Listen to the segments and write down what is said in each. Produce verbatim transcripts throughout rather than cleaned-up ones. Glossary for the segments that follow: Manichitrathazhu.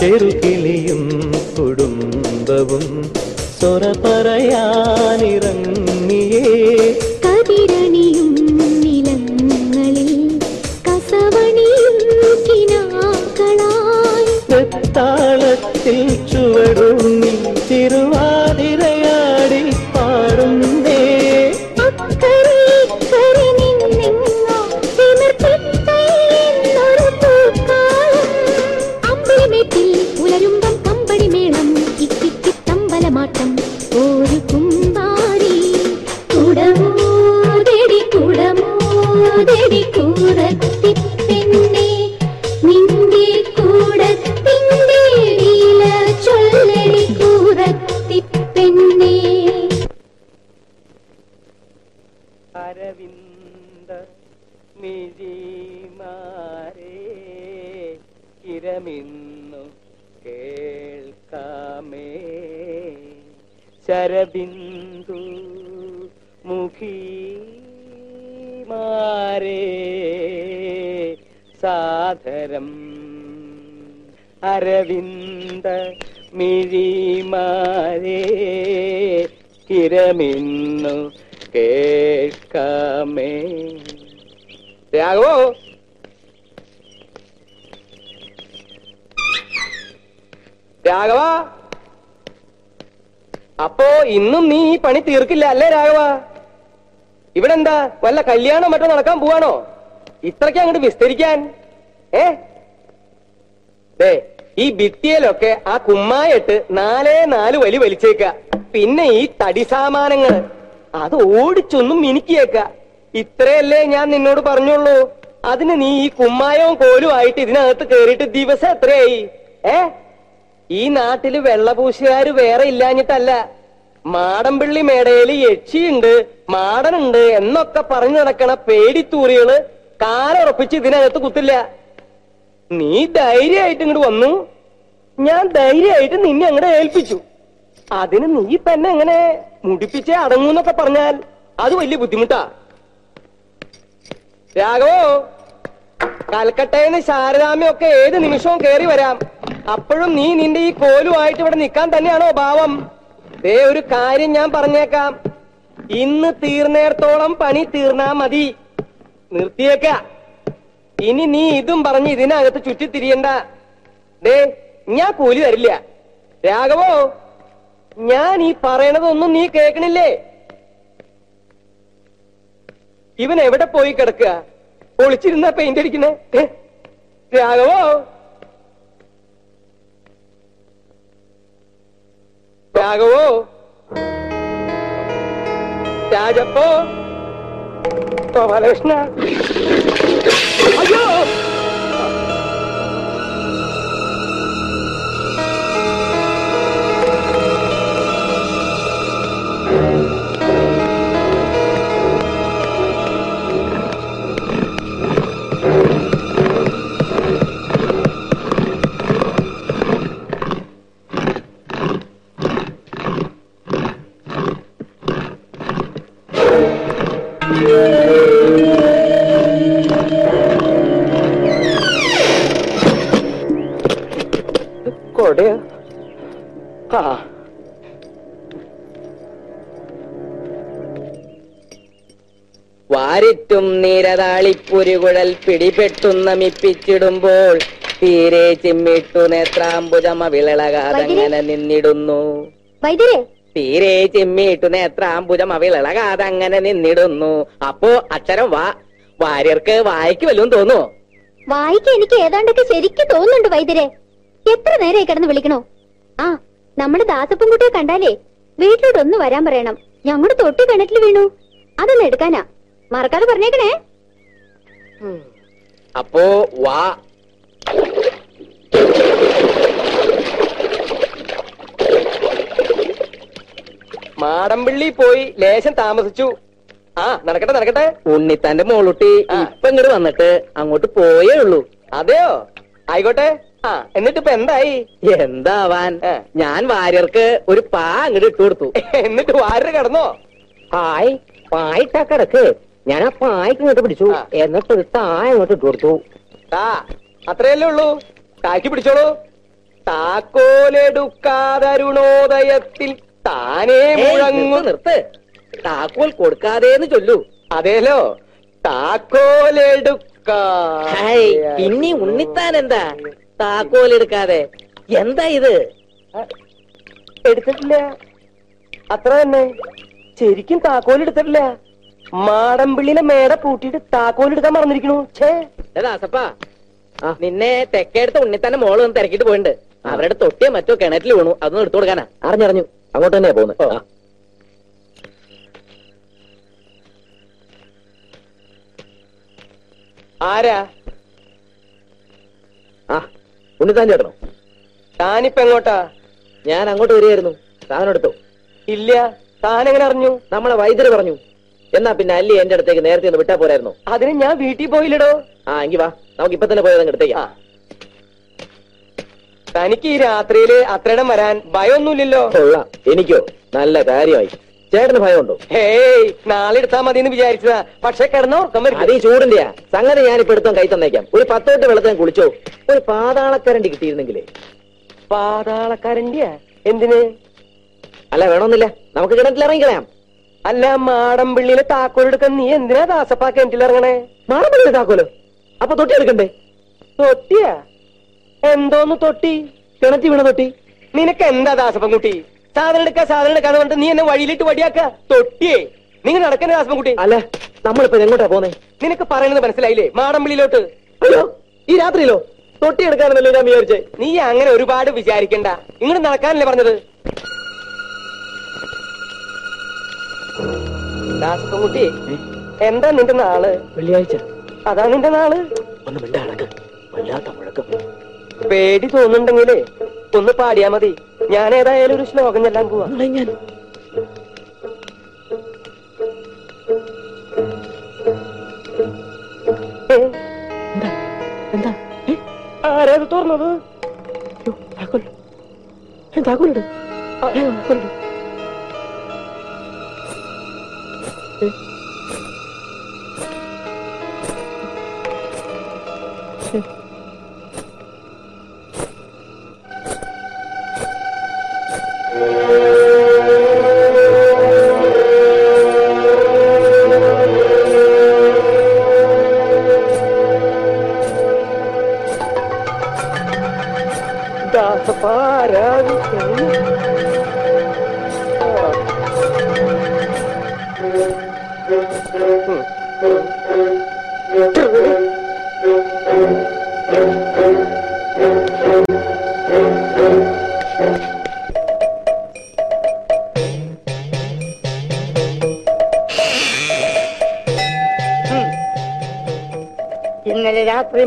ചെറുകിളിയും കുടുംബവും സൊറ പറയാനിറങ്ങിയേ കതിരണിയും നിലങ്ങളിൽ കസവണിയും കിനാക്കളായി വെത്താളത്തിൽ ചുവടുണ്ണി തിരുവാതിരയാടി പാടുന്നേ ശരബിന്ദു മുഖീമാരേ സാധരം അരവിന്ദ മിഴിമാരേ കിരമിന്നു കേൾക്കാമേ. രാഘവോ രാഘവ, അപ്പോ ഇന്നും നീ ഈ പണി തീർക്കില്ല അല്ലേ രാഘവ? ഇവിടെന്താ വല്ല കല്യാണം മറ്റോ നടക്കാൻ പോവാണോ? ഇത്രയ്ക്ക് അങ്ങോട്ട് വിസ്തരിക്കാൻ ഏ ദേ ഈ ഭിത്തിയിലൊക്കെ ആ കുമ്മായിട്ട് നാലേ നാല് വലി വലിച്ചേക്ക. പിന്നെ ഈ തടി സാമാനങ്ങൾ അത് ഓടിച്ചൊന്നും മിനുക്കിയേക്ക. ഇത്രയല്ലേ ഞാൻ നിന്നോട് പറഞ്ഞുള്ളൂ. അതിന് നീ ഈ കുമ്മായവും കോലും ആയിട്ട് ഇതിനകത്ത് കയറിയിട്ട് ദിവസം എത്രയായി? ഏ ഈ നാട്ടില് വെള്ളപൂശുകാര് വേറെ ഇല്ലാഞ്ഞിട്ടല്ല. മാടമ്പിള്ളി മേടയില് യക്ഷിയുണ്ട്, മാടനുണ്ട് എന്നൊക്കെ പറഞ്ഞു നടക്കണ പേടിത്തൂറികള് കാലുറപ്പിച്ച് ഇതിനകത്ത് കുത്തില്ല. നീ ധൈര്യമായിട്ട് ഇങ്ങോട്ട് വന്നു, ഞാൻ ധൈര്യമായിട്ട് നിന്നെ അങ്ങോട്ട് ഏൽപ്പിച്ചു. അതിന് നീ തന്നെ അങ്ങനെ മുടിപ്പിച്ചേ അടങ്ങൂന്നൊക്കെ പറഞ്ഞാൽ അത് വലിയ ബുദ്ധിമുട്ടാ. രാഘവോ, കൽക്കട്ടയിന്ന് ശാരദാമ്മയൊക്കെ ഏത് നിമിഷവും കേറി വരാം. അപ്പോഴും നീ നിന്റെ ഈ കോലുമായിട്ട് ഇവിടെ നിൽക്കാൻ തന്നെയാണോ ഭാവം? ദേ ഒരു കാര്യം ഞാൻ പറഞ്ഞേക്കാം, ഇന്ന് തീർന്നേടത്തോളം പണി തീർന്നാ മതി, നിർത്തിയേക്ക. ഇനി നീ ഇതും പറഞ്ഞ് ഇതിനകത്ത് ചുറ്റിത്തിരിയണ്ട. ദേ ഞാൻ കൂലി തരില്ല. രാഘവോ, ഞാൻ ഈ പറയണതൊന്നും നീ കേൾക്കണില്ലേ? ഇവൻ എവിടെ പോയി കിടക്കുക? ഒളിച്ചിരുന്ന പെയിന്റ് അടിക്കണേ. രാഘവോ രാഘവോ രാജപ്പോ ഗോപാലകൃഷ്ണ, അയ്യോ Yeah. കൊടയോ? ആ വാരിറ്റും നീരതാളിപ്പുരുകുഴൽ പിടിപെട്ടു നമിപ്പിച്ചിടുമ്പോൾ തീരെ ചിമ്മിട്ടു നേത്രാംബുജമ വിളകാതങ്ങനെ നിന്നിടുന്നു. തീരെ ചിമ്മിട്ടു നേത്രാംബുജമ വിളകാതങ്ങനെ നിന്നിടുന്നു. അപ്പോ അക്ഷരം വാ വാര്യർക്ക് വായിക്കുമല്ലോ തോന്നുവോ? വായിക്ക എനിക്ക് ഏതാണ്ടൊക്കെ ശരിക്കും തോന്നുന്നുണ്ട് വൈദ്യരെ. എത്ര നേരമായി കിടന്ന് വിളിക്കണോ? ആ നമ്മുടെ ദാസപ്പൻകുട്ടിയെ കണ്ടാലേ വീട്ടിലോട്ടൊന്ന് വരാൻ പറയണം. ഞങ്ങളുടെ തൊട്ടി കിണറ്റിൽ വീണു, അതൊന്ന് എടുക്കാനാ. മറക്കാതെ പറഞ്ഞേക്കണേ. അപ്പോ വാ മാടമ്പിള്ളി പോയി ലേശം താമസിച്ചു. ആ നടക്കട്ടെ നടക്കട്ടെ. ഉണ്ണിത്താന്റെ മോളുട്ടി ഇപ്പൊ ഇങ്ങോട്ട് വന്നിട്ട് അങ്ങോട്ട് പോയേ ഉള്ളൂ. അതെയോ? ആയിക്കോട്ടെ. ആ എന്നിട്ട് ഇപ്പൊ എന്തായി? എന്താവാൻ, ഞാൻ വാര്യർക്ക് ഒരു പാ അങ്ങോട്ട് ഇട്ടു കൊടുത്തു. എന്നിട്ട് വാര്യർ കിടന്നോ? ആയി പായിട്ടാ കിടക്ക്. ഞാൻ ആ പായ്ക്ക് ഇങ്ങോട്ട് പിടിച്ചു, എന്നിട്ട് ഒരു താ അങ്ങോട്ട് ഇട്ടു കൊടുത്തു. താ അത്രയല്ലേ ഉള്ളൂ? താക്കി പിടിച്ചോളൂ. താക്കോലെടുക്കാതരുണോദയത്തിൽ താനേ മുഴങ്ങു. നിർത്ത്. താക്കോൽ കൊടുക്കാതേന്ന് ചൊല്ലു. അതേലോ, താക്കോലെടുക്ക. ഇനി ഉണ്ണിത്താൻ എന്താ താക്കോൽ എടുക്കാതെ? എന്താ ഇത്? എടുത്തിട്ടില്ല, അത്ര തന്നെ. ശരിക്കും താക്കോൽ എടുത്തിട്ടില്ല. മാടമ്പിള്ളിനെ മേട പൂട്ടിയിട്ട് താക്കോൽ എടുക്കാൻ മറന്നിരിക്കണു. ഛേ ദാസപ്പാ, നിന്നെ തെക്കേടുത്ത് ഉണ്ണിത്താന്റെ മോള് ഒന്ന് തിരക്കിട്ട് പോയിണ്ട്. അവരുടെ തൊട്ടിയെ മറ്റോ കിണറ്റിൽ വീണു, അതൊന്നും എടുത്തു കൊടുക്കാനാ. അറിഞ്ഞറിഞ്ഞു, അങ്ങോട്ട് തന്നെയാ പോകുന്നത്. ആരാ? ആ ഉണ്ണിത്താൻ ചേട്ടനോ? താനിപ്പ എങ്ങോട്ടാ? ഞാൻ അങ്ങോട്ട് വരികയായിരുന്നു. താനെടുത്തോ? ഇല്ല. താനെങ്ങനെ അറിഞ്ഞു? നമ്മളെ വൈദ്യര് പറഞ്ഞു. എന്നാ പിന്നെ അല്ലി എന്റെ അടുത്തേക്ക് നേരത്തെ ഒന്ന് വിട്ടാ പോരായിരുന്നു. അതിന് ഞാൻ വീട്ടിൽ പോയില്ലടോ. ആ എങ്കി വാ, നമുക്ക് ഇപ്പൊ തന്നെ പോയത് എടുത്തേക്ക്. ആ തനിക്ക് ഈ രാത്രിയില് അത്രയിടം വരാൻ ഭയമൊന്നുമില്ലല്ലോ. കൊള്ളാം. എനിക്കോ? നല്ല കാര്യമായി. ചേട്ടന് ഭയമുണ്ടോ? ഹേയ്, നാളെ എടുത്താ മതി എന്ന് വിചാരിച്ചതാ. പക്ഷെ കിടന്ന ഉറക്കം വരും. അതീ ചൂടിന്റെയാ സംഗതി. ഞാനിപ്പോ എടുത്തും കൈ തന്നേക്കാം. ഒരു പത്തോട്ട് വെള്ളത്തിന് കുളിച്ചോ. ഒരു പാതാളക്കരണ്ടി കിട്ടിയിരുന്നെങ്കിലേ. പാതാളക്കരണ്ടിയാ? എന്തിന്? അല്ല വേണമെന്നില്ല, നമുക്ക് കിണറ്റിലിറങ്ങി കളയാം. അല്ല, മാടമ്പിള്ളിയിലെ താക്കോലെടുക്കാൻ നീ എന്തിനാ ദാസപ്പാ കിണറ്റിലിറങ്ങണേ? മാടമ്പിള്ളിയിലെ താക്കോലോ? അപ്പൊ തൊട്ടി എടുക്കണ്ടേ? തൊട്ടിയാ? എന്തോന്ന് തൊട്ടി? കിണറ്റി വീണ തൊട്ടി. നിനക്ക് എന്താ ദാസപ്പൻകുട്ടി സാധനം എടുക്കാ സാധനം എടുക്കാന്ന് പറഞ്ഞിട്ട് നീ എന്നെ വഴിയിലിട്ട് വടിയാക്ക? തൊട്ടിയേ നിങ്ങൾ നടക്കണേ ദാസപ്പൻകുട്ടി. അല്ല, നമ്മളിപ്പോ എങ്ങോട്ടാ പോന്നെ? നിനക്ക് പറയുന്നത് മനസ്സിലായില്ലേ? മാടമ്പിള്ളിയിലോട്ട്. അയ്യോ, ഈ രാത്രിയിലോ? തൊട്ടി എടുക്കാനല്ലോ ഞാൻ വിചാരിച്ചേ. നീ അങ്ങനെ ഒരുപാട് വിചാരിക്കണ്ട, ഇങ്ങനെ നടക്കാനല്ലേ പറഞ്ഞത്. ദാസപ്പൻകുട്ടി, എന്താ നിന്റെ നാള്? വെള്ളിയാഴ്ച. അതാ നിന്റെ നാള്? ഒന്ന് മിണ്ടാടക്ക്. വല്ലാത്ത മുഴക്കം. പേടി തോന്നുന്നുണ്ടെങ്കിലേ ഒന്ന് പാടിയാ മതി. ഞാൻ ഏതായാലും ഒരു ശ്ലോകം ചെല്ലാൻ പോവാ. ആരാത് തോർന്നത്?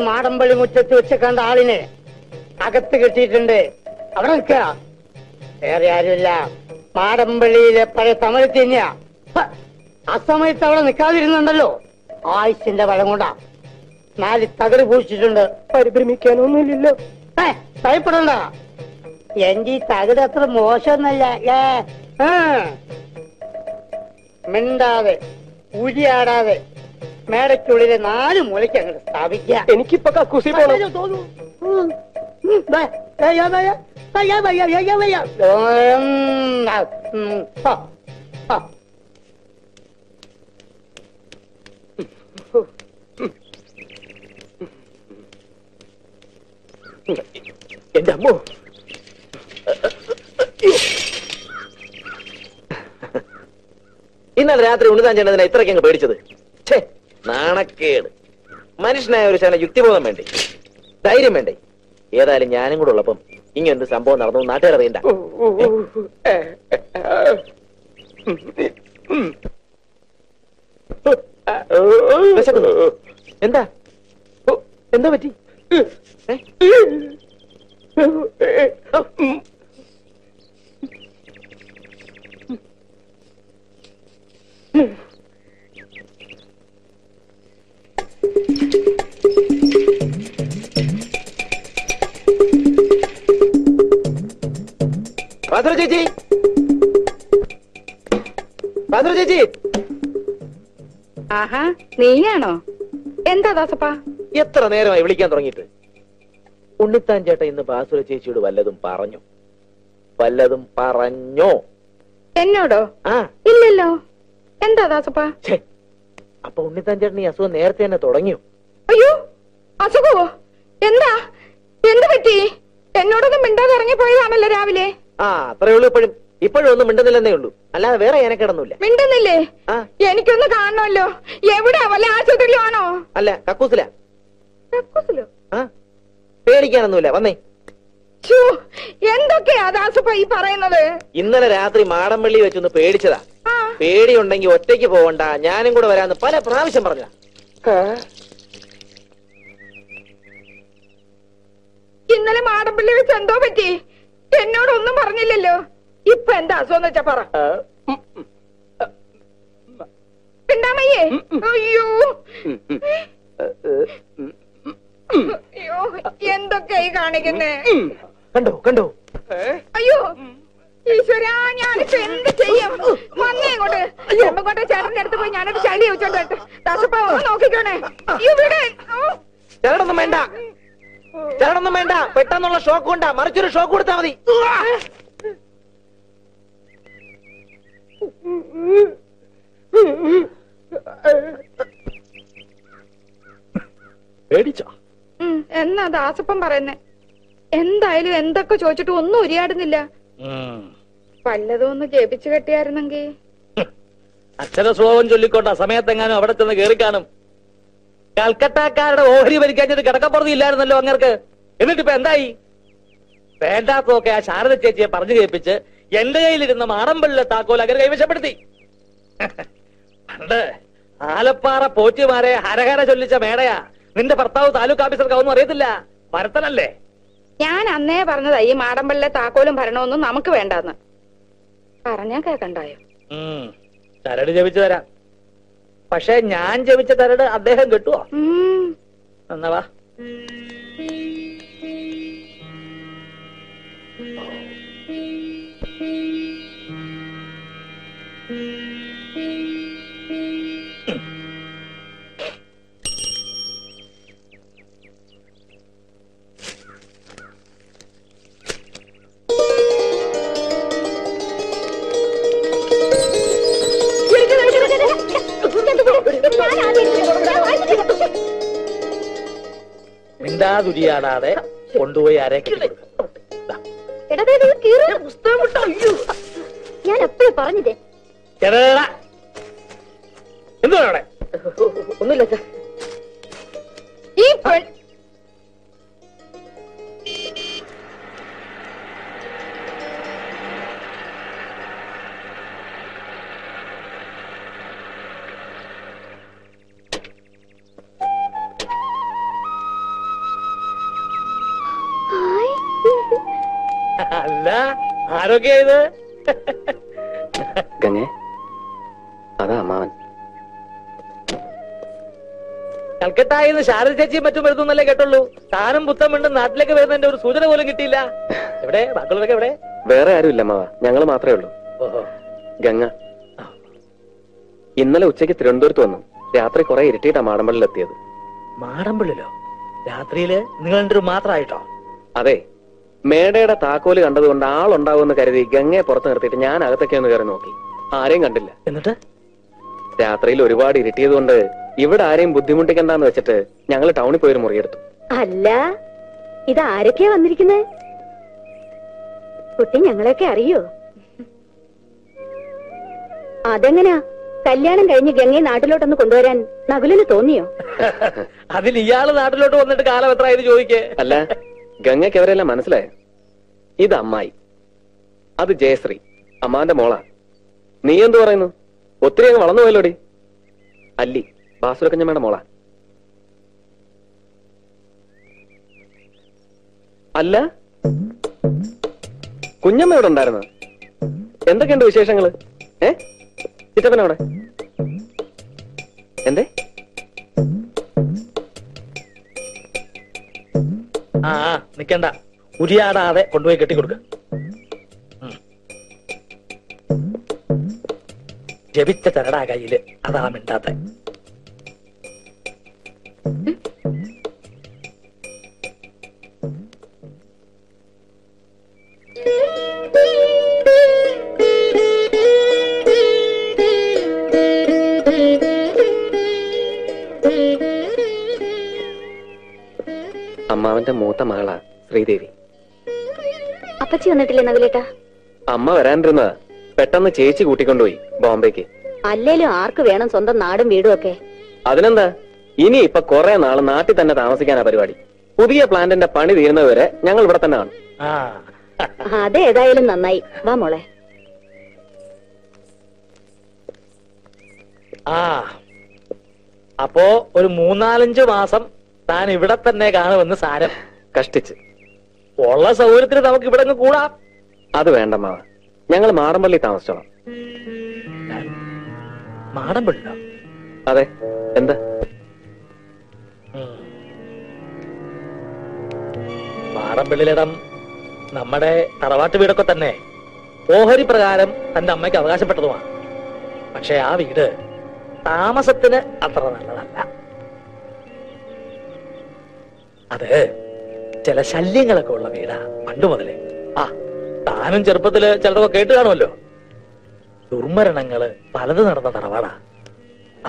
മാടമ്പള്ളി മുറ്റത്ത് വെച്ച് കണ്ട ആളിനെ അകത്ത് കെട്ടിയിട്ടുണ്ട്. അവിടെ നിൽക്കുക. വേറെ ആരുമില്ല, മാടമ്പള്ളിയിലെ പഴയ തമിഴ് തന്നെയാ. ആ സമയത്ത് അവിടെ നിൽക്കാതിരുന്നുണ്ടല്ലോ ആയുസിന്റെ വളം കൊണ്ടാ. നാല് തകർ പൂച്ചിട്ടുണ്ട്. പരിഭ്രമിക്കാനൊന്നുമില്ലല്ലോ. ഏ ഭയപ്പെടണ്ട, എന്റെ ഈ തകട് അത്ര മോശമൊന്നല്ല. മിണ്ടാതെ ഉരിയാടാതെ മേടയ്ക്കുള്ളിലെ നാല് മൂലയ്ക്ക് അങ്ങോട്ട് സ്ഥാപിക്കുക. എനിക്കിപ്പോ കക്കൂസി പോകണം തോന്നുന്നു. എന്റെ അമ്മോ, ഇന്നലെ രാത്രി ഉണ്ണുതാൻ ചെയ്യണതിനാ ഇത്രയ്ക്കങ്ങ് പേടിച്ചത്. ഛേ, നാണക്കേട്. മനുഷ്യനായ ഒരു ശാല യുക്തിബോധം വേണ്ടേ, ധൈര്യം വേണ്ടേ? ഏതായാലും ഞാനും കൂടെ ഉള്ളപ്പം ഇങ്ങനൊരു സംഭവം നടന്നു നാട്ടുകാർ അറിയണ്ട. എന്താ എന്താ പറ്റി? പാത്ര ചേച്ചി, പാത്ര ചേച്ചി. ആഹാ, നീയാണോ? എന്താ ദാസപ്പാ, എത്ര നേരമായി വിളിക്കാൻ തുടങ്ങിയിട്ട്? ഉണ്ണിത്താൻ ചേട്ടൻ ഇന്ന് ബാസുര ചേച്ചിയോട് വല്ലതും പറഞ്ഞു വല്ലതും പറഞ്ഞോ? എന്നോടോ? ആ, ഇല്ലല്ലോ. എന്താ ദാസപ്പാ? അപ്പൊ ഉണ്ണിത്താൻ ചേട്ടൻ ഈ അസുഖം നേരത്തെ തന്നെ തുടങ്ങിയോ? അയ്യോ, അസുഖമോ? എന്താ എന്ത് പറ്റി? എന്നോടൊന്നും മിണ്ടാതെ ഇറങ്ങി പോയതാണല്ലോ രാവിലെ. ആ, അത്രേ ഉള്ളൂ. ഇപ്പോഴും ഇപ്പോഴും ഒന്നും മിണ്ടുന്നില്ലെന്നേ ഉള്ളൂ, അല്ലാതെ വേറെ എനിക്കിടന്നില്ല. മിണ്ടുന്നില്ലേ? എനിക്കൊന്ന് കാണണമല്ലോ. എവിടെയാ? വല്ല ആശുപത്രിയിലാണോ? അല്ല, കക്കൂസില. കക്കൂസിലോ? ആ, പേടിക്കാനൊന്നുമില്ല, വന്നേ. എന്തൊക്കെയാ ദാസപ്പ ഈ പറയുന്നത്? ഇന്നലെ രാത്രി മാടമ്പള്ളി വെച്ചൊന്ന് പേടിച്ചതാ. പേടിയുണ്ടെങ്കി ഒറ്റയ്ക്ക് പോകണ്ട, ഞാനും കൂടെ വരാന്ന് പല പ്രാവശ്യം പറഞ്ഞതാ. ഇന്നലെ മാടമ്പള്ളി വെച്ച് എന്തോ പറ്റി? എന്നോടൊന്നും പറഞ്ഞില്ലല്ലോ. ഇപ്പൊ എന്താ അസുഖന്ന് വെച്ചാ പറ. പിണ്ടാമയ്യേ, അയ്യോ അയ്യോ, എന്തൊക്കെയായി കാണിക്കുന്നേ? കണ്ടോ കണ്ടോ? അയ്യോ ഈശ്വരാ, ഞാനിപ്പോ എന്ത് ചെയ്യും? വന്നേ ഇങ്ങോട്ട്. ചെമ്പങ്കോട്ടെ ചേട്ടന്റെ അടുത്ത് പോയി ഞാനൊരു ചളി ചോദിച്ചോണ്ട് ദാസപ്പാ നോക്കിക്കോണേ. ഇവിടെ ചേട്ടനൊന്നും വേണ്ട, ചേട്ടനൊന്നും വേണ്ട. പെട്ടെന്നുള്ള ഷോക്ക് കൊണ്ടാ, മറിച്ചൊരു ഷോക്ക് കൊടുത്താ മതി. എന്നാ ദാസപ്പൻ പറയുന്നേ? എന്തായാലും എന്തൊക്കെ ചോദിച്ചിട്ട് ഒന്നും ഉരിയാടുന്നില്ല. വല്ലതും ഒന്ന് ജപിച്ചു കെട്ടിയായിരുന്നെങ്കിൽ. അക്ഷരശ്ലോകം ചൊല്ലിക്കോട്ടെ, സമയത്തെങ്ങാനും അവിടെ ചെന്ന് കയറി കാണും. കൽക്കട്ടക്കാരുടെ ഓഹരി വലിക്കാഞ്ഞിട്ട് കിടക്കപ്പുറത്ത് ഇല്ലായിരുന്നല്ലോ അങ്ങർക്ക്. എന്നിട്ടിപ്പോ എന്തായി? വേണ്ടാത്തതൊക്കെ ആ ശാരദ ചേച്ചിയെ പറഞ്ഞു കേൾപ്പിച്ച് എന്റെ കയ്യിലിരുന്ന മാടമ്പള്ളിലെ താക്കോൽ അങ്ങനെ കൈവശപ്പെടുത്തി. പണ്ട് ആലപ്പാറ പോറ്റിമാരെ ഹരഹര ചൊല്ലിച്ച മേടയാ നിന്റെ ഭർത്താവ്. താലൂക്ക് ഓഫീസർക്ക് ഒന്നും അറിയത്തില്ല, ഭരത്തനല്ലേ? ഞാൻ അന്നേ പറഞ്ഞതാ ഈ മാടമ്പള്ളിലെ താക്കോലും ഭരണമൊന്നും നമുക്ക് വേണ്ടെന്ന്. പറഞ്ഞാ കേക്കണ്ടായോ? തരട് ജപിച്ചു തരാം, പക്ഷെ ഞാൻ ജപിച്ച തരട് അദ്ദേഹം കിട്ടുവോ? എന്നാ മിണ്ടാതുരിയാടാതെ കൊണ്ടുപോയി ആരെ ഞാൻ എപ്പോഴും പറഞ്ഞില്ലേ? എന്താണ് ഒന്നുമില്ല. അല്ല, ആരൊക്കെ ഇത്? ഗംഗേ, അതാ അമ്മാവൻ. കൽക്കട്ടായിന്ന് ശാരദ ചേച്ചിയും മറ്റും വരുന്നല്ലേ കേട്ടുള്ളൂ. താനും പുത്തം വീണ്ടും നാട്ടിലേക്ക് വരുന്നതിന്റെ ഒരു സൂചന പോലും കിട്ടിയില്ല. എവിടെ ബാക്കിയുള്ളവരൊക്കെ? എവിടെ? വേറെ ആരും ഇല്ല അമ്മാവ, ഞങ്ങൾ മാത്രമേ ഉള്ളൂ. ഗംഗ ഇന്നലെ ഉച്ചയ്ക്ക് തിരുവനന്തപുരത്ത് വന്നു. രാത്രി കുറെ ഇരുട്ടിയിട്ടാ മാടമ്പള്ളിൽ എത്തിയത്. മാടമ്പള്ളിലോ? രാത്രിയില് നിങ്ങൾ രണ്ടുപേരും മാത്രമായിട്ടോ? അതെ, മേടയുടെ താക്കോല് കണ്ടതുകൊണ്ട് ആളുണ്ടാവുമെന്ന് കരുതി ഗംഗയെ പുറത്ത് നിർത്തിയിട്ട് ഞാൻ അകത്തൊക്കെ ഒന്ന് കയറി നോക്കി. ആരെയും കണ്ടില്ല. എന്നിട്ട് രാത്രിയിൽ ഒരുപാട് ഇരുട്ടിയത് കൊണ്ട് ഇവിടെ ആരെയും ബുദ്ധിമുട്ടിക്കണ്ടെന്ന് വെച്ചിട്ട് ഞങ്ങൾ ടൗണിൽ പോയൊരു മുറിയെടുത്തു. അല്ല, ഇത് ആരൊക്കെയാ വന്നിരിക്കുന്നത്? കുട്ടി ഞങ്ങളെയൊക്കെ അറിയോ? അതെങ്ങനാ കല്യാണം കഴിഞ്ഞ് ഗംഗയെ നാട്ടിലോട്ടൊന്ന് കൊണ്ടുവരാൻ നകുലിന് തോന്നിയോ? അതിൽ ഇയാള് നാട്ടിലോട്ട് വന്നിട്ട് കാലം എത്ര ആയത് ചോദിക്കേ. അല്ല, ഗംഗയ്ക്ക് അവരെല്ലാം മനസ്സിലായോ? ഇത് അമ്മായി, അത് ജയശ്രീ, അമ്മാന്റെ മോളാ. നീ എന്തു പറയുന്നു? ഒത്തിരി അങ്ങ് വളർന്നു പോയല്ലോടി. അല്ലി, ബാസുരക്കഞ്ഞമ്മയുടെ മോളാ. അല്ല, കുഞ്ഞമ്മ ഇവിടെ ഉണ്ടായിരുന്നു. എന്തൊക്കെയുണ്ട് വിശേഷങ്ങള്? ഏ ചിറ്റപ്പനവിടെ എന്തേ? ആ നിക്കണ്ട, ഉരിയാടാതെ കൊണ്ടുപോയി കെട്ടിക്കൊടുക്ക. ജപിച്ച ചരടാ കയ്യില്, അതാ മിണ്ടാത്ത. അമ്മാവന്റെ മൂത്ത മകളാ ശ്രീദേവി. അപ്പച്ചി വന്നിട്ടില്ലേ നകുലേട്ടാ? അമ്മ വരാനിരുന്നതാ, പെട്ടെന്ന് ചേച്ചി കൂട്ടിക്കൊണ്ടുപോയി ബോംബേക്ക്. അല്ലേലും ആർക്ക് വേണം സ്വന്തം നാടും വീടും ഒക്കെ? അതിനെന്താ, ഇനി ഇപ്പൊ കൊറേ നാള് നാട്ടിൽ തന്നെ താമസിക്കാനാ പരിപാടി. പുതിയ പ്ലാന്റിന്റെ പണി തീരുന്നവരെ ഞങ്ങൾ ഇവിടെ തന്നെ ആണ്. അതേതായാലും നന്നായി. വാ മോളെ. ആ അപ്പോ ഒരു മൂന്നാലഞ്ചു മാസം താൻ ഇവിടെ തന്നെ കാണുമെന്ന് സാരം. കഷ്ടിച്ച് ഉള്ള സൗകര്യത്തിന് നമുക്ക് ഇവിടെ കൂടാം. അത് വേണ്ട മാവ, ഞങ്ങൾ മാടമ്പള്ളി താമസിച്ചോളാം. മാടമ്പള്ളി? അതെ. എന്താ മാടമ്പള്ളിയിലിടം? നമ്മുടെ തറവാട്ട് വീടൊക്കെ തന്നെ ഓഹരി പ്രകാരം തന്റെ അമ്മയ്ക്ക് അവകാശപ്പെട്ടതുമാണ്. പക്ഷെ ആ വീട് താമസത്തിന് അത്ര നല്ലതല്ല. അത് ചില ശല്യങ്ങളൊക്കെ ഉള്ള വീടാ പണ്ട് മുതലേ. ആ താനും ചെറുപ്പത്തില് ചിലതൊക്കെ കേട്ട് കാണുമല്ലോ. ദുർമരണങ്ങള് പലത് നടന്ന തറവാടാ.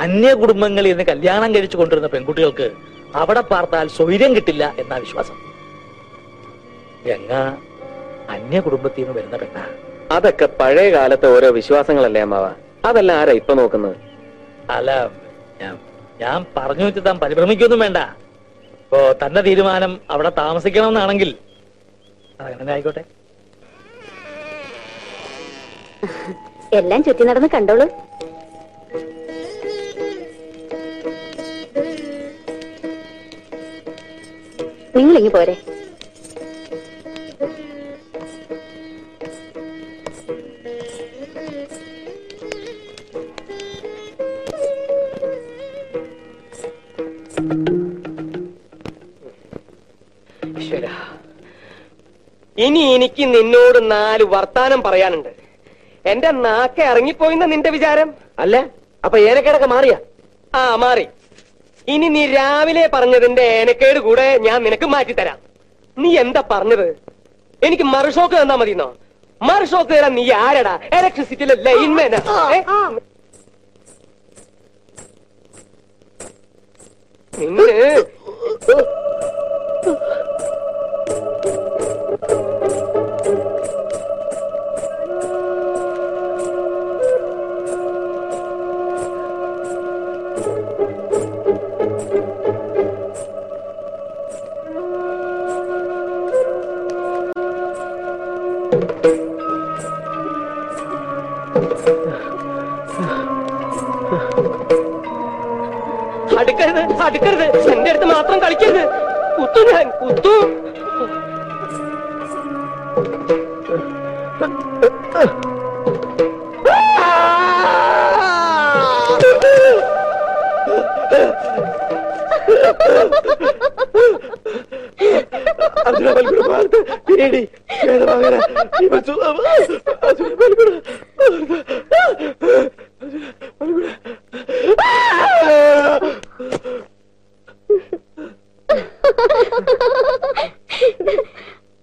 അന്യ കുടുംബങ്ങളിൽ നിന്ന് കല്യാണം കഴിച്ചു കൊണ്ടിരുന്ന പെൺകുട്ടികൾക്ക് അവിടെ പാർത്താൽ സ്വൈര്യം കിട്ടില്ല എന്നാ വിശ്വാസം. ഗംഗ അന്യ കുടുംബത്തിൽ നിന്ന് വരുന്ന പെണ്ണ. അതൊക്കെ പഴയ കാലത്തെ ഓരോ വിശ്വാസങ്ങളല്ലേ അമ്മാവ, അതെല്ലാം ആരാ ഇപ്പൊ നോക്കുന്നത്? അല്ല, ഞാൻ പറഞ്ഞു വെച്ച് താൻ പരിഭ്രമിക്കൊന്നും വേണ്ട. ഇപ്പോ തന്റെ തീരുമാനം അവിടെ താമസിക്കണമെന്നാണെങ്കിൽ അങ്ങനെ ആയിക്കോട്ടെ. എല്ലാം ചുറ്റി നടന്ന് കണ്ടോളൂ. നിങ്ങളിങ്ങി പോരെ. ഇനി എനിക്ക് നിന്നോട് നാല് വർത്താനം പറയാനുണ്ട്. എന്റെ നാക്കെ ഇറങ്ങിപ്പോയിന്ന നിന്റെ വിചാരം? അല്ല, അപ്പൊ ഏനക്കേടൊക്കെ മാറിയാ? ആ മാറി. ഇനി നീ രാവിലെ പറഞ്ഞതിന്റെ ഏനക്കേട് കൂടെ ഞാൻ നിനക്ക് മാറ്റിത്തരാം. നീ എന്താ പറഞ്ഞത്? എനിക്ക് മറുഷോക്ക് തന്നാ മതിയെന്നോ? മറുഷോക്ക് തരാൻ നീ ആരടാ? ഇലക്ട്രിസിറ്റിയിലെ ലൈൻമാനാ? അടുക്കരുത്, അടുക്കരുത്, എന്റെ അടുത്ത് മാത്രം കളിക്കരുത്. കുത്തു, ഞാൻ കുത്തു.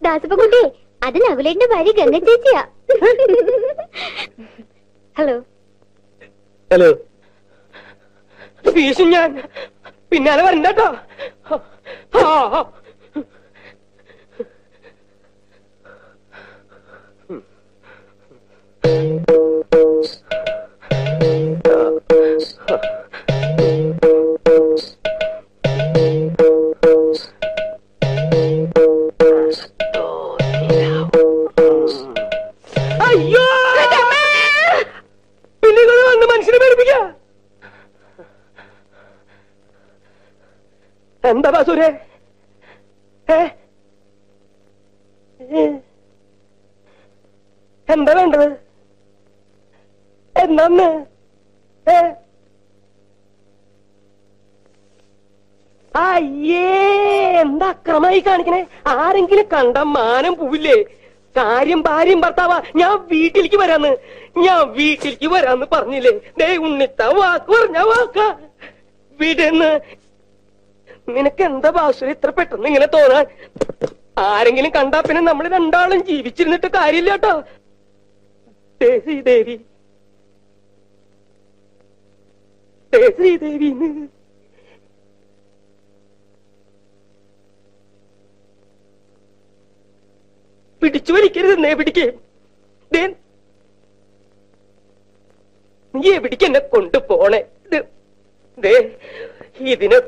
ദാസപ്പൻകുട്ടി, അത് നകുലേന്റെ ഭാര്യ ഗംഗ ചേച്ചിയാ. ഹലോ ഹലോ, ഞാൻ പിന്നാലെ വരണ്ടോ. എന്താ ബാസൂരെ, എന്താ വേണ്ടത്? എന്താന്ന് എന്താ അക്രമായി കാണിക്കണേ? ആരെങ്കിലും കണ്ട മാനം പോവില്ലേ? കാര്യം ഭാര്യയും ഭർത്താവാ. ഞാൻ വീട്ടിലേക്ക് വരാന്ന് ഞാൻ വീട്ടിലേക്ക് വരാന്ന് പറഞ്ഞില്ലേ? ദേ ഉണ്ണിത്ത വാക്ക് പറഞ്ഞ വാക്ക വീടെന്ന്. നിനക്ക് എന്താ ബാസുര ഇത്ര പെട്ടെന്ന് ഇങ്ങനെ തോന്നാൻ? ആരെങ്കിലും കണ്ടാ പിന്നെ നമ്മൾ രണ്ടാളും ജീവിച്ചിരുന്നിട്ട് കാര്യമില്ല കേട്ടോ. ശ്രീദേവി ശ്രീദേവി പിടിച്ചു വലിക്കരുത്. നേ പിടിക്കേ, നീ എവിടേക്ക് എന്നെ കൊണ്ടുപോണേ? ഇതിനെ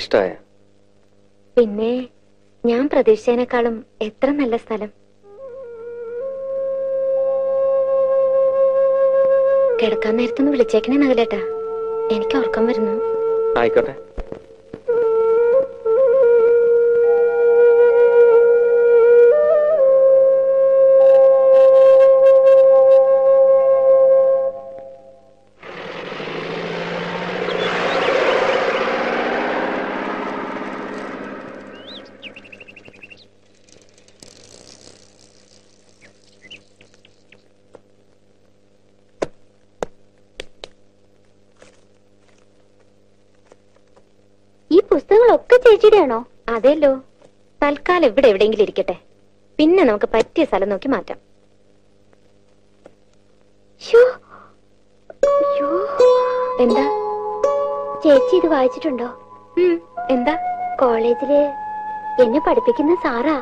ഇഷ്ടായ പിന്നെ ഞാൻ പ്രതീക്ഷേനേക്കാളും എത്ര നല്ല സ്ഥലം. കിടക്കാൻ നേരത്തൊന്ന് വിളിച്ചേക്കണേ നകലേട്ടാ, എനിക്ക് ഉറക്കം വരുന്നു. ആയിക്കോട്ടെ. ണോ? അതെല്ലോ. തൽക്കാലം ഇവിടെ എവിടെയെങ്കിലും ഇരിക്കട്ടെ, പിന്നെ നമുക്ക് പറ്റിയ സ്ഥലം നോക്കി മാറ്റാം. എന്താ ചേച്ചി ഇത് വായിച്ചിട്ടുണ്ടോ? എന്താ? കോളേജില് എന്നെ പഠിപ്പിക്കുന്ന സാറാ.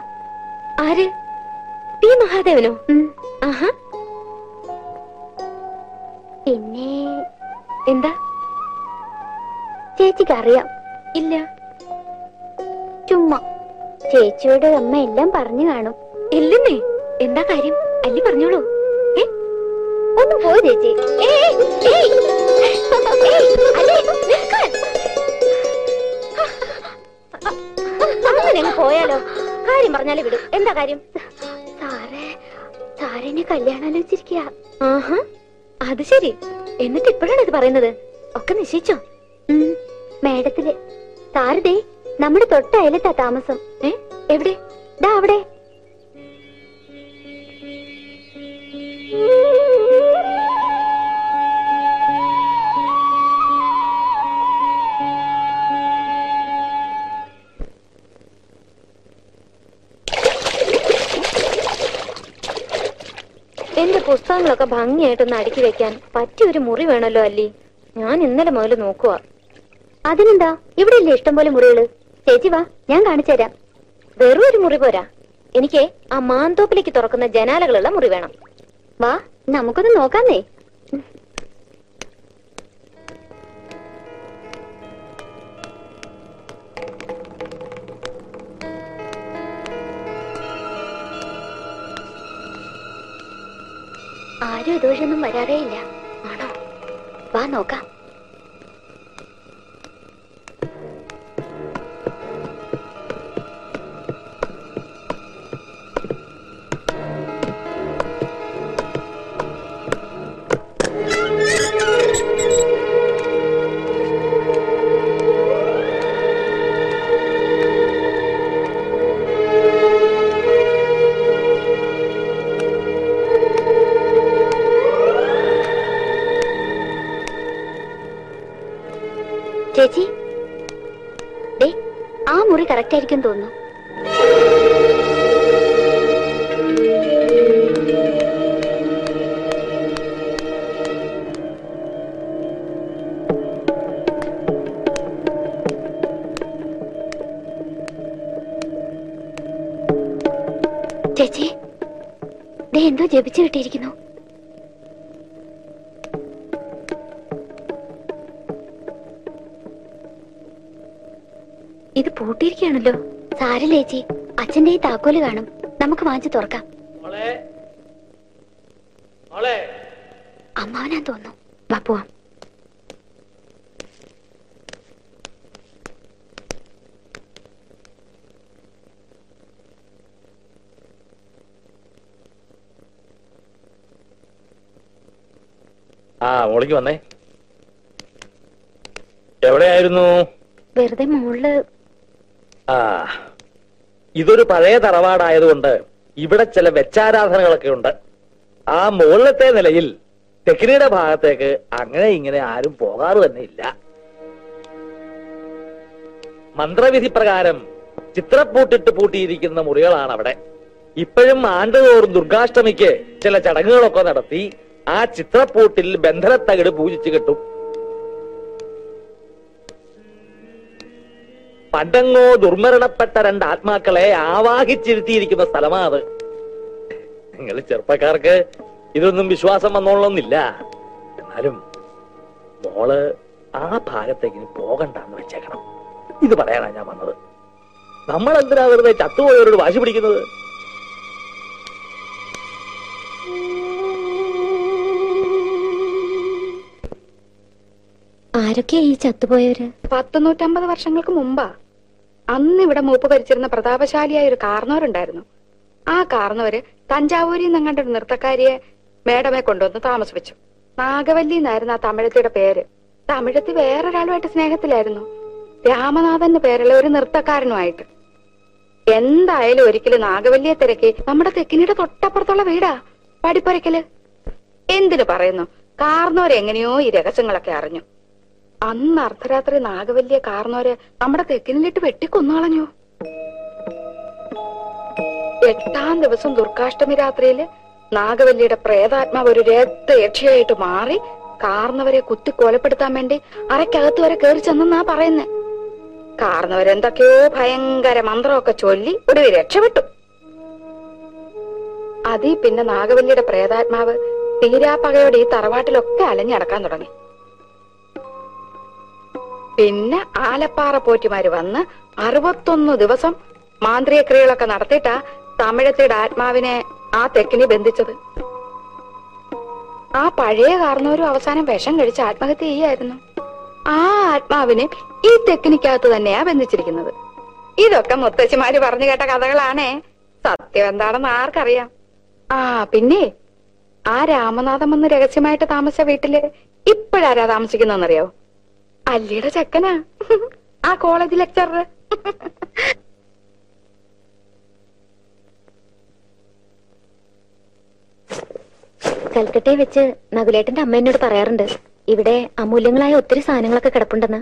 ആര്? പി മഹാദേവനോ? ആഹാ. പിന്നെ എന്താ ചേച്ചിക്ക് അറിയാം? ഇല്ല, ചുമ്മാ. ചേച്ചിയുടെ അമ്മ എല്ലാം പറഞ്ഞു കാണും. ഇല്ലെന്നേ. എന്താ കാര്യം? അല്ലി പറഞ്ഞോളൂ. ഒന്ന് പോ ചേച്ചി. അങ്ങനെ പോയാലോ? കാര്യം പറഞ്ഞാലേ വിടും. എന്താ കാര്യം? സാറേ സാറിനെ കല്യാണം ആലോചിച്ചിരിക്കുക. ആഹാ, അത് ശരി. എന്നിട്ട് ഇപ്പോഴാണ് ഇത് പറയുന്നത്? ഒക്കെ നിശ്ചയിച്ചോ? മേഡത്തില് സാറിതേ നമ്മുടെ തൊട്ട അയലത്താ താമസം. ഏ, എവിടെ? ദാ അവിടെ. എന്റെ പുസ്തകങ്ങളൊക്കെ ഭംഗിയായിട്ടൊന്ന് അടുക്കി വെക്കാൻ പറ്റിയൊരു മുറി വേണമല്ലോ അല്ലി. ഞാൻ ഇന്നലെ മുതൽ നോക്കുക. അതിനെന്താ, ഇവിടെയല്ലേ ഇഷ്ടംപോലെ മുറികള്? ചേച്ചി വാ, ഞാൻ കാണിച്ചു തരാം. വെറും ഒരു മുറി പോരാ, എനിക്ക് ആ മാന്തോപ്പിലേക്ക് തുറക്കുന്ന ജനാലകളുള്ള മുറി വേണം. വാ, നമുക്കൊന്ന് നോക്കാന്നേ. ആരും ദോഷമൊന്നും വരാറേയില്ല ആണോ? വാ നോക്കാം. ചേച്ചി, ഡേ, ആ മുറി കറക്റ്റ് ആയിരിക്കും തോന്നുന്നു. ചേച്ചി, ഡേ, എന്തോ ജപിച്ചു കിട്ടിയിരിക്കുന്നു. ഇത് പൂട്ടിയിരിക്കുകയാണല്ലോ. സാരല്ലേച്ചി, അച്ഛന്റെ ഈ താക്കോല് കാണും, നമുക്ക് വാങ്ങിച്ചു തുറക്കാം. അമ്മാവനാ തോന്നുന്നു, വാ പോവാം. ആ മോളിക്ക് വന്നേ. എവിടെയായിരുന്നു? വെറുതെ മോളില്. ആ, ഇതൊരു പഴയ തറവാടായതുകൊണ്ട് ഇവിടെ ചില വെച്ചാരാധനകളൊക്കെ ഉണ്ട്. ആ മുകളിലത്തെ നിലയിൽ തെക്കിനിയുടെ ഭാഗത്തേക്ക് അങ്ങനെ ഇങ്ങനെ ആരും പോകാറ് തന്നെ ഇല്ല. മന്ത്രവിധി പ്രകാരം ചിത്രപ്പൂട്ടിട്ട് പൂട്ടിയിരിക്കുന്ന മുറികളാണ് അവിടെ. ഇപ്പോഴും ആണ്ടുതോറും ദുർഗാഷ്ടമിക്ക് ചില ചടങ്ങുകളൊക്കെ നടത്തി ആ ചിത്രപ്പൂട്ടിൽ ബന്ധനത്തകിട് പൂജിച്ചു കിട്ടും. പണ്ടങ്ങോ ദുർമരണപ്പെട്ട രണ്ട് ആത്മാക്കളെ ആവാഹിച്ചിരുത്തിയിരിക്കുന്ന സ്ഥലമാ അത്. നിങ്ങൾ ചെറുപ്പക്കാർക്ക് ഇതൊന്നും വിശ്വാസം വന്നോളൊന്നില്ല. എന്നാലും മോള് ആ ഭാഗത്തേക്ക് പോകണ്ടെന്ന് വെച്ചേക്കണം. ഇത് പറയാനാ ഞാൻ വന്നത്. നമ്മൾ എന്തിനാ വെറുതെ ചത്തുപോയവരോട് വാശി പിടിക്കുന്നത്? ആരൊക്കെയാ ഈ ചത്തുപോയവര്? പത്ത് നൂറ്റമ്പത് വർഷങ്ങൾക്ക് മുമ്പാ. അന്ന് ഇവിടെ മൂപ്പ് ഭരിച്ചിരുന്ന പ്രതാപശാലിയായ ഒരു കാരണവരുണ്ടായിരുന്നു. ആ കാരണവര് തഞ്ചാവൂരിൽ നിന്ന് കണ്ട ഒരു നൃത്തക്കാരിയെ മേഡമെ കൊണ്ടുവന്ന് താമസിപ്പിച്ചു. നാഗവല്ലി എന്നായിരുന്നു ആ തമിഴത്തിയുടെ പേര്. തമിഴത്തി വേറൊരാളുമായിട്ട് സ്നേഹത്തിലായിരുന്നു, രാമനാഥന്റെ പേരുള്ള ഒരു നൃത്തക്കാരനുമായിട്ട്. എന്തായാലും ഒരിക്കലും നാഗവല്ലിയെ തിരക്കി നമ്മുടെ തെക്കിനിയുടെ തൊട്ടപ്പുറത്തുള്ള വീടാ പടിപ്പുരയ്ക്കല്. എന്തിനു പറയുന്നു, കാരണവരെങ്ങനെയോ ഈ രഹസ്യങ്ങളൊക്കെ അറിഞ്ഞു. അന്ന് അർദ്ധരാത്രി നാഗവല്ലിയ കാരണവര് നമ്മുടെ തെക്കിനിലിട്ട് വെട്ടിക്കൊന്നുകളഞ്ഞു. എട്ടാം ദിവസം ദുർഗാഷ്ടമി രാത്രിയില് നാഗവല്ലിയുടെ പ്രേതാത്മാവ് ഒരു രക്ത യക്ഷിയായിട്ട് മാറി കാരണവരെ കുത്തി കൊലപ്പെടുത്താൻ വേണ്ടി അരക്കകത്ത് വരെ കയറി ചെന്നാ പറയുന്നേ. കാരണവരെന്തൊക്കെയോ ഭയങ്കര മന്ത്രമൊക്കെ ചൊല്ലി ഒടുവിൽ രക്ഷപ്പെട്ടു. അതീ പിന്നെ നാഗവല്ലിയുടെ പ്രേതാത്മാവ് തീരാപ്പകയോടെ ഈ തറവാട്ടിലൊക്കെ അലഞ്ഞടക്കാൻ തുടങ്ങി. പിന്നെ ആലപ്പാറ പോറ്റിമാര് വന്ന് അറുപത്തൊന്ന് ദിവസം മാന്ത്രിക ക്രിയകളൊക്കെ നടത്തിയിട്ടാ തമിഴത്തിയുടെ ആത്മാവിനെ ആ തെക്കിനി ബന്ധിച്ചത്. ആ പഴയ കാരണവരും അവസാനം വിഷം കഴിച്ച് ആത്മഹത്യ ചെയ്യായിരുന്നു. ആ ആത്മാവിനെ ഈ തെക്കിനിക്കകത്ത് തന്നെയാ ബന്ധിച്ചിരിക്കുന്നത്. ഇതൊക്കെ മുത്തശ്ശിമാര് പറഞ്ഞു കേട്ട കഥകളാണേ, സത്യം എന്താണെന്ന് ആർക്കറിയാം. ആ പിന്നെ ആ രാമനാഥം എന്ന് രഹസ്യമായിട്ട് താമസിച്ച വീട്ടില് ഇപ്പോഴാരാ താമസിക്കുന്നറിയോ? അല്ലിയുടെ ചെക്കനാ, ആ കോളേജ് ലെക്ചറർ. കൽക്കട്ടയെ വെച്ച് നകുലേട്ടന്റെ അമ്മ എന്നോട് പറയാറുണ്ട് ഇവിടെ അമൂല്യങ്ങളായ ഒത്തിരി സാധനങ്ങളൊക്കെ കിടപ്പുണ്ടെന്ന്.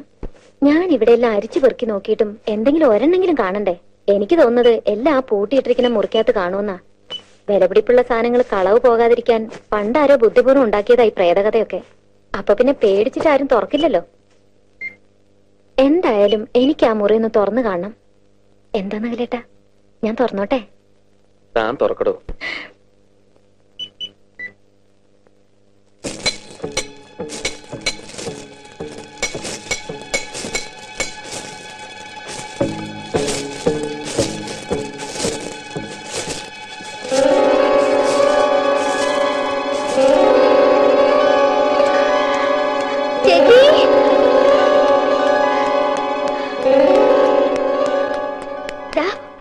ഞാൻ ഇവിടെ എല്ലാം അരിച്ചു പെറുക്കി നോക്കിയിട്ടും എന്തെങ്കിലും ഒരെണ്ണെങ്കിലും കാണണ്ടേ? എനിക്ക് തോന്നുന്നത് എല്ലാം പൂട്ടിയിട്ടിരിക്കുന്ന മുറിക്കകത്ത് കാണുമെന്നാ. വിലപിടിപ്പുള്ള സാധനങ്ങൾ കളവ് പോകാതിരിക്കാൻ പണ്ടാരോ ബുദ്ധിപൂർവ്വം ഉണ്ടാക്കിയതായി പ്രേതകഥയൊക്കെ. അപ്പൊ പിന്നെ പേടിച്ചിട്ട് ആരും തുറക്കില്ലല്ലോ. എന്തായാലും എനിക്ക് ആ മുറി ഒന്ന് തുറന്നു കാണണം. എന്താ നകലേട്ടാ? ഞാൻ തുറന്നോട്ടെ? താൻ തുറക്കടോ.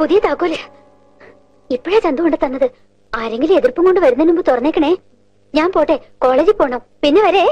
പുതിയ താക്കോല് ഇപ്പഴാ ചന്ത കൊണ്ട് തന്നത്. ആരെങ്കിലും എതിർപ്പും കൊണ്ട് വരുന്നതിന് മുമ്പ് തുറന്നേക്കണേ. ഞാൻ പോട്ടെ, കോളേജിൽ പോണം. പിന്നെ വരേ.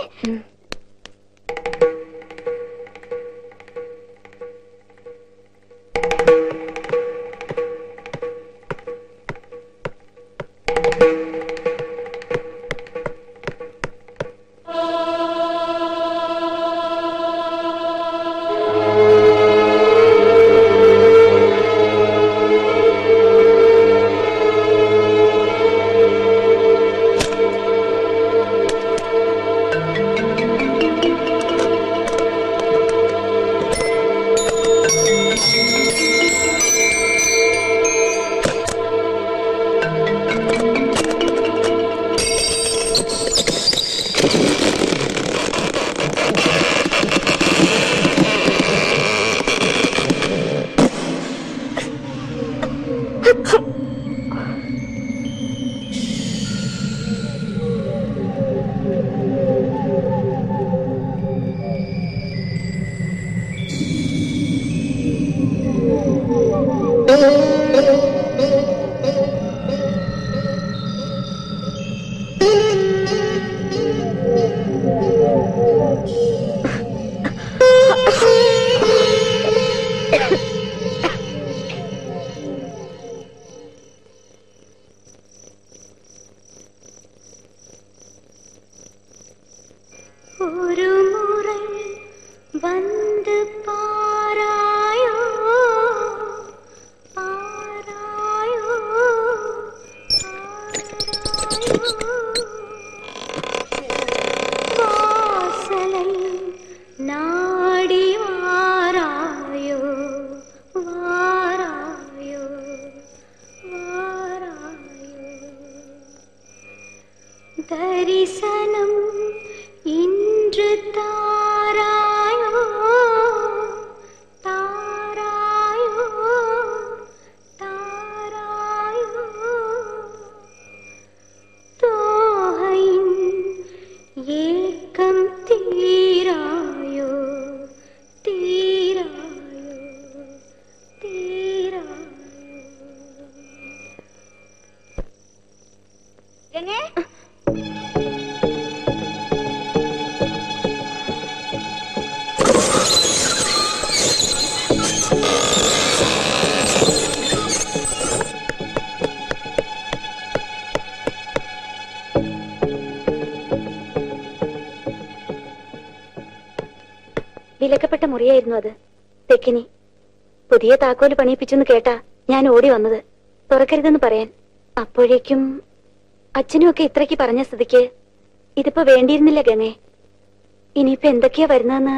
വിലക്കപ്പെട്ട മുറിയായിരുന്നു അത്. തെക്കിനി പുതിയ താക്കോല് പണിയിപ്പിച്ചെന്ന് കേട്ടാ ഞാൻ ഓടി വന്നത്. തുറക്കരുതെന്ന് പറയാൻ. അപ്പോഴേക്കും അച്ഛനും ഒക്കെ ഇത്രയ്ക്ക് പറഞ്ഞ സ്ഥിതിക്ക് ഇതിപ്പോ വേണ്ടിയിരുന്നില്ല ഗംഗേ. ഇനിയിപ്പോ എന്തൊക്കെയാ വരുന്നതെന്ന്.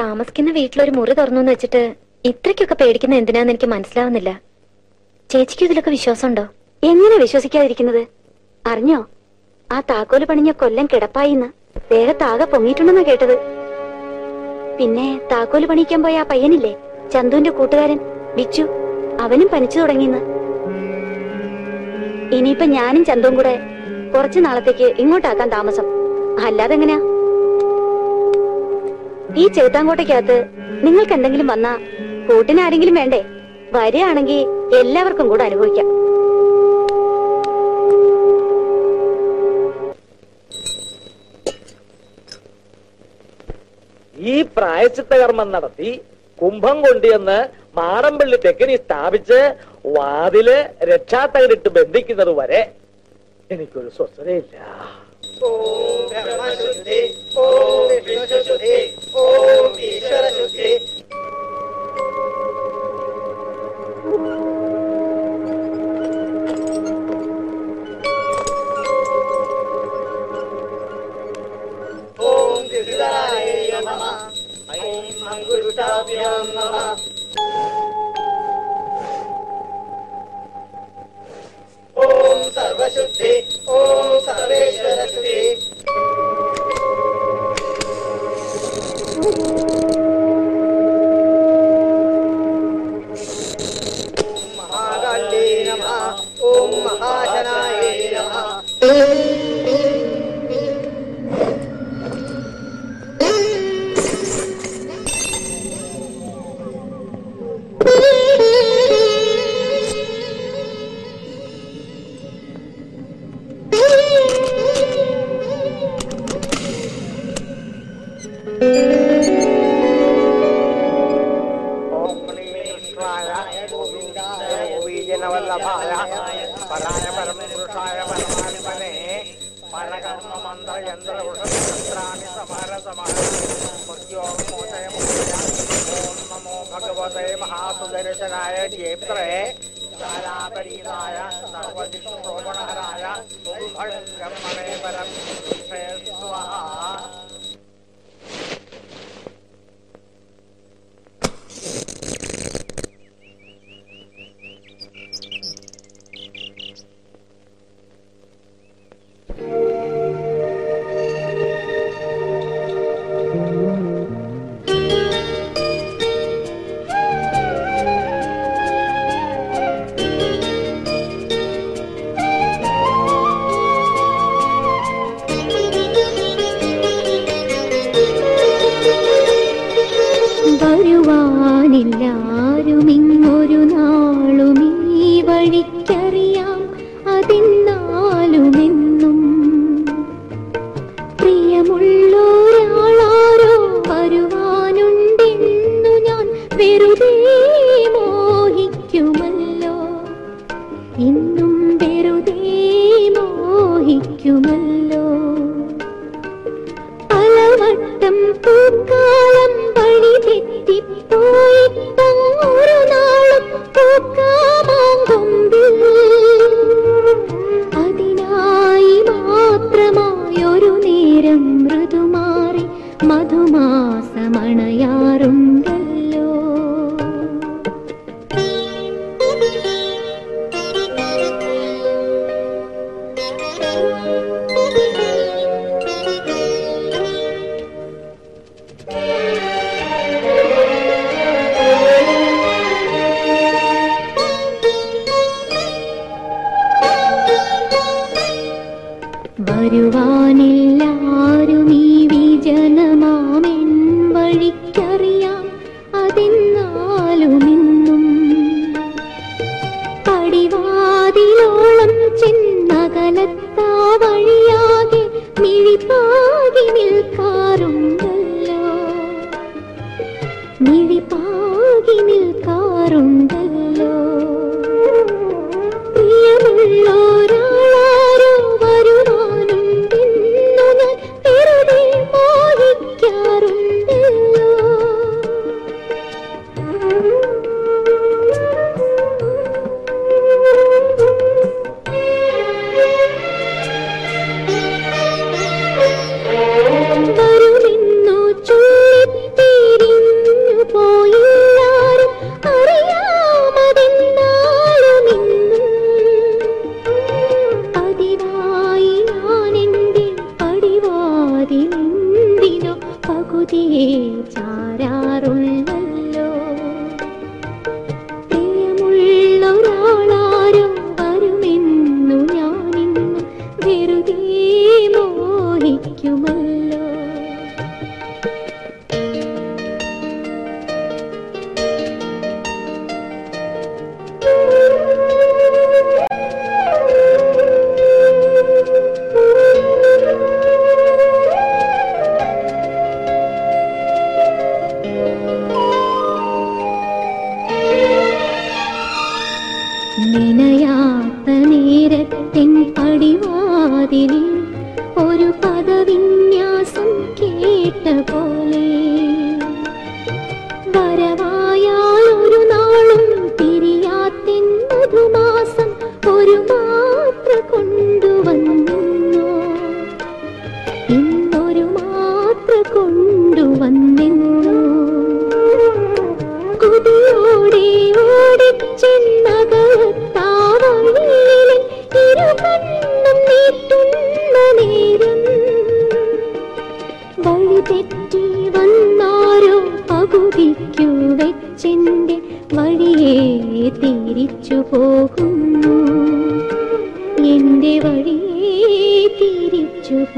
താമസിക്കുന്ന വീട്ടിലൊരു മുറി തുറന്നു വെച്ചിട്ട് ഇത്രയ്ക്കൊക്കെ പേടിക്കുന്ന എന്തിനാന്ന് എനിക്ക് മനസ്സിലാവുന്നില്ല. ചേച്ചിക്ക് ഇതിലൊക്കെ വിശ്വാസമുണ്ടോ? എങ്ങനെ വിശ്വസിക്കാതിരിക്കുന്നത്? അറിഞ്ഞോ ആ താക്കോല് പണിഞ്ഞ കൊല്ലം കിടപ്പായിന്ന്. ദേഹത്താകെ പൊങ്ങിയിട്ടുണ്ടെന്നാ കേട്ടത്. പിന്നെ താക്കോല് പണിക്കാൻ പോയ ആ പയ്യനില്ലേ, ചന്തുവിന്റെ കൂട്ടുകാരൻ ബിച്ചു, അവനും പനിച്ചു തുടങ്ങിന്ന്. ഇനിയിപ്പൊ ഞാനും ചന്തുവും കൂടെ കുറച്ചു നാളത്തേക്ക് ഇങ്ങോട്ടാക്കാൻ താമസം. അല്ലാതെ എങ്ങനെയാ? ഈ ചെറുത്താങ്കോട്ടയ്ക്കകത്ത് നിങ്ങൾക്ക് എന്തെങ്കിലും വന്നാ കൂട്ടിനാരെങ്കിലും വേണ്ടേ? വരികയാണെങ്കിൽ എല്ലാവർക്കും കൂടെ അനുഭവിക്കാം. ഈ പ്രായശ്ചിത്ത കർമ്മം നടത്തി കുംഭം കൊണ്ടുവന്ന് മാടമ്പള്ളി തെക്കിനി സ്ഥാപിച്ച് വാതില് രക്ഷാത്തകരിട്ട് ബന്ധിക്കുന്നത് വരെ എനിക്കൊരു സ്വസ്ഥതയില്ല. സർവശുദ്ധി. ഓം സർവേശ്വര ശുദ്ധി. മഹാകാല്യേ നമഃ. ഓം മഹാശനായേ നമഃ. Thank you.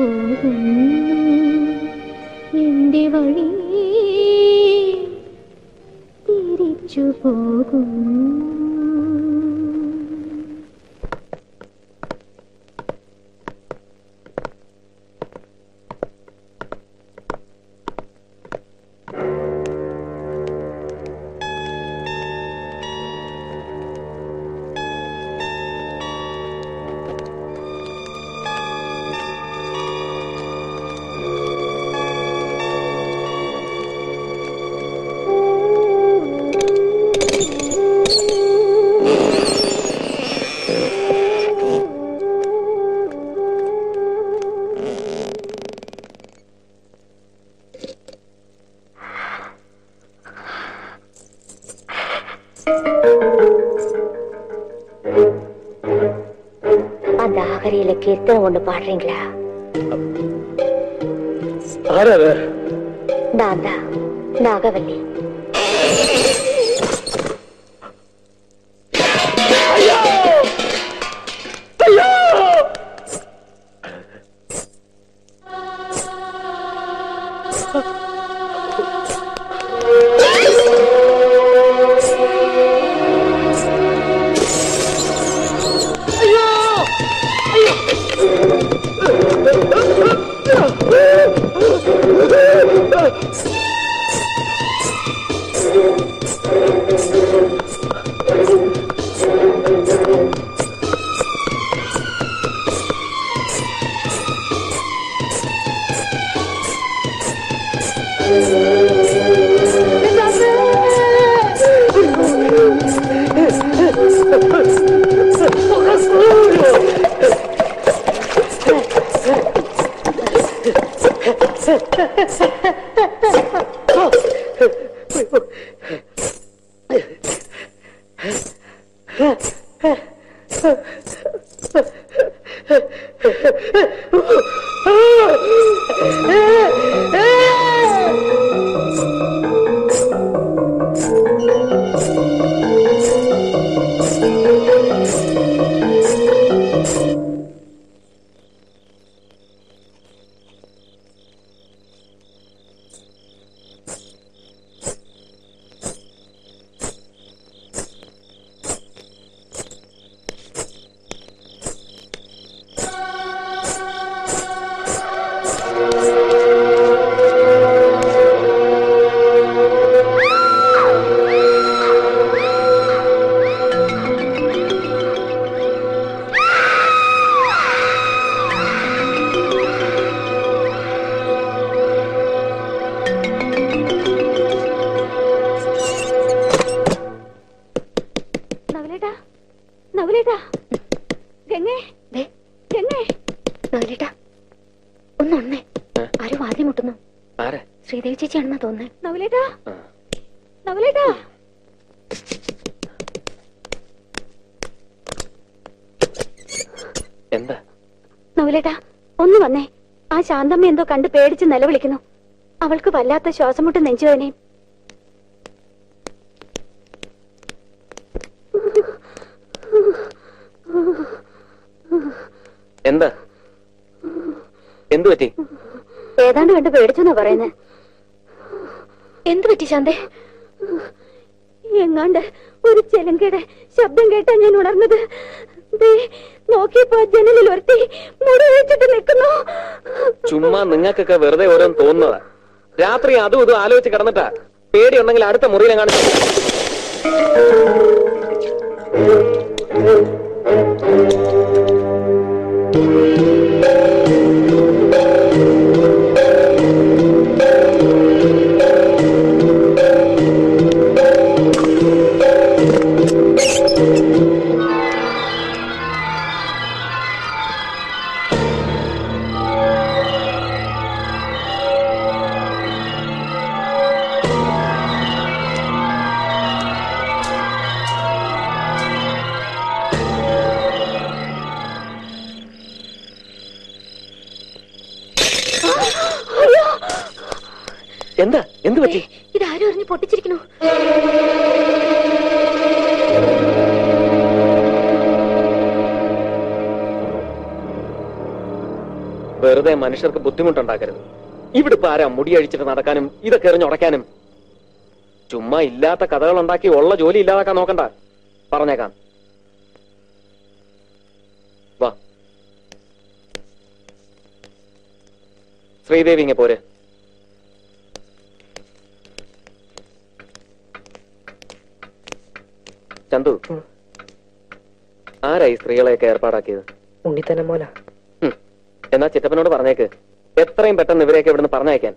പോകുന്നു എൻ്റെ വഴി തിരിച്ചു പോകുന്നു. கீர்த்தனை ஒண்ணு பாடுறீங்களா? தாந்தா நாகவல்லி. ശാന്തമ്മ എന്തോ കണ്ട് പേടിച്ച് നിലവിളിക്കുന്നു. അവൾക്ക് വല്ലാത്ത ശ്വാസം മുട്ട് നെഞ്ചുവേനയും. എന്താ എന്തു പറ്റി? ഏതാണ്ട് കണ്ട് പേടിച്ചെന്നാ പറയുന്നത്. എന്തു പറ്റി ശാന്തേ? എങ്ങാണ്ട് ഒരു ചെലങ്കയുടെ ശബ്ദം കേട്ടാ ഞാൻ ഉണർന്നത്. നോക്കിയപ്പോ ജനലിൽ ഒരുത്തി മുടിവെച്ചിട്ട് നിൽക്കുന്നു. ചുമ്മാ നിങ്ങൾക്കൊക്കെ വെറുതെ ഓരോന്ന് തോന്നുന്നതാ. രാത്രി അതും ഇതും ആലോചിച്ച് കിടന്നിട്ടാ. പേടിയുണ്ടെങ്കിൽ അടുത്ത മുറിയിലെ കാണും. വെറുതെ മനുഷ്യർക്ക് ബുദ്ധിമുട്ടുണ്ടാക്കരുത്. ഇവിടെ ഇപ്പൊ ആരാ മുടിയഴിച്ചിട്ട് നടക്കാനും ഇതൊക്കെ എറിഞ്ഞുടയ്ക്കാനും? ചുമ്മാ ഇല്ലാത്ത കഥകൾ ഉണ്ടാക്കി ഉള്ള ജോലി ഇല്ലാതാക്കാൻ നോക്കണ്ട. പറഞ്ഞേക്കാം. വാ ശ്രീദേവി, ഇങ്ങ പോരെ. ചന്തു, ആരായി സ്ത്രീകളെയൊക്കെ ഏർപ്പാടാക്കിയത്? ഉണ്ണിത്തന്നെ മോല. എന്നാ ചിറ്റപ്പനോട് പറഞ്ഞേക്ക് എത്രയും പെട്ടെന്ന് ഇവരെയൊക്കെ ഇവിടുന്ന് പറഞ്ഞയക്കാൻ.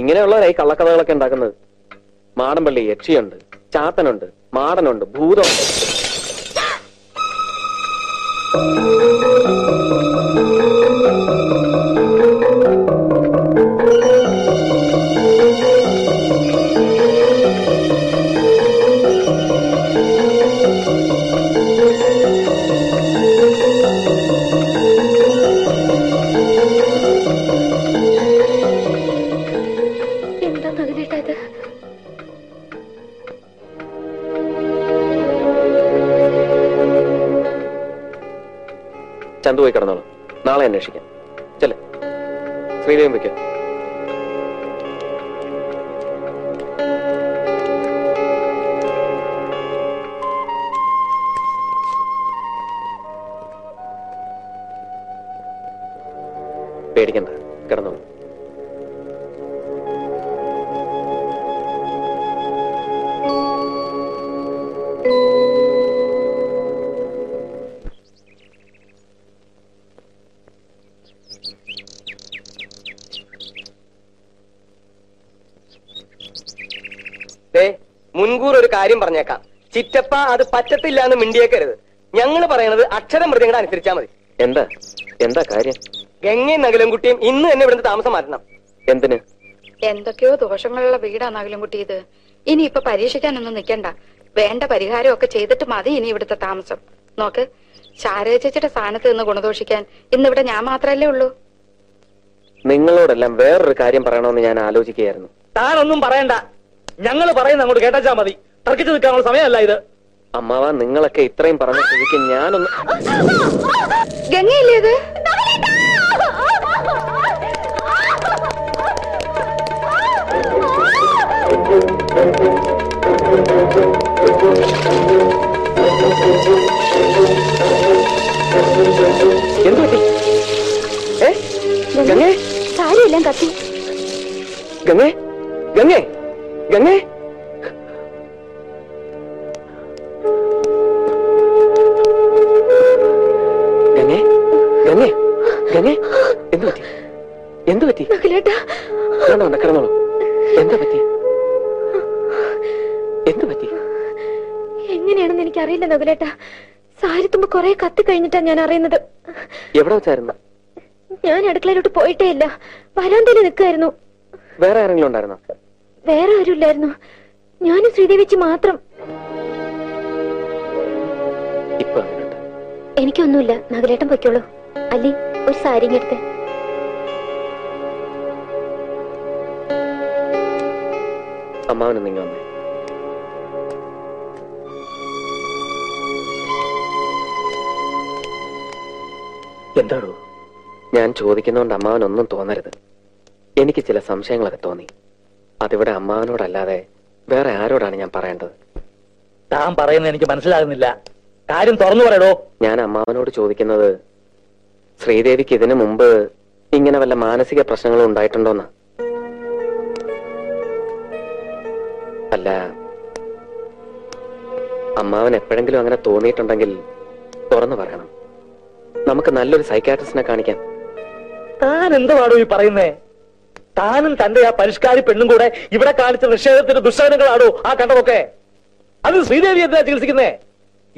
ഇങ്ങനെയുള്ളവരായി കള്ളക്കഥകളൊക്കെ ഉണ്ടാക്കുന്നത്. മാടമ്പള്ളി യക്ഷിയുണ്ട്, ചാത്തനുണ്ട്, മാടനുണ്ട്, ഭൂതമുണ്ട്. പോയി കിടന്നോളൂ, നാളെ അന്വേഷിക്കാം. ചെല്ലേ ശ്രീദേവി വയ്ക്കാം. പേടിക്കണ്ട, കിടന്നോളൂ. മുൻകൂർ ഒരു കാര്യം പറഞ്ഞേക്കാം, ചിറ്റപ്പ അത് പറ്റത്തില്ല എന്ന് മിണ്ടിയേക്കരുത്. ഞങ്ങൾ പറയുന്നത് അക്ഷരം മൃഗങ്ങളെ അനുസരിച്ചാ മതി. എന്താ എന്താ കാര്യം? ഗംഗയും നകിലും കുട്ടിയും ഇന്ന് തന്നെ ഇവിടുന്ന് താമസം മാറ്റണം. എന്തിന്? എന്തൊക്കെയോ ദോഷങ്ങളുള്ള വീടാ നകിലും കുട്ടി ഇത്. ഇനി ഇപ്പൊ പരീക്ഷിക്കാനൊന്നും നിക്കണ്ട. വേണ്ട പരിഹാരമൊക്കെ ചെയ്തിട്ട് മതി ഇനി ഇവിടുത്തെ താമസം. നോക്ക്, ശാരദ ചേച്ചിയുടെ സ്ഥാനത്ത് നിന്ന് ഗുണദോഷിക്കാൻ ഇന്നിവിടെ ഞാൻ മാത്രല്ലേ ഉള്ളൂ. നിങ്ങളോടെല്ലാം വേറൊരു കാര്യം പറയണമെന്ന് ഞാൻ ആലോചിക്കുകയായിരുന്നു. താനൊന്നും പറയണ്ട, ഞങ്ങൾ പറയുന്ന അങ്ങോട്ട് കേട്ടാച്ചാ മതി. തർക്കിച്ചു നിൽക്കാനുള്ള സമയമല്ല ഇത്. അമ്മാവ, നിങ്ങളൊക്കെ ഇത്രയും പറഞ്ഞ സ്ഥിതിക്ക് ഞാനൊന്ന് ഗംഗയില്ലേ ഇത്? എന്തുപറ്റി? ഏ ഗംഗേ, കാര്യമെല്ലാം കത്തി. ഗംഗേ, ഗംഗേ, ഗംഗേ, ഗംഗേ, ഗംഗേ, ഗംഗേ, എന്തു പറ്റി? എന്തു പറ്റി? കിടന്നോ കിടന്നോളൂ. എന്താ പറ്റി? എന്തു പറ്റി? എങ്ങനെയാണെന്ന് എനിക്കറിയില്ല നകുലേട്ടാ. സാരിത്തുമ്പോ കൊറേ കത്തി കഴിഞ്ഞിട്ടാ ഞാൻ അറിയുന്നത്. എവിടെ വെച്ചായിരുന്നു? ഞാൻ അടുക്കളയിലോട്ട് പോയിട്ടേ ഇല്ല, വരാന്തയിൽ നിൽക്കായിരുന്നു. വേറെ ആരെങ്കിലും ഉണ്ടായിരുന്നോ? വേറെ ആരുമില്ലായിരുന്നു, ഞാനും ശ്രീദേവിച്ച് മാത്രം. എനിക്കൊന്നുമില്ല നഗരേട്ടൻ, പൊയ്ക്കോളൂ. അല്ലി, ഒരു സാരി എടുത്ത്. അമ്മാവനെ നിങ്ങൾ വന്നേ. എന്താണോ ഞാൻ ചോദിക്കുന്നോണ്ട് അമ്മാവനൊന്നും തോന്നരുത്. എനിക്ക് ചില സംശയങ്ങളൊക്കെ തോന്നി. അതിവിടെ അമ്മാവനോടല്ലാതെ വേറെ ആരോടാണ് ഞാൻ പറയേണ്ടത്? താൻ പറയുന്നത് എനിക്ക് മനസ്സിലാകുന്നില്ല, കാര്യം തുറന്നു പറയടോ. ഞാൻ അമ്മാവനോട് ചോദിക്കുന്നത് ശ്രീദേവിക്ക് ഇതിനു മുമ്പ് ഇങ്ങനെ വല്ല മാനസിക പ്രശ്നങ്ങളും ഉണ്ടായിട്ടുണ്ടോന്നാ. അല്ല, അമ്മാവൻ എപ്പോഴെങ്കിലും അങ്ങനെ തോന്നിയിട്ടുണ്ടെങ്കിൽ തുറന്നു പറയണം. നമുക്ക് നല്ലൊരു സൈക്കാട്രിസ്റ്റിനെ കാണിക്കാം. താൻ എന്തുവാടോ ഈ പറയുന്നേ? താനും തന്റെ ആ പരിഷ്കാരി പെണ്ണും കൂടെ ഇവിടെ കാണിച്ച നിഷേധത്തിന്റെ ദുശ്ശകനങ്ങളാണോ ആ കണ്ടതൊക്കെ? അത് ശ്രീദേവി എന്തിനാ ചികിത്സിക്കുന്നേ?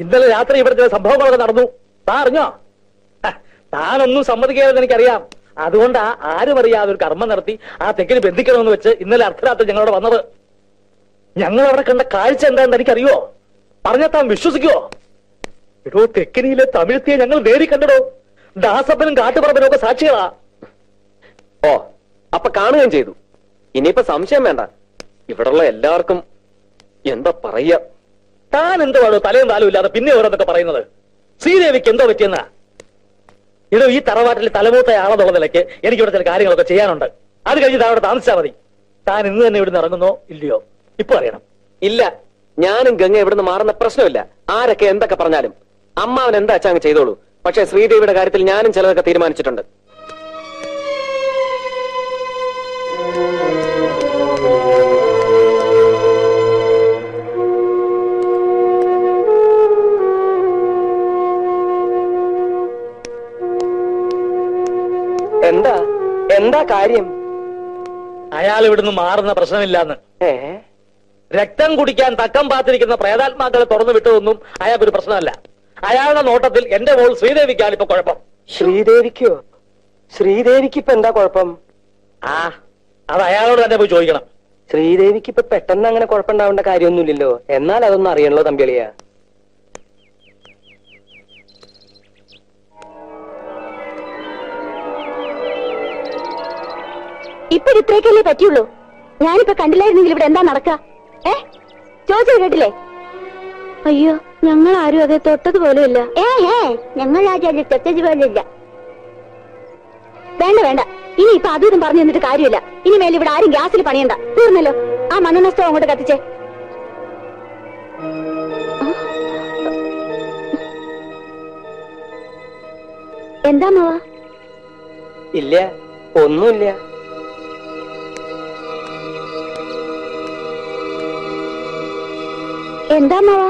ഇന്നലെ രാത്രി ഇവിടെ ചില സംഭവങ്ങളൊക്കെ നടന്നു, താ അറിഞ്ഞോ? താനൊന്നും സമ്മതിക്കാതെന്ന് എനിക്കറിയാം. അതുകൊണ്ട് ആ ആരും അറിയാതെ ഒരു കർമ്മം നടത്തി ആ തെക്കിന് ബന്ധിക്കണമെന്ന് വെച്ച് ഇന്നലെ അർദ്ധരാത്രി ഞങ്ങളോട് വന്നത്. ഞങ്ങൾ അവിടെ കണ്ട കാഴ്ച എന്താണെന്ന് എനിക്കറിയോ? പറഞ്ഞാൽ താൻ വിശ്വസിക്കുവോ? എടോ, തെക്കിനിയിലെ തമിഴ്ത്തിയെ ഞങ്ങൾ നേരി കണ്ടടോ. ദാസപ്പനും കാട്ടുപറമ്പനും ഒക്കെ സാക്ഷികളാ. ഓ, അപ്പൊ കാണുകയും ചെയ്തു. ഇനിയിപ്പോ സംശയം വേണ്ട, ഇവിടെയുള്ള എല്ലാവർക്കും എന്താ പറയ. താൻ എന്തുവാണോ തലയും താലും ഇല്ലാതെ പിന്നെ ഓരോന്നൊക്കെ പറയുന്നത്? ശ്രീദേവിക്ക് എന്തോ പറ്റിയെന്നാ ഇത് ഈ തറവാട്ടിൽ തലമൂത്തയാണെന്നുള്ള നിലയ്ക്ക് എനിക്ക് ഇവിടെ ചില കാര്യങ്ങളൊക്കെ ചെയ്യാനുണ്ട്. അത് കഴിഞ്ഞ് താൻ അവിടെ താമസിച്ചാൽ മതി. താൻ ഇന്ന് തന്നെ ഇവിടുന്ന് ഇറങ്ങുന്നോ ഇല്ലയോ ഇപ്പൊ അറിയണം. ഇല്ല, ഞാനും ഗംഗ ഇവിടുന്ന് മാറുന്ന പ്രശ്നമില്ല. ആരൊക്കെ എന്തൊക്കെ പറഞ്ഞാലും അമ്മാവൻ എന്താ അച്ഛാ അങ്ങ് ചെയ്തോളൂ. പക്ഷെ ശ്രീദേവിയുടെ കാര്യത്തിൽ ഞാനും ചിലതൊക്കെ തീരുമാനിച്ചിട്ടുണ്ട്. എന്താ എന്താ കാര്യം? അയാൾ ഇവിടുന്ന് മാറുന്ന പ്രശ്നമില്ലാന്ന്. രക്തം കുടിക്കാൻ തക്കം പാത്തിരിക്കുന്ന പ്രേതാത്മാക്കളെ തുറന്നു വിട്ടതൊന്നും അയാൾക്കൊരു പ്രശ്നമല്ല. അയാളുടെ നോട്ടത്തിൽ എന്റെ മോൾ ശ്രീദേവിക്കാണ് ഇപ്പൊ കുഴപ്പം. ശ്രീദേവിക്കോ? ശ്രീദേവിക്ക് ഇപ്പൊ എന്താ കുഴപ്പം? ആ, അത് അയാളോട് തന്നെ പോയി ചോദിക്കണം. ശ്രീദേവിക്ക് ഇപ്പൊ പെട്ടെന്ന് അങ്ങനെ കുഴപ്പമുണ്ടാവേണ്ട കാര്യമൊന്നുമില്ലല്ലോ. എന്നാൽ അതൊന്നും അറിയണല്ലോ തമ്പിളിയാ. ഇപ്പൊ ഇത്രയൊക്കെയല്ലേ പറ്റിയുള്ളൂ. ഞാനിപ്പോ കണ്ടില്ലായിരുന്നെങ്കിൽ ഇവിടെ എന്താ നടക്കുക? ഏ ചോദിച്ചത് കേട്ടില്ലേ? അയ്യോ, ഞങ്ങൾ ആരും അതെ തൊട്ടത് പോലെയില്ല. ഏഹേ, ഞങ്ങൾ ആരും തൊട്ടത് പോലെയില്ല. വേണ്ട വേണ്ട, ഇനി ഇപ്പൊ അതും പറഞ്ഞു തന്നിട്ട് കാര്യമില്ല. ഇനി മേലെ ഇവിടെ ആരും ഗ്യാസിൽ പണിയണ്ട. തീർന്നല്ലോ. ആ മണ്ണനഷ്ടം അങ്ങോട്ട് കത്തിച്ചേ. എന്താ മാവാ? ഇല്ല, ഒന്നുമില്ല. എന്താ മാവാ?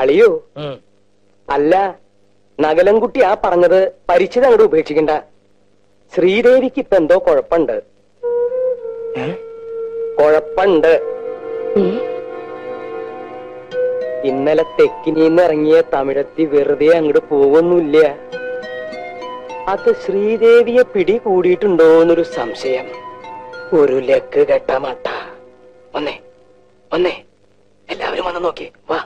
അളിയോ, അല്ല, നഗലൻകുട്ടി ആ പറഞ്ഞത് പരിചിതം അങ്ങോട്ട് ഉപേക്ഷിക്കണ്ട. ശ്രീദേവിക്ക് ഇപ്പൊ എന്തോ കുഴപ്പമുണ്ട്. കുഴപ്പമുണ്ട്. ഇന്നലെ തെക്കിനിന്ന് ഇറങ്ങിയ തമിഴത്തി വെറുതെ അങ്ങോട്ട് പോകുന്നില്ല. അത് ശ്രീദേവിയെ പിടി കൂടിയിട്ടുണ്ടോ എന്നൊരു സംശയം. ഒരു ലക്ക് കെട്ട മട്ട. ഒന്നേ ഒന്നേ എല്ലാവരും വന്ന് നോക്കി വാ.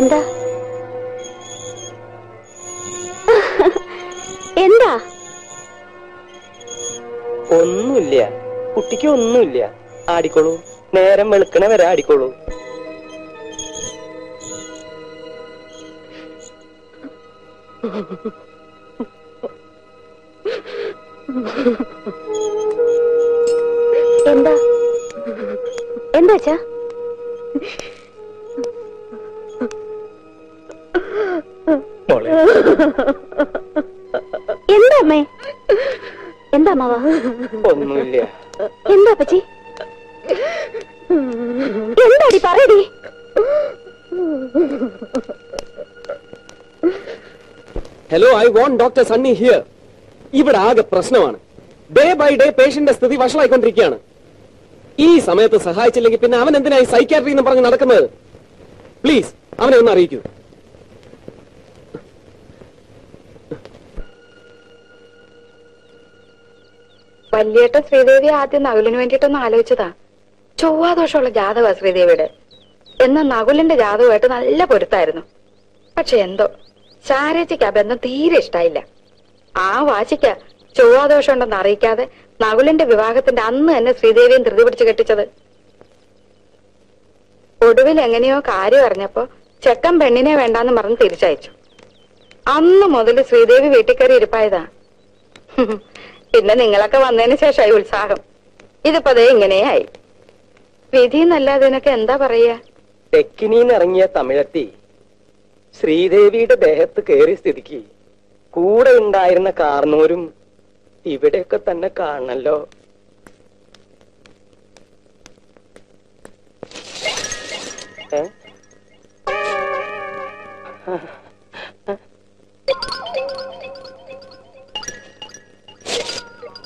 എന്താ എന്താ? ഒന്നുമില്ല കുട്ടിക്ക്, ഒന്നുമില്ല. ആടിക്കോളൂ, നേരം വെളുക്കണ വരെ ആടിക്കോളൂ. എന്താ എന്താ അച്ഛാ? എന്താ അമ്മേ? എന്താ അമ്മാവാ? ഒന്നുമില്ല. എന്താ അപ്പച്ചി? എന്താടി പറയടി. Hello, I want doctor Sunny here. ഇവിടെ ആകെ പ്രശ്നമാണ്. ഡേ ബൈ ഡേ പേഷ്യന്റിന്റെ സ്ഥിതി വഷളായിക്കൊണ്ടിരിക്കുകയാണ്. ഈ സമയത്ത് സഹായിച്ചില്ലെങ്കിൽ പിന്നെ അവൻ എന്തിനായി സൈക്യാട്രി എന്ന് പറഞ്ഞ് നടക്കുന്നത്? പ്ലീസ് അവനെ ഒന്ന് അറിയിക്കൂ. വല്യേട്ടൻ ശ്രീദേവി ആദ്യം നകുലിന് വേണ്ടിയിട്ടൊന്ന് ആലോചിച്ചതാ. ചൊവ്വാദോഷമുള്ള ജാതകമാണ് ശ്രീദേവിയുടെ. എന്നാൽ നകുലിന്റെ ജാതകമായിട്ട് നല്ല പൊരുത്തായിരുന്നു. പക്ഷെ എന്തോ ശാരേജിക്ക് ആ ബന്ധം തീരെ ഇഷ്ടായില്ല. ആ വാശിക്ക ചൊവ്വാദോഷം ഉണ്ടെന്ന് അറിയിക്കാതെ നകുലിന്റെ വിവാഹത്തിന്റെ അന്ന് തന്നെ ശ്രീദേവിയും ധൃതി പിടിച്ചു കെട്ടിച്ചത്. ഒടുവിൽ എങ്ങനെയോ കാര്യം അറിഞ്ഞപ്പോ ചെക്കൻ പെണ്ണിനെ വേണ്ടാന്ന് പറഞ്ഞ് തിരിച്ചയച്ചു. അന്ന് മുതൽ ശ്രീദേവി വീട്ടിൽ കയറി ഇരിപ്പായതാ. പിന്നെ നിങ്ങളൊക്കെ വന്നതിന് ശേഷമായി ഉത്സാഹം. ഇതിപ്പോ അതേ ഇങ്ങനെയായി. വിധി എന്നല്ലാതെ ഇതിനൊക്കെ എന്താ പറയാ? തെക്കിനിറങ്ങിയ തമിഴത്തി ശ്രീദേവിയുടെ ദേഹത്ത് കയറി സ്ഥിതിക്ക് കൂടെ ഉണ്ടായിരുന്ന കാർന്നോരും ഇവിടെയൊക്കെ തന്നെ കാണണല്ലോ.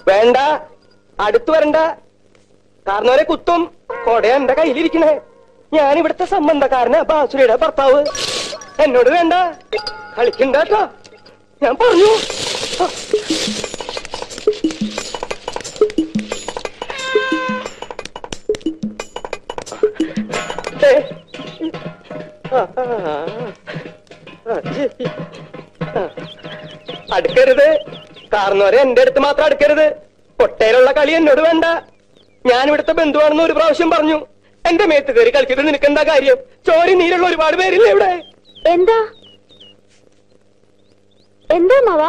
വേണ്ട, അടുത്തു വരണ്ട. കാർന്നോരെ കുത്തും. കൊടയാ എന്റെ കയ്യിലിരിക്കണേ. ഞാൻ ഇവിടുത്തെ സംബന്ധക്കാരനാ, ബാസുരയുടെ ഭർത്താവ്. എന്നോട് വേണ്ട, കളിക്കണ്ട. ഞാൻ പറഞ്ഞു. അടുക്കരുത്. കാർന്നോരെ എന്റെ അടുത്ത് മാത്രം അടുക്കരുത്. കൊട്ടയിലുള്ള കളി എന്നോട് വേണ്ട. ഞാൻ ഇവിടുത്തെ ബന്ധുവാണെന്ന് ഒരു പ്രാവശ്യം പറഞ്ഞു. എന്റെ മേത്ത് കയറി കളിച്ചത് നിനക്കെന്താ കാര്യം? ചോരി നീരുള്ള ഒരുപാട് പേരില്ലേ ഇവിടെ? എന്താ എന്താ അമ്മാവാ?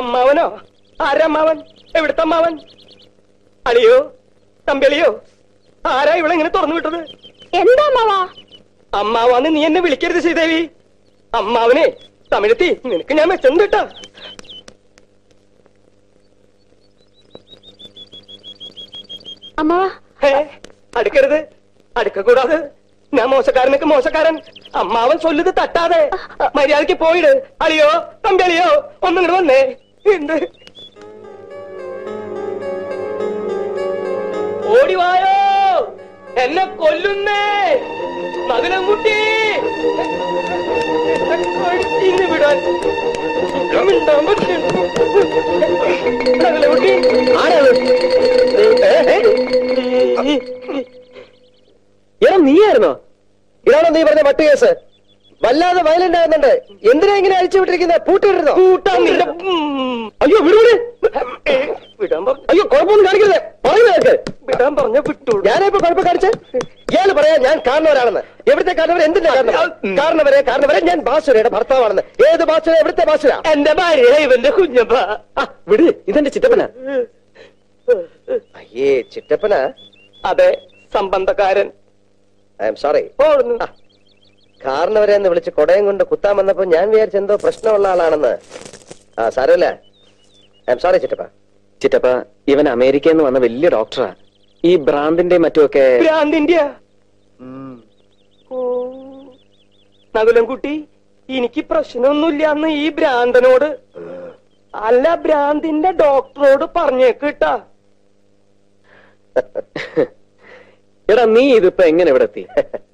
അമ്മാവനോ? ആരമ്മാവൻ? എവിടുത്തെ അമ്മാവൻ? അളിയോ തമ്പിളിയോ? ആരാ ഇവിടെ ഇങ്ങനെ തുറന്നു വിട്ടത്? എന്താ അമ്മാവാ? അമ്മാവാന്ന് നീ എന്നെ വിളിക്കരുത് ശ്രീദേവി. അമ്മാവനെ തമിഴത്തി നിനക്ക് ഞാൻ മെച്ചം കിട്ടാ. അമ്മാവാ അടുക്കരുത്, അടുക്കൂടാതെ. ഞാൻ മോശക്കാരനൊക്കെ മോശക്കാരൻ. അമ്മാവൻ ചൊല്ലുത് തട്ടാതെ മര്യാദക്ക് പോയിട്. അളിയോ തമ്പിളിയോ ഒന്നിങ്ങോട് വന്നേ. എന്ത് ഓടിവായോ? എന്നെ കൊല്ലുന്നേ മകനം കുട്ടി. എടാ നീയായിരുന്നോ? ഇതാണോ നീ പറഞ്ഞ മറ്റു കേസ്? വല്ലാതെ വയലന്റ് ആകുന്നുണ്ട്. എന്തിനാ ഇങ്ങനെ അഴിച്ചു വിട്ടിരിക്കുന്ന? പൂട്ടിട്ടിരുന്നോ? അയ്യോ വിടൂടെ. അയ്യോ കുഴപ്പമൊന്നും കാണിക്കരുത്. പറയുന്നവർക്ക് വിടാൻ പറഞ്ഞ വിട്ടു. ഞാനിപ്പോ കുഴപ്പം കാണിച്ചേ? ഇയാള് പറയാ ഞാൻ കാരണവരാണെന്ന്. എവിടുത്തെ കാരണവരെ? എന്തിന്റെ കാരണവരെ? കാരണവരെ ഞാൻ ബാസുരയുടെ ഭർത്താവാണെന്ന്. ഏത് ബാസുര? എവിടുത്തെ ബാസുര? എന്റെ ഭാര്യ, ഇവന്റെ കുഞ്ഞപ്പ. വിട്, ഇതെന്റെ ചിറ്റപ്പന. അയ്യേ ചിറ്റപ്പന? അതെ സംബന്ധക്കാരൻ. I am sorry. കാരണവരെന്ന് വിളിച്ച് കൊടയം കൊണ്ട് കുത്താൻ വന്നപ്പോ ഞാൻ വിചാരിച്ച എന്തോ പ്രശ്നമുള്ള ആളാണെന്ന്. ആ സാരമില്ല. ഐ എം സോറി ചിറ്റപ്പ. ചിറ്റപ്പ ഇവൻ അമേരിക്കയിൽ നിന്ന് വന്ന വലിയ ഡോക്ടറാ. ഈ ഭ്രാന്തിന്റെ മറ്റുമൊക്കെ. ഭ്രാന്തിന്റെ നകുലൻകുട്ടി എനിക്ക് പ്രശ്നമൊന്നുമില്ല എന്ന് ഈ ഭ്രാന്തനോട്, അല്ല ഭ്രാന്തിന്റെ ഡോക്ടറോട് പറഞ്ഞേക്കിട്ടാ. എടാ നീ ഇതിപ്പോ എങ്ങനെ ഇവിടെ എത്തി?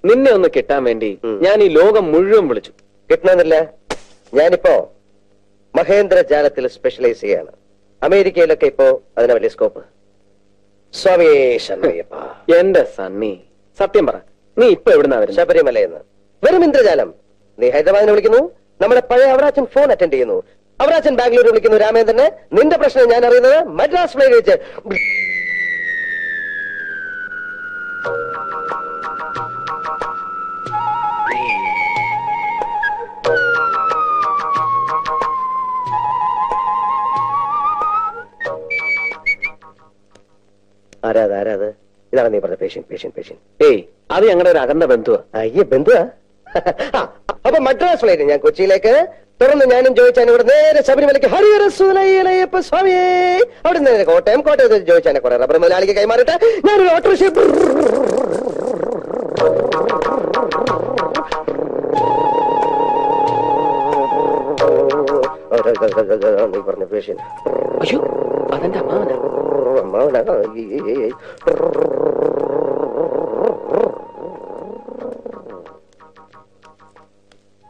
നിന്നെ ഒന്ന് കിട്ടാൻ വേണ്ടി ഞാൻ ഈ ലോകം മുഴുവൻ വിളിച്ചു. കിട്ടണമെന്നില്ല, ഞാനിപ്പോ മഹേന്ദ്ര ജാലത്തിൽ സ്പെഷ്യലൈസ് ചെയ്യാണ്. അമേരിക്കയിലൊക്കെ ഇപ്പോ അതിന് വലിയ സ്കോപ്പ്. എന്റെ സണ്ണി സത്യം പറ, നീ ഇപ്പൊ എവിടുന്നാ വരുന്നത്? ശബരിമലയെന്ന്. വെറും ഇന്ദ്രജാലം. നീ ഹൈദരാബാദിനെ വിളിക്കുന്നു, നമ്മുടെ പഴയ അവരാച്ചൻ ഫോൺ അറ്റൻഡ് ചെയ്യുന്നു, അവരാച്ചൻ ബാംഗ്ലൂർ വിളിക്കുന്നു, രാമേന്ദ്രനെ. നിന്റെ പ്രശ്നം ഞാൻ അറിയുന്നത് മദ്രാസ് ഫ്ലൈറ്റ് വെച്ച്. ആരാത് ആരാത്? ഇതാണ് നീ പറഞ്ഞ പേഷ്യൻ പേഷ്യൻ പേഷ്യൻ? ഏയ് അത് ഞങ്ങളുടെ ഒരു അകന്ന ബന്ധുവാ. അയ്യേ ബന്ധുവാ? അപ്പൊ മദ്രാസ് ഫ്ലൈറ്റ് ഞാൻ കൊച്ചിയിലേക്ക്, തുടർന്ന് ഞാനും ജോയിച്ചാൻ ഇവിടെ നേരെ ശബരിമലയ്ക്ക്. ഹരിഹര സുലൈലയ്യപ്പ സ്വാമിയേ. അവിടെ നിന്ന് നേരെ കോട്ടയം. കോട്ടയത്ത് ജോയിച്ചാനെ കുറെ റബ്ബർ മുതലാളിക്ക് കൈമാറിട്ട് ഞാനൊരു ഓട്ടോറിക്ഷ. നീ പറഞ്ഞ പേഷ്യൻ. അയ്യോ അതെന്റെ അമ്മാവന.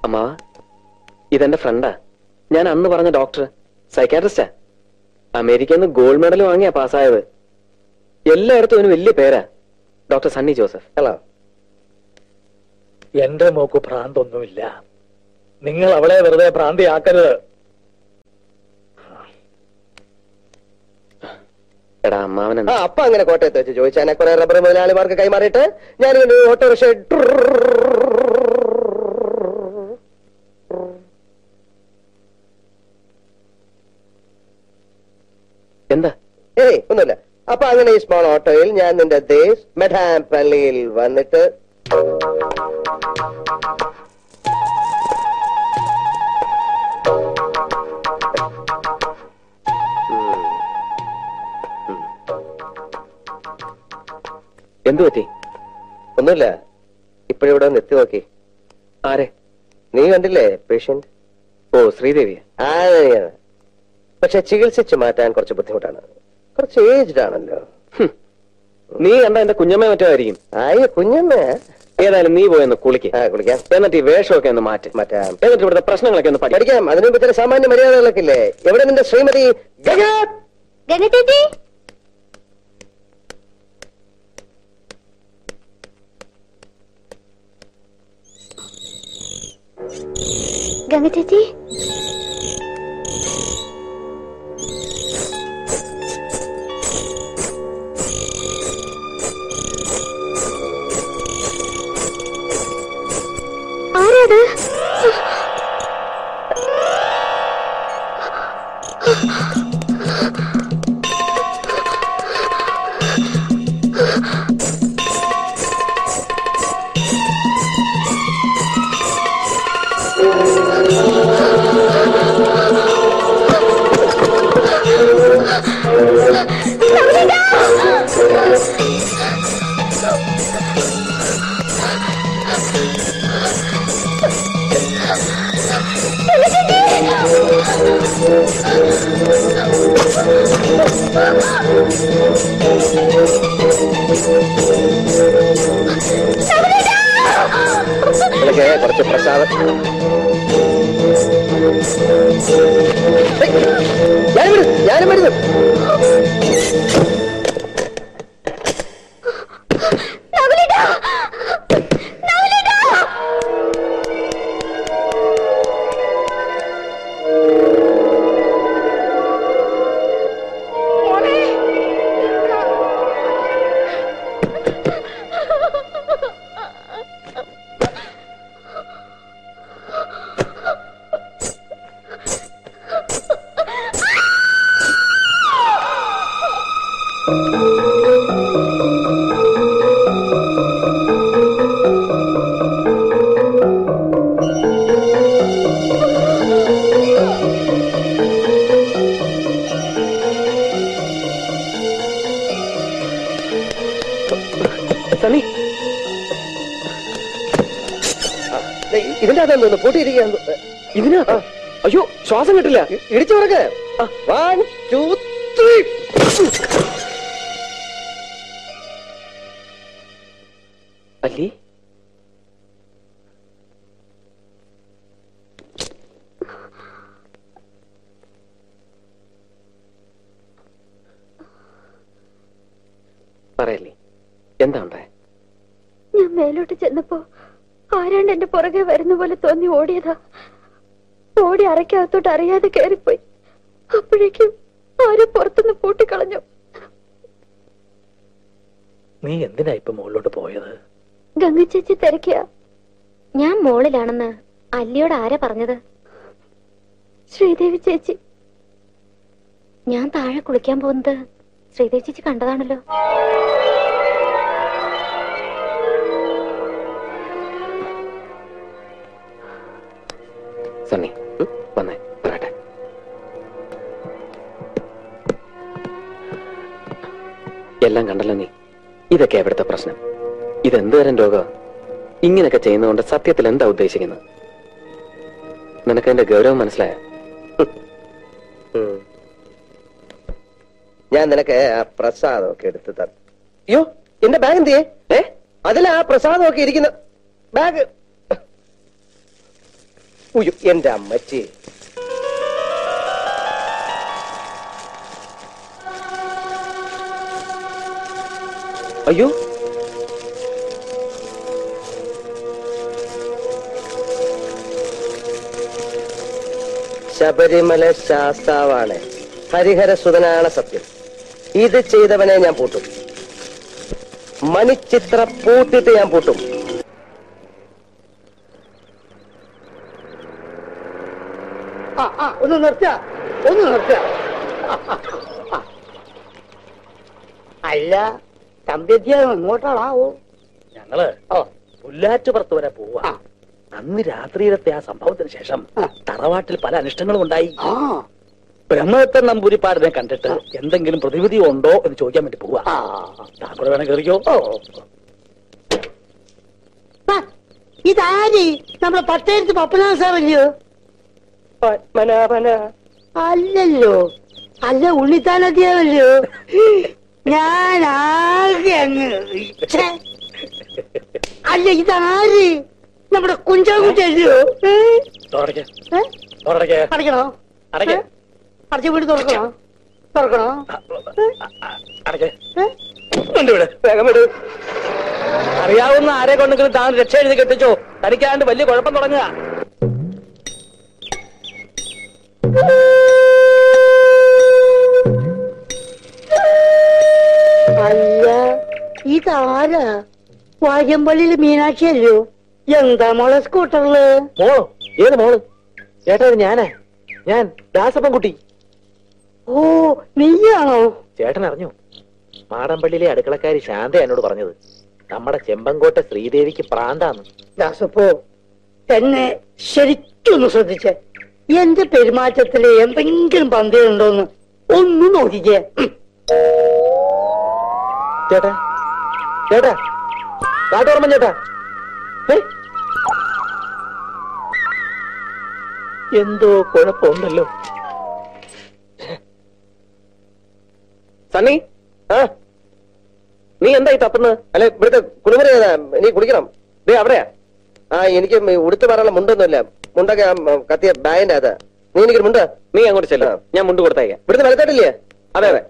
അമ്മാവ ഇതെന്റെ ഫ്രണ്ടാ. ഞാൻ അന്ന് പറഞ്ഞ ഡോക്ടർ സൈക്കാട്രിസ്റ്റാ. അമേരിക്കയിൽ നിന്ന് ഗോൾഡ് മെഡൽ വാങ്ങിയാ പാസ്സായത്. എല്ലായിടത്തും അവന് വലിയ പേരാ. ഡോക്ടർ സണ്ണി ജോസഫ്. ഹലോ. എന്റെ മോക്ക് ഭ്രാന്തൊന്നുമില്ല. നിങ്ങൾ അവളെ വെറുതെ ഭ്രാന്തിയാക്കരുത്. അപ്പൊ അങ്ങനെ കോട്ടയത്ത് വെച്ച് ചോദിച്ചാൽ കുറെ റബ്ബർ മുതലാളിമാർക്ക് കൈമാറിയിട്ട് ഞാനിങ്ങനെ ഓട്ടോറിക്ഷ. എന്താ? ഏയ് ഒന്നുമില്ല. അപ്പൊ അങ്ങനെ ഈ സ്മോൾ ഓട്ടോയിൽ ഞാൻ നിന്റെ ദേശ് മെഡാം പള്ളിയിൽ വന്നിട്ട്. എന്തു പറ്റി? ഒന്നുമില്ല. ഇപ്പഴിവിടെ എത്തി നോക്കി. ആരെ? നീ കണ്ടില്ലേ പേഷ്യന്റ്? ഓ ശ്രീദേവി. ആ പക്ഷെ ചികിത്സിച്ചു മാറ്റാൻ കുറച്ച് ബുദ്ധിമുട്ടാണ്. കുറച്ച് ഏജ്ഡ് ആണല്ലോ. നീ കണ്ട എന്റെ കുഞ്ഞമ്മ മറ്റോ ആയിരിക്കും. ആയ കുഞ്ഞമ്മ. ഏതായാലും നീ പോയെന്ന് കുളിക്കാം. കുളിക്കാം. എന്നിട്ട് ഈ വേഷമൊക്കെ ഒന്ന് മാറ്റി മാറ്റാം. എന്നിട്ട് ഇവിടുത്തെ പ്രശ്നങ്ങളൊക്കെ ഒന്ന് പഠിക്കാം. അതിനു മുമ്പ് ചില സാമാന്യ മര്യാദകളൊക്കെ ഇല്ലേ? എവിടെ നിന്റെ ശ്രീമതി ഗംഗ ചേച്ചി? കുറച്ച് പ്രസാദം ഞാനും വരുന്നു. ഇതിനകത്താന്ന് പൂട്ടിയിരിക്കുകയാണെന്ന് ഇതിനകത്താ. അയ്യോ ശ്വാസം കിട്ടില്ല, ഇടിച്ചു പറക്ക്. One two three. അല്ലി പറയല്ലേ എന്താ ഉണ്ടായ? ഞാൻ മേലോട്ട് ചെന്നപ്പോ ആരാണ്ട് എന്റെ പുറകെ വരുന്ന പോലെ തോന്നി ഓടിയതാ. ഓടി അരയ്ക്കകത്തോട്ട് അറിയാതെ കയറിപ്പോയി. അപ്പോഴേക്കും ആരോ പുറത്തുനിന്ന് പൂട്ടിക്കളഞ്ഞു. നീ എന്തിനാ ഇപ്പൊ മോളിലോട്ട് പോയത്? ഗംഗ ചേച്ചി തിരക്കിയ. ഞാൻ മോളിലാണെന്ന് അല്ലിയോട് ആരാ പറഞ്ഞത്? ശ്രീദേവി ചേച്ചി. ഞാൻ താഴെ കുളിക്കാൻ പോകുന്നത് ശ്രീദേവി ചേച്ചി കണ്ടതാണല്ലോ. സണ്ണി വന്നേ പറയട്ടെ. എല്ലാം കണ്ടല്ലോ നീ. ഇതൊക്കെ എവിടുത്തെ പ്രശ്നം? ഇതെന്തേരം രോഗം? ഇങ്ങനെയൊക്കെ ചെയ്യുന്നതുകൊണ്ട് സത്യത്തിൽ എന്താ ഉദ്ദേശിക്കുന്നത്? നിനക്ക് എന്റെ ഗൗരവം മനസ്സിലായ? ഞാൻ നിനക്ക് ആ പ്രസാദമൊക്കെ എടുത്ത് തന്നു. അയ്യോ എന്റെ ബാഗ് എന്ത് ചെയ്യേ? അതിലാ പ്രസാദമൊക്കെ ഇരിക്കുന്ന ബാഗ്. എന്റെ അമ്മച്ചി അയ്യോ ശബരിമല ശാസ്താവാണ്, ഹരിഹരസുതനാണ് സത്യം. ഇത് ചെയ്തവനെ ഞാൻ പൂട്ടും. മണിച്ചിത്ര പൂട്ടിട്ട് ഞാൻ പൂട്ടും. ഒന്ന് നിർത്ത ഒന്ന് നിർത്ത. അല്ല തമ്പ്യത്തിയാണോ? എങ്ങോട്ടാളാവോ? ഞങ്ങള് പുല്ലാറ്റുപുറത്ത് വരെ പോവാ. അന്ന് രാത്രിയിലത്തെ ആ സംഭവത്തിന് ശേഷം തറവാട്ടിൽ പല അനിഷ്ടങ്ങളും ഉണ്ടായി. ബ്രഹ്മദത്തൻ നമ്പൂരിപ്പാടിനെ കണ്ടിട്ട് എന്തെങ്കിലും പ്രതിവിധി ഉണ്ടോ എന്ന് ചോദിക്കാൻ വേണ്ടി പോവാ. താക്കൂടെ വേണം കയറിക്കോ. ഇതാരി നമ്മളെ പട്ടേരത്ത് പപ്പനാ സാറല്ലയോ? അല്ലല്ലോ അല്ല ഉണ്ണിത്താനത്തിയാവല്ലോ. ഞാൻ ആകെ അങ്ങ് അല്ല ഇതാര് നമ്മുടെ കുഞ്ചാകുഞ്ചല്ലോ. അടയ്ക്കണോ? അടച്ച വീട് തുറക്കണോ? തുറക്കണോ? അറിയാവുന്ന ആരെ കൊണ്ടെങ്കിലും താൻ രക്ഷ എഴുതി കെട്ടിച്ചോ. തനിക്കാണ്ട് വലിയ കുഴപ്പം തുടങ്ങുക. അല്ല ഇതാരാ? വാഴമ്പള്ളിയില് മീനാക്ഷിയല്ലോ. എന്താ മോളെ സ്കൂട്ടറില്? മോളോ? ഏത് മോള് ചേട്ടാ? ഞാനാ, ഞാൻ ദാസപ്പൻകുട്ടി. ഓ നീയാണോ? ചേട്ടൻ അറിഞ്ഞു? മാടമ്പള്ളിയിലെ അടുക്കളക്കാരി ശാന്ത എന്നോട് പറഞ്ഞത് നമ്മുടെ ചെമ്പങ്കോട്ടെ ശ്രീദേവിക്ക് പ്രാന്താന്ന്. ദാസപ്പോ എന്നെ ശരിക്കൊന്ന് ശ്രദ്ധിച്ചേ, എന്റെ പെരുമാറ്റത്തില് എന്തെങ്കിലും പന്തിയുണ്ടോന്ന് ഒന്നും നോക്കിക്കേ. ചേട്ടാ ചേട്ടാ കാട്ടോർമ്മ ചേട്ടാ, എന്തോ കുഴപ്പമുണ്ടല്ലോ. സണ്ണി ആ നീ എന്തായി തപ്പുന്നത്? അല്ല ഇവിടുത്തെ കുളിമുറി ഏതാ? നീ കുളിക്കണം. ദേ അവിടെയാ. ആ എനിക്ക് ഉടുത്തു പറയാനുള്ള മുണ്ടൊന്നുമില്ല, മുണ്ടൊക്കെ കത്തിയ ബാഗിന്റെ അതാ. നീ എനിക്ക് മുണ്ട്, നീ അങ്ങോട്ട് ചെല്ല, ഞാൻ മുണ്ട് കൊടുത്തേക്കാം. ഇവിടുത്തെ വലത്തായിട്ടില്ലേ? അതെ അതെ.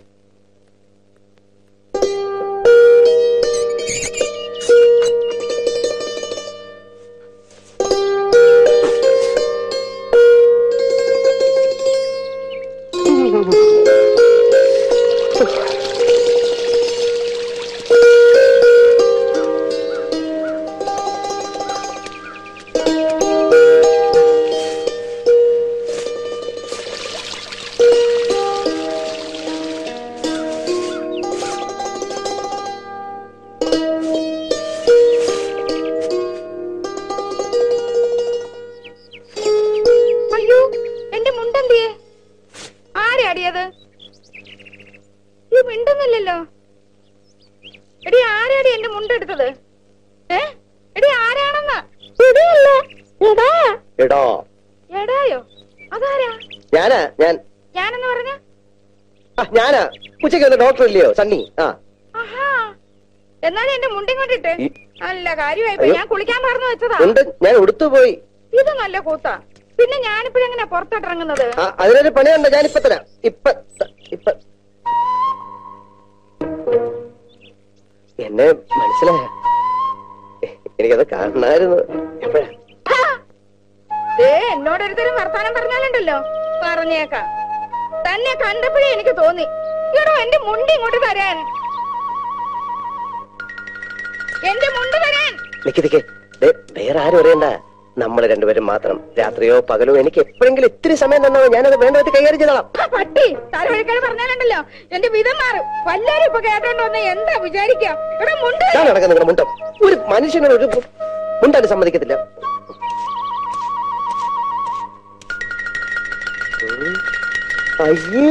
ഡോക്ടറല്ലയോ സണ്ണി? ആ എന്നാലും എന്റെ മുണ്ടിങ്ങോട്ടിട്ട് നല്ല കാര്യമായി. ഞാൻ കുളിക്കാൻ പറഞ്ഞു വെച്ചതാ, ഞാൻ ഉടുത്തു പോയി. ഇത് നല്ല കൂത്താ. പിന്നെ ഞാനിപ്പോഴെങ്ങനെയാ പുറത്തോട്ടിറങ്ങുന്നത്? അതിനൊരു പണിയുണ്ട്, ഞാനിപ്പ തരാം. ഇപ്പ ഇപ്പ എന്നെ മനസ്സിലായ? എനിക്കത് കാണായിരുന്നു. എപ്പോഴാ എന്നോടൊരുത്തരും വർത്താനം പറഞ്ഞാലുണ്ടല്ലോ പറഞ്ഞേക്കാം. തന്നെ കണ്ടപ്പോഴേ എനിക്ക് തോന്നി എന്റെ മുണ്ട് ഇങ്ങോട്ട് തരാൻ. എന്റെ മുണ്ട് തരാൻ നിൽക്കി. വേറെ ആരും അറിയണ്ട, നമ്മൾ രണ്ടുപേരും മാത്രം. രാത്രിയോ പകലോ എനിക്ക് എപ്പോഴെങ്കിലും ഇത്തിരി സമയം തന്നോ, ഞാനത് വേണ്ട വിധത്തിൽ കൈകാര്യം ചെയ്തോളാം. പട്ടി താരവഴിക്കാൻ പറഞ്ഞാലുണ്ടല്ലോ എന്റെ വിധം മാറും. വല്ലവരും ഇപ്പൊ കേട്ടോണ്ടോന്ന് എന്താ വിചാരിക്കാം? ഇവിടെ മുണ്ട് നടക്കാം. നിങ്ങളുടെ മുണ്ടം ഒരു മനുഷ്യനെ ഒരു മുണ്ടാണ് സമ്മതിക്കത്തില്ല. അയ്യേ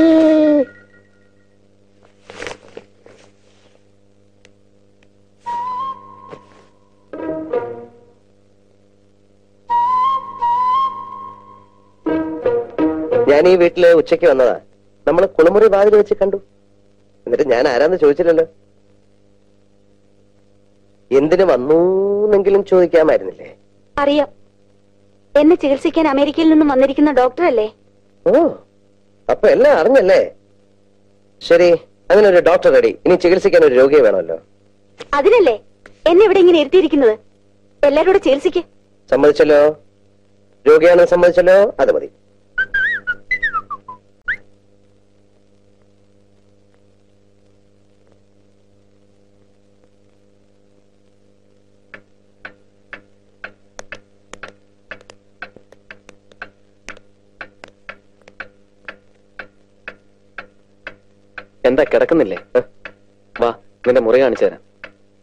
ഞാൻ ഈ വീട്ടില് ഉച്ചയ്ക്ക് വന്നതാ. നമ്മള് കുളിമുറി വാതിൽ വെച്ച് കണ്ടു. എന്നിട്ട് ഞാൻ ആരാന്ന് ചോദിച്ചില്ലല്ലോ. എന്തിനു വന്നൂന്നെങ്കിലും ചോദിക്കാമായിരുന്നില്ലേ? അറിയാം, എന്നെ ചികിത്സിക്കാൻ അമേരിക്കയിൽ നിന്നും വന്നിരിക്കുന്ന ഡോക്ടറല്ലേ. ഓ അപ്പൊ എല്ലാം അറിഞ്ഞല്ലേ. ശരി, അങ്ങനെ ഒരു ഡോക്ടർ റെഡി. ഇനി ചികിത്സിക്കാൻ ഒരു രോഗിയെ വേണമല്ലോ. അതിനല്ലേ എന്നെ ഇവിടെ ഇങ്ങനെ ഇരുത്തിയിരിക്കുന്നത്. എല്ലാരും കൂടെ ചികിത്സിക്ക് സമ്മതിച്ചല്ലോ. രോഗിയാണെന്ന് സമ്മതിച്ചല്ലോ, അത് മതി. എന്താ കിടക്കുന്നില്ലേ? വാ, നിന്റെ മുറി കാണിച്ചു തരാം.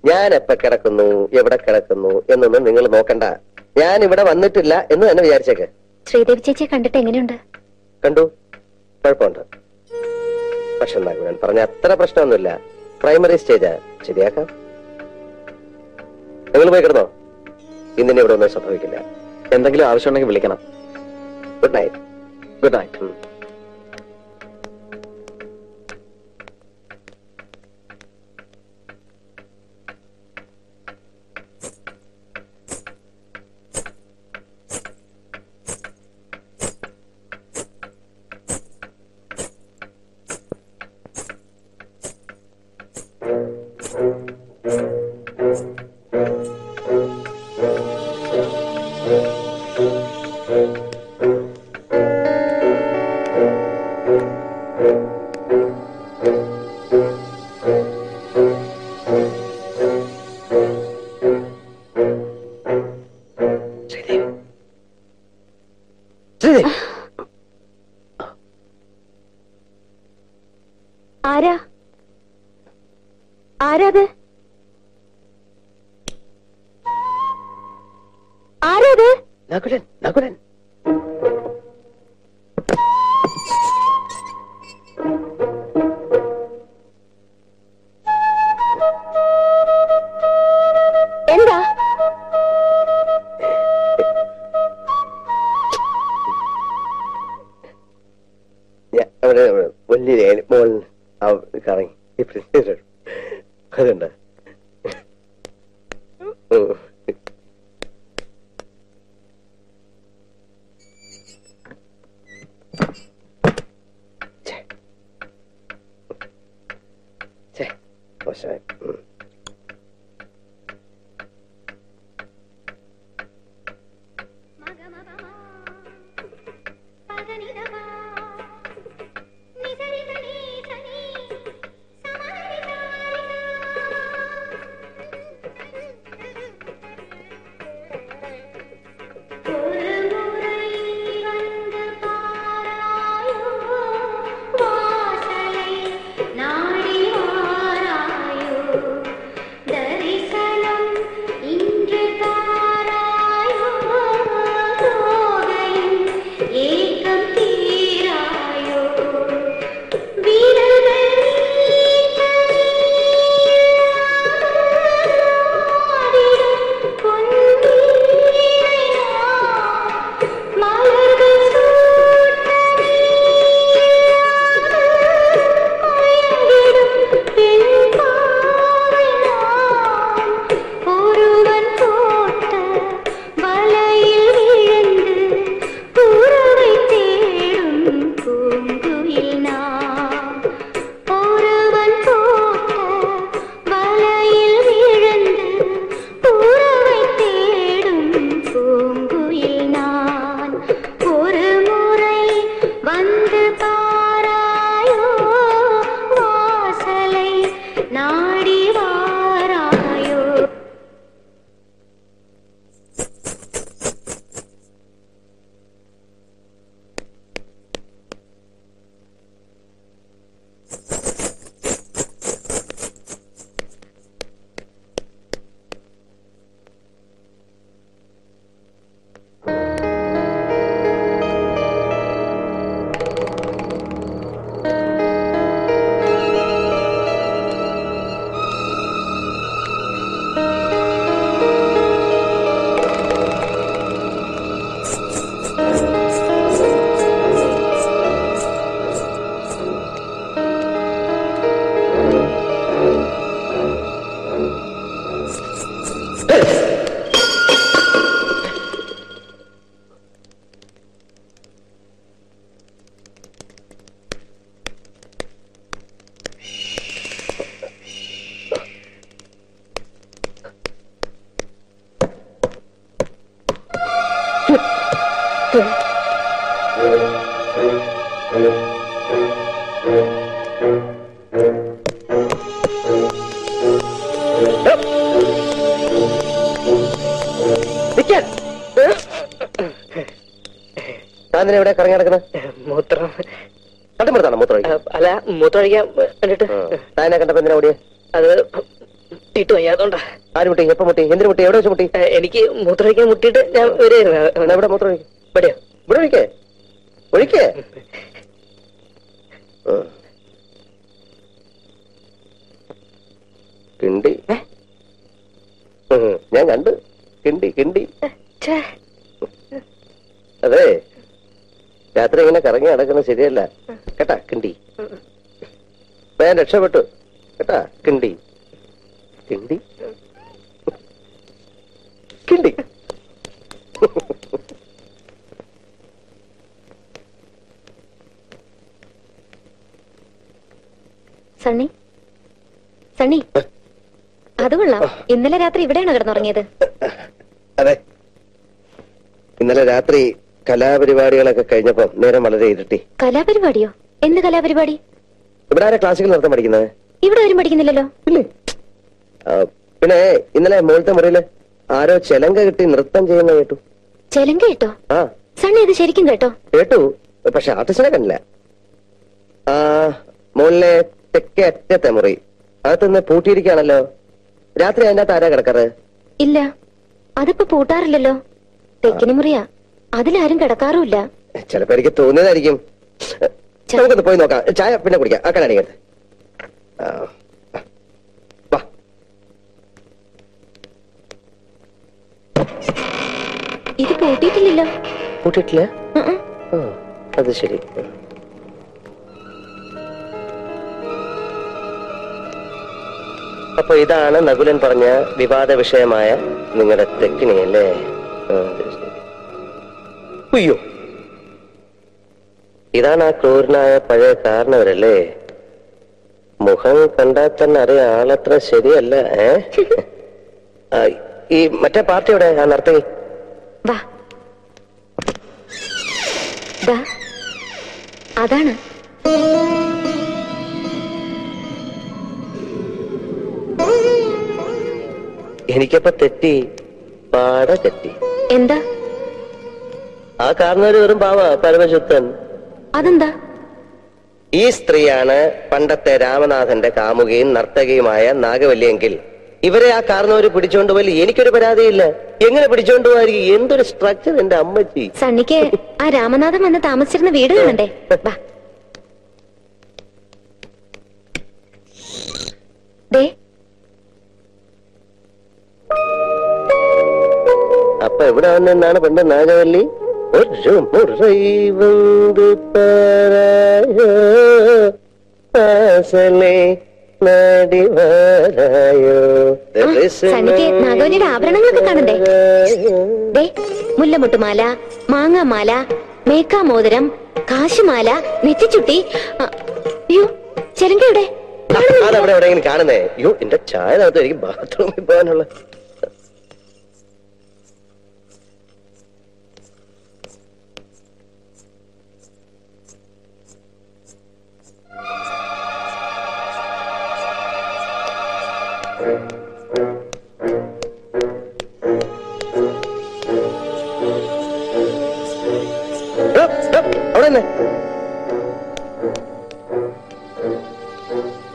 ഞാൻ എപ്പ കിടക്കുന്നു എവിടെ കിടക്കുന്നു എന്നൊന്നും നിങ്ങൾ നോക്കണ്ട. ഞാൻ ഇവിടെ വന്നിട്ടില്ല എന്ന് തന്നെ വിചാരിച്ചേക്ക്. ശ്രീദേവി ചേച്ചിയെ കണ്ടിട്ട് എങ്ങനെയുണ്ട്? കണ്ടു, കുഴപ്പമുണ്ട്. പക്ഷെ എന്താ പറഞ്ഞ അത്ര പ്രശ്നമൊന്നുമില്ല. പ്രൈമറി സ്റ്റേജാ, ശരിയാക്കാം. നിങ്ങൾ പോയി കിടന്നോ, ഇന്നിനി ഇവിടെ ഒന്നും സംഭവിക്കില്ല. എന്തെങ്കിലും ആവശ്യമുണ്ടെങ്കിൽ വിളിക്കണം. Good night. Good night. ആരാ ആരാത് ആരാത്? നകുലൻ നകുലൻ എന്താ? അതുണ്ട് എവിടെ കറങ്ങി നടക്കുന്നത്? മൂത്രം കണ്ടുപിടുത്താണോ? മൂത്രം അല്ല, മൂത്രം ഒഴിക്കാൻ കണ്ടിട്ട് താനെ കണ്ടപ്പോ എന്തിനാ ഓടിയ? അത് ഇട്ടു വയ്യാത്തോണ്ടാ. ആര് മുട്ടി? എപ്പോ മുട്ടി? എന്തിനു മുട്ടി? എവിടെ വെച്ച് മുട്ടി? എനിക്ക് മൂത്രം ഒഴിക്കാൻ മുട്ടിയിട്ട് ഞാൻ വരുമായിരുന്നു. എവിടെ മൂത്രം ഒഴിക്കും? ഇവിടെയോ? ഇവിടെ ഒഴിക്കേ ഒഴിക്കേ കിണ്ടി ഞാൻ കണ്ട്. കിണ്ടി കിണ്ടി അതെ, രാത്രി ഇങ്ങനെ കറങ്ങി നടക്കുന്നത് ശരിയല്ല കേട്ടാ. കിണ്ടി ഞാൻ രക്ഷപ്പെട്ടു കേട്ടാ. കിണ്ടി കിണ്ടി കിണ്ടി സണ്ണി സണ്ണി അത് കൊള്ളാം. ഇന്നലെ രാത്രി ഇവിടെയാണ് കിടന്നുറങ്ങിയത്? അതെ, ഇന്നലെ രാത്രി കലാപരിപാടികളൊക്കെ കഴിഞ്ഞപ്പോ നേരം വളരെ ഇരുട്ടി. കലാപരിപാടിയോ? എന്ത് കലാപരിപാടി? ഇവിടെ ആരാ ക്ലാസിക്കൽ നൃത്തം പഠിക്കുന്നത്? ഇവിടെ ആരും പഠിക്കുന്നില്ലല്ലോ. ഇല്ലേ? പിന്നെ ഇന്നലെ മുകളിലത്തെ മുറിയില് ആരോ ചെലങ്ക കിട്ടി നൃത്തം ചെയ്യുന്ന കേട്ടു. ചെലങ്ക കേട്ടോ? ആ സണ്ണി, ഇത് ശരിക്കും കേട്ടോ? കേട്ടു, പക്ഷെ ആർട്ടിസ്റ്റിനെ കണ്ടില്ല. ആ മുകളിലെ തെക്കേ അറ്റത്തെ മുറി അകത്തൊന്ന് പൂട്ടിയിരിക്കുകയാണല്ലോ. രാത്രി അതിന്റെ അകത്ത് ആരാ കിടക്കാറ്? ഇല്ല, അതിപ്പോ പൂട്ടാറില്ലല്ലോ. തെക്കിന് മുറിയാ, അതിലാരും കിടക്കാറുമില്ല. ചിലപ്പോ എനിക്ക് തോന്നിയതായിരിക്കും. നമുക്കൊന്ന് പോയി നോക്കാം. ചായ പിന്നെ കുടിക്കാം. ആ കണ്ണാടിക്കത്ത് ഇത് പൂട്ടിയിട്ടില്ലല്ലോ. പൂട്ടിട്ടില്ല? അത് ശരി. അപ്പൊ ഇതാണ് നകുലൻ പറഞ്ഞ വിവാദ വിഷയമായ നിങ്ങളുടെ തെക്കിനി അല്ലേ? അയ്യോ, ഇതാണ് ആ ക്രൂരനായ പഴയ കാരണവരല്ലേ? മുഖം കണ്ടാൽ തന്നെ അറിയാം ആളത്ര ശരിയല്ല. ഏ, ഈ മറ്റേ പാർട്ടി എവിടെ? ആ നർത്തകി. അതാണ് എനിക്കപ്പ തെറ്റി, പാടെ തെറ്റി. എന്താ? ആ കാരണവര് വെറും പാവ, പരമശുദ്ധൻ. അതെന്താ? ഈ സ്ത്രീയാണ് പണ്ടത്തെ രാമനാഥന്റെ കാമുകയും നർത്തകിയുമായ നാഗവല്ലിയെങ്കിൽ ഇവരെ ആ കാരണവര് പിടിച്ചോണ്ടുപോയി. എനിക്കൊരു പരാതിയില്ല. എങ്ങനെ പിടിച്ചോണ്ടുപോയിരിക്കും? എന്തൊരു സ്ട്രക്ചർ എന്റെ അമ്മച്ചി. സണ്ണിക്ക് ആ രാമനാഥൻ വന്ന് താമസിച്ചിരുന്ന വീട് കണ്ടേ? അപ്പൊ എവിടെ വന്നെന്നാണ് പണ്ട് നാഗവല്ലി? ഒരു മുറൈ വന്ത് പാരായസലേ നടിവരായോ. നാഗവല്ലിയുടെ ആഭരണങ്ങളൊക്കെ കാണണ്ടേ? മുല്ലമുട്ടുമാല, മാങ്ങാമാല, മേക്കാമോതിരം, കാശുമാല, നെറ്റിച്ചുട്ടി. അയ്യോ, ചെലങ്കയുടെ അതവിടെ എവിടെയെങ്കിലും കാണുന്നേ. അയ്യോ, എന്റെ ചായ നടത്തും. എനിക്ക് ബാത്റൂമിൽ പോകാനുള്ള.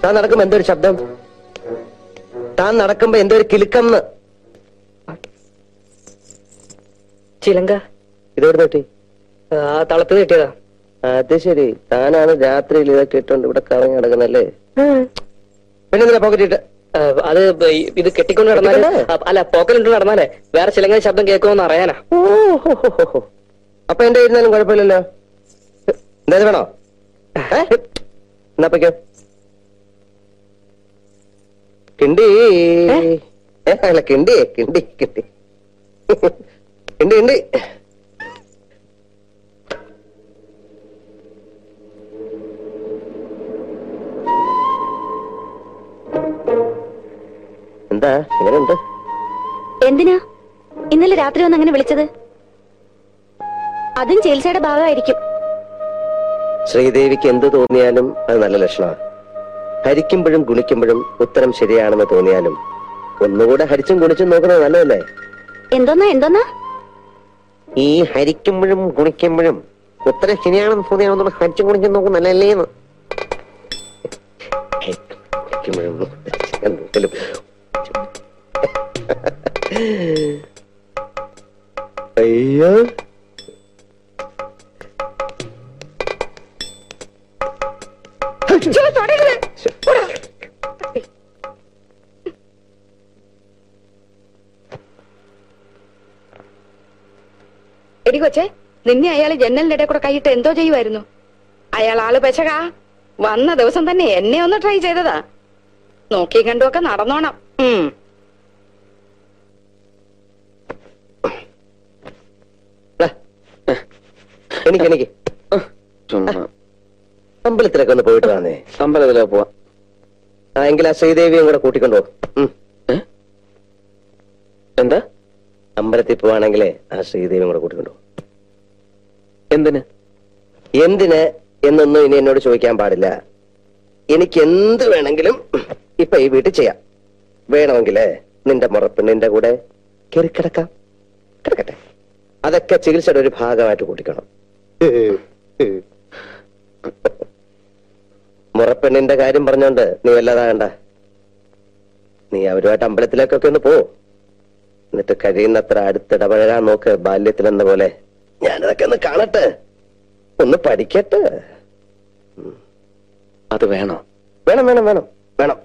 താൻ നടക്കുമ്പോ എന്തൊരു ശബ്ദം, താൻ നടക്കുമ്പോ എന്തൊരു കിലുക്കം. ചിലങ്ക ഇതോട് തൊട്ടി ആ തളത്ത് കിട്ടിയതാ. അത് ശരി, താനാണ് രാത്രിയിൽ ഇതൊക്കെ ഇട്ടോണ്ട് ഇവിടെ കറങ്ങി നടക്കുന്നല്ലേ? പിന്നെ പോക്കറ്റിട്ട് അത് ഇത് കെട്ടിക്കൊണ്ട് നടന്നാലേ, അല്ല പോക്കറ്റിട്ട് നടന്നാലേ വേറെ ചിലങ്ക ശബ്ദം കേൾക്കുമെന്ന് അറിയാനാ. ഓഹോ, അപ്പൊ എന്റെ ഇരുന്നാലും കുഴപ്പമില്ലല്ലോ. എന്തായാലും വേണോ? എന്നാ പൊയ്ക്കോ. കിണ്ടി അല്ല, കിണ്ടി കിണ്ടി കിണ്ടി കിണ്ടി കിണ്ടി. എന്താ ഇങ്ങനെയുണ്ട്? എന്തിനാ ഇന്നലെ രാത്രി ഒന്ന് അങ്ങനെ വിളിച്ചത്? അതും ചികിത്സയുടെ ഭാഗമായിരിക്കും. ശ്രീദേവിക്ക് എന്ത് തോന്നിയാലും അത് നല്ല ലക്ഷണമാണ്. ഹരിക്കുമ്പോഴും ഗുണിക്കുമ്പോഴും ഉത്തരം ശരിയാണെന്ന് തോന്നിയാലും ഒന്നുകൂടെ ഹരിച്ചും ഗുണിച്ചും നോക്കുന്നത് നല്ലതല്ലേ? എന്തോന്നാ എന്തോന്നാ ഈ ഹരിക്കുമ്പോഴും ഗുണിക്കുമ്പോഴും ഉത്തരം ശരിയാണെന്ന് തോന്നിയാണെന്നുള്ള ഹരിച്ചും ഗുണിച്ചും നോക്കുന്നത് നല്ലല്ലേന്ന്. അയ്യോ, എടി കൊച്ചേ, നിന്നെ അയാള് ജനലിന്റെ ഇടയിൽ കൂടെ കൈയിട്ട് എന്തോ ചെയ്യുമായിരുന്നു. അയാൾ ആള് പെശകാ. വന്ന ദിവസം തന്നെ എന്നെ ഒന്ന് ട്രൈ ചെയ്തതാ. നോക്കി കണ്ടുമൊക്കെ നടന്നോണം. എനിക്ക് അമ്പലത്തിലൊക്കെ ഒന്ന് പോയിട്ട് വന്നേ. അമ്പലത്തിലൊക്കെ പോവാ. ആ എങ്കിൽ ആ ശ്രീദേവിയും കൂടെ കൂട്ടിക്കൊണ്ടു പോകും. എന്താ? അമ്പലത്തിൽ പോവാണെങ്കിലേ ആ ശ്രീദേവിയും കൂടെ കൂട്ടിക്കൊണ്ടു പോകും. എന്തിന് എന്തിന് എന്നൊന്നും ഇനി എന്നോട് ചോദിക്കാൻ പാടില്ല. എനിക്ക് എന്ത് വേണമെങ്കിലും ഇപ്പൊ ഈ വീട്ടിൽ ചെയ്യാം. വേണമെങ്കിലേ നിന്റെ മുറപ്പെണ്ണിന്റെ കൂടെ കയറി കിടക്കാം. കിടക്കട്ടെ. അതൊക്കെ ചികിത്സയുടെ ഒരു ഭാഗമായിട്ട് കൂട്ടിക്കണം. മുറപ്പെണ്ണിന്റെ കാര്യം പറഞ്ഞോണ്ട് നീ വല്ലതാകണ്ട. നീ അവരുമായിട്ട് അമ്പലത്തിലേക്കൊക്കെ ഒന്ന് പോ. എന്നിട്ട് കഴിയുന്നത്ര അടുത്തിടപഴകാൻ നോക്ക്. ബാല്യത്തിലെന്ന പോലെ ഞാനതൊക്കെ ഒന്ന് കാണട്ടെ, ഒന്ന് പഠിക്കട്ടെ. അത് വേണോ? വേണം വേണം വേണം വേണം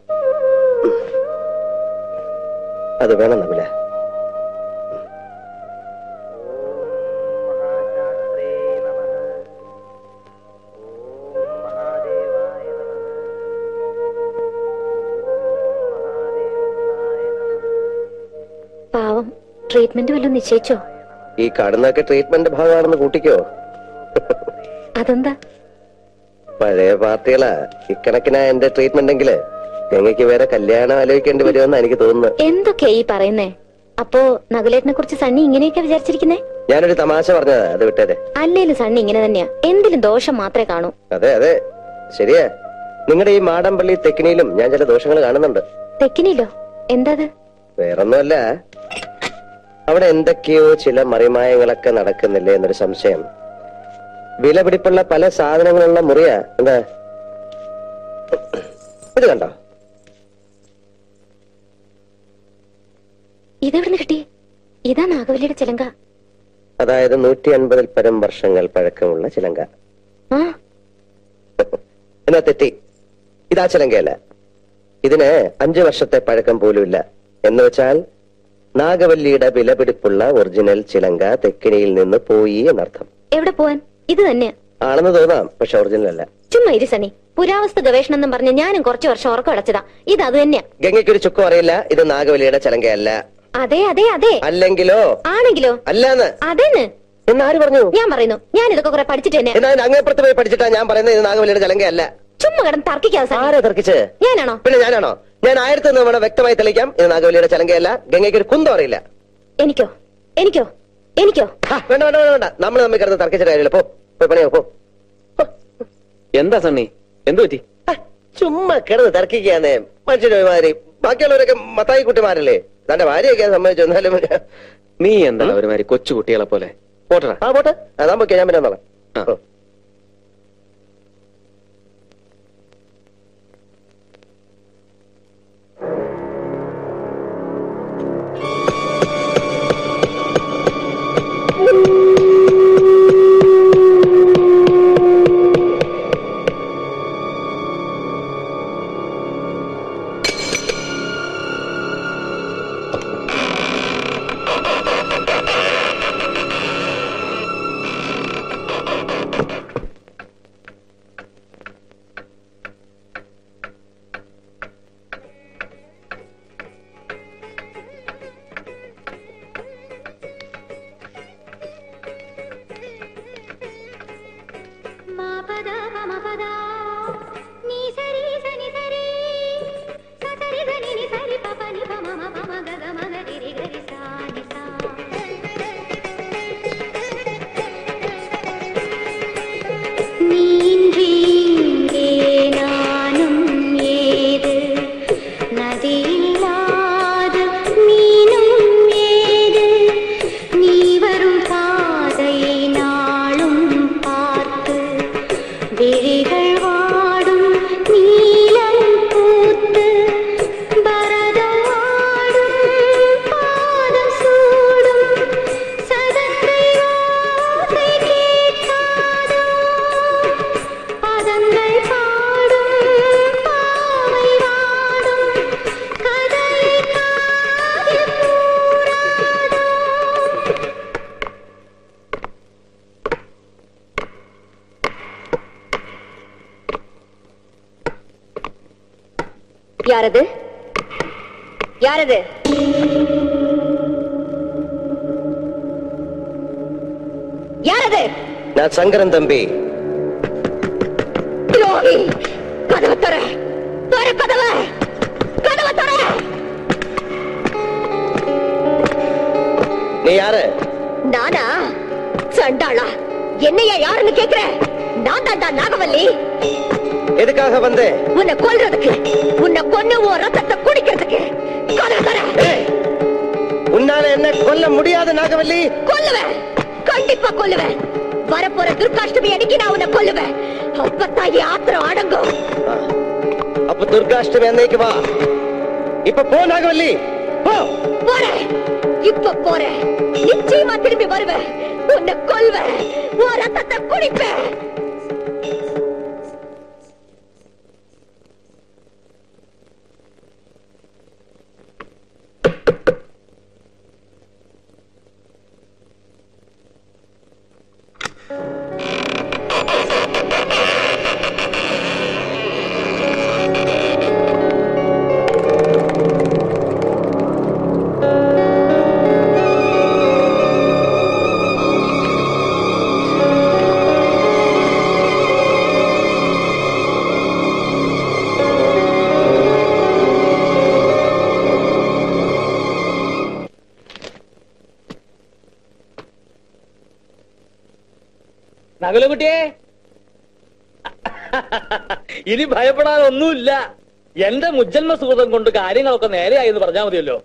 അത് വേണം നബില. പാവം, ട്രീറ്റ്മെന്റ് വല്ലതും നിശ്ചയിച്ചോ? ഈ കടന്നൊക്കെ ട്രീറ്റ്മെന്റ് ഭാഗമാണെന്ന് കൂട്ടിക്കോ. അതെന്താ? പഴയ പാർട്ടികളാ ഇക്കണക്കിനായ എന്റെ ട്രീറ്റ്മെന്റ് എങ്കില് ഞങ്ങൾക്ക് വേറെ കല്യാണം ആലോചിക്കേണ്ടി വരുമെന്ന് എനിക്ക് തോന്നുന്നു. എന്തൊക്കെയാ ഈ പറയുന്നേ? അപ്പോ നഗലേട്ടിനെ കുറിച്ച് സണ്ണി ഇങ്ങനെയൊക്കെ വിചാരിച്ചിരിക്കുന്നേ? ഞാനൊരു തമാശ പറഞ്ഞതാ, അത് വിട്ടേരെ. അല്ലേലും സണ്ണി ഇങ്ങനെ തന്നെയാ, എന്തിലും ദോഷം മാത്രമേ കാണൂ. അതെ അതെ ശരിയാ. നിങ്ങളുടെ ഈ മാടമ്പള്ളി തെക്കിനിയിലും ഞാൻ ചില ദോഷങ്ങൾ കാണുന്നുണ്ട്. തെക്കിനിയിലോ? എന്താ? വേറൊന്നുമല്ല, അവിടെ എന്തൊക്കെയോ ചില മറിമായങ്ങളൊക്കെ നടക്കുന്നില്ലേ എന്നൊരു സംശയം. വില പിടിപ്പുള്ള പല സാധനങ്ങളുള്ള മുറിയാ. എന്താ ഇത് കണ്ടോ? ഇതെവിടുന്ന് കിട്ടി? ഇതാ നാഗവല്ലിയുടെ ചിലങ്ക. അതായത് നൂറ്റി അൻപതിൽ പരം വർഷങ്ങൾ പഴക്കമുള്ള ചിലങ്ക. എന്നാ തെറ്റി, ഇതാ ചിലങ്കയല്ല. ഇതിന് അഞ്ചു വർഷത്തെ പഴക്കം പോലുമില്ല. എന്ന് വെച്ചാൽ നാഗവല്ലിയുടെ വിലപിടിപ്പുള്ള ഒറിജിനൽ ചിലങ്ക തെക്കിനിയിൽ നിന്ന് പോയി എന്നർത്ഥം. എവിടെ പോവാൻ? ഇത് തന്നെ ആണെന്ന് തോന്നാം, പക്ഷെ ഒറിജിനൽ അല്ല. ചുമ്മാ ഇരി സണ്ണി, പുരാവസ്തു ഗവേഷണം എന്നും പറഞ്ഞ് ഞാനും കുറച്ചു വർഷം ഉറക്കം അടച്ചതാ. ഇത് അത് തന്നെയാ. ഗംഗയ്ക്കൊരു ചുക്കും അറിയില്ല, ഇത് നാഗവല്ലിയുടെ ചിലങ്കയല്ല. അതെ അതെ അതെ. അല്ലെങ്കിലോ? ആണെങ്കിലോ? അല്ലാന്ന്. അതെന്ന് എന്നാര് പറഞ്ഞു? ഞാൻ പറയുന്നു, ഞാൻ ഇതൊക്കെ കുറെ പഠിച്ചിട്ട് തന്നെ. അങ്ങേപ്പുറത്ത് പോയി പഠിച്ചിട്ടാ ഞാൻ പറയുന്നത് ഇത് നാഗവല്ലിയുടെ ചിലങ്കയല്ല. ചുമ്മാ കിടന്ന് തർക്കിക്കാതെ. ആരാ തർക്കിച്ച്? ഞാനാണോ? പിന്നെ ഞാനാണോ? ഞാൻ ആയിരത്തി നിന്ന് വേണം വ്യക്തമായി തെളിയിക്കാം, ഇത് നാഗവല്ലിയുടെ ചിലങ്കയല്ല. ഗംഗയ്ക്ക് ഒരു കുന്തം അറിയില്ല. എനിക്കോ? എനിക്കോ? എനിക്കോ? വേണ്ട വേണ്ട വേണ്ട, നമ്മൾ നമ്മൾ കിടന്ന് തർക്കിച്ചിട്ട് കാര്യമില്ല. പോ പോയി പണിയോ, പോ. എന്താ സണ്ണി, എന്തു പറ്റി? ചുമ്മാ കിടന്ന് തർക്കിക്കാന്നേ. മനുഷ്യന് മാതിരി ബാക്കിയുള്ളവരൊക്കെ മത്തായി കുട്ടിമാരല്ലേ? തന്റെ ഭാര്യയൊക്കെ സമ്മതിച്ചു. എന്നാലും നീ എന്താ ഒരുമാതിരി കൊച്ചു കുട്ടികളെ പോലെ. പോട്ടെ ആ പോട്ടെ, അതാകുമ്പോ ഞാൻ പിന്നെ നോക്കാം. ശങ്കരൻ തമ്പി, നീ ആര്? நானா சண்டாளா? என்னையா யாருன்னு கேக்குற? நான் தாண்டா நாகவல்லி. எதுக்காக வந்தே? உன்னை கொல்றதுக்கு, உன்னை கொன்னு உன் ரத்தத்தை குடிக்கிறதுக்கு. உன்னால என்ன கொல்ல முடியாது நாகவல்லி. கொல்லுவேன், கண்டிப்பா கொல்லுவேன். வரப்போற துர்காஷ்டமி அன்னைக்கு நான் உன்னை கொல்லுவேன். അപ്പൊ ദുർഗാഷ്ടമി എന്നേക്ക് വാ. ഇപ്പൊ പോ നാഗവല്ലി, പോ. ഇപ്പൊ പോരെ, നിശ്ചയമാ திரும்பி வருவேன், உன்னை கொல்வேன், உன் ரத்தத்தை குடிப்பேன். കുട്ടിയെ ഇനി ഭയപ്പെടാനൊന്നുമില്ല. എന്റെ മുജ്ജന്മ സുഹൃതം കൊണ്ട് കാര്യങ്ങളൊക്കെ നേരെയായി എന്ന് പറഞ്ഞാൽ മതിയല്ലോ.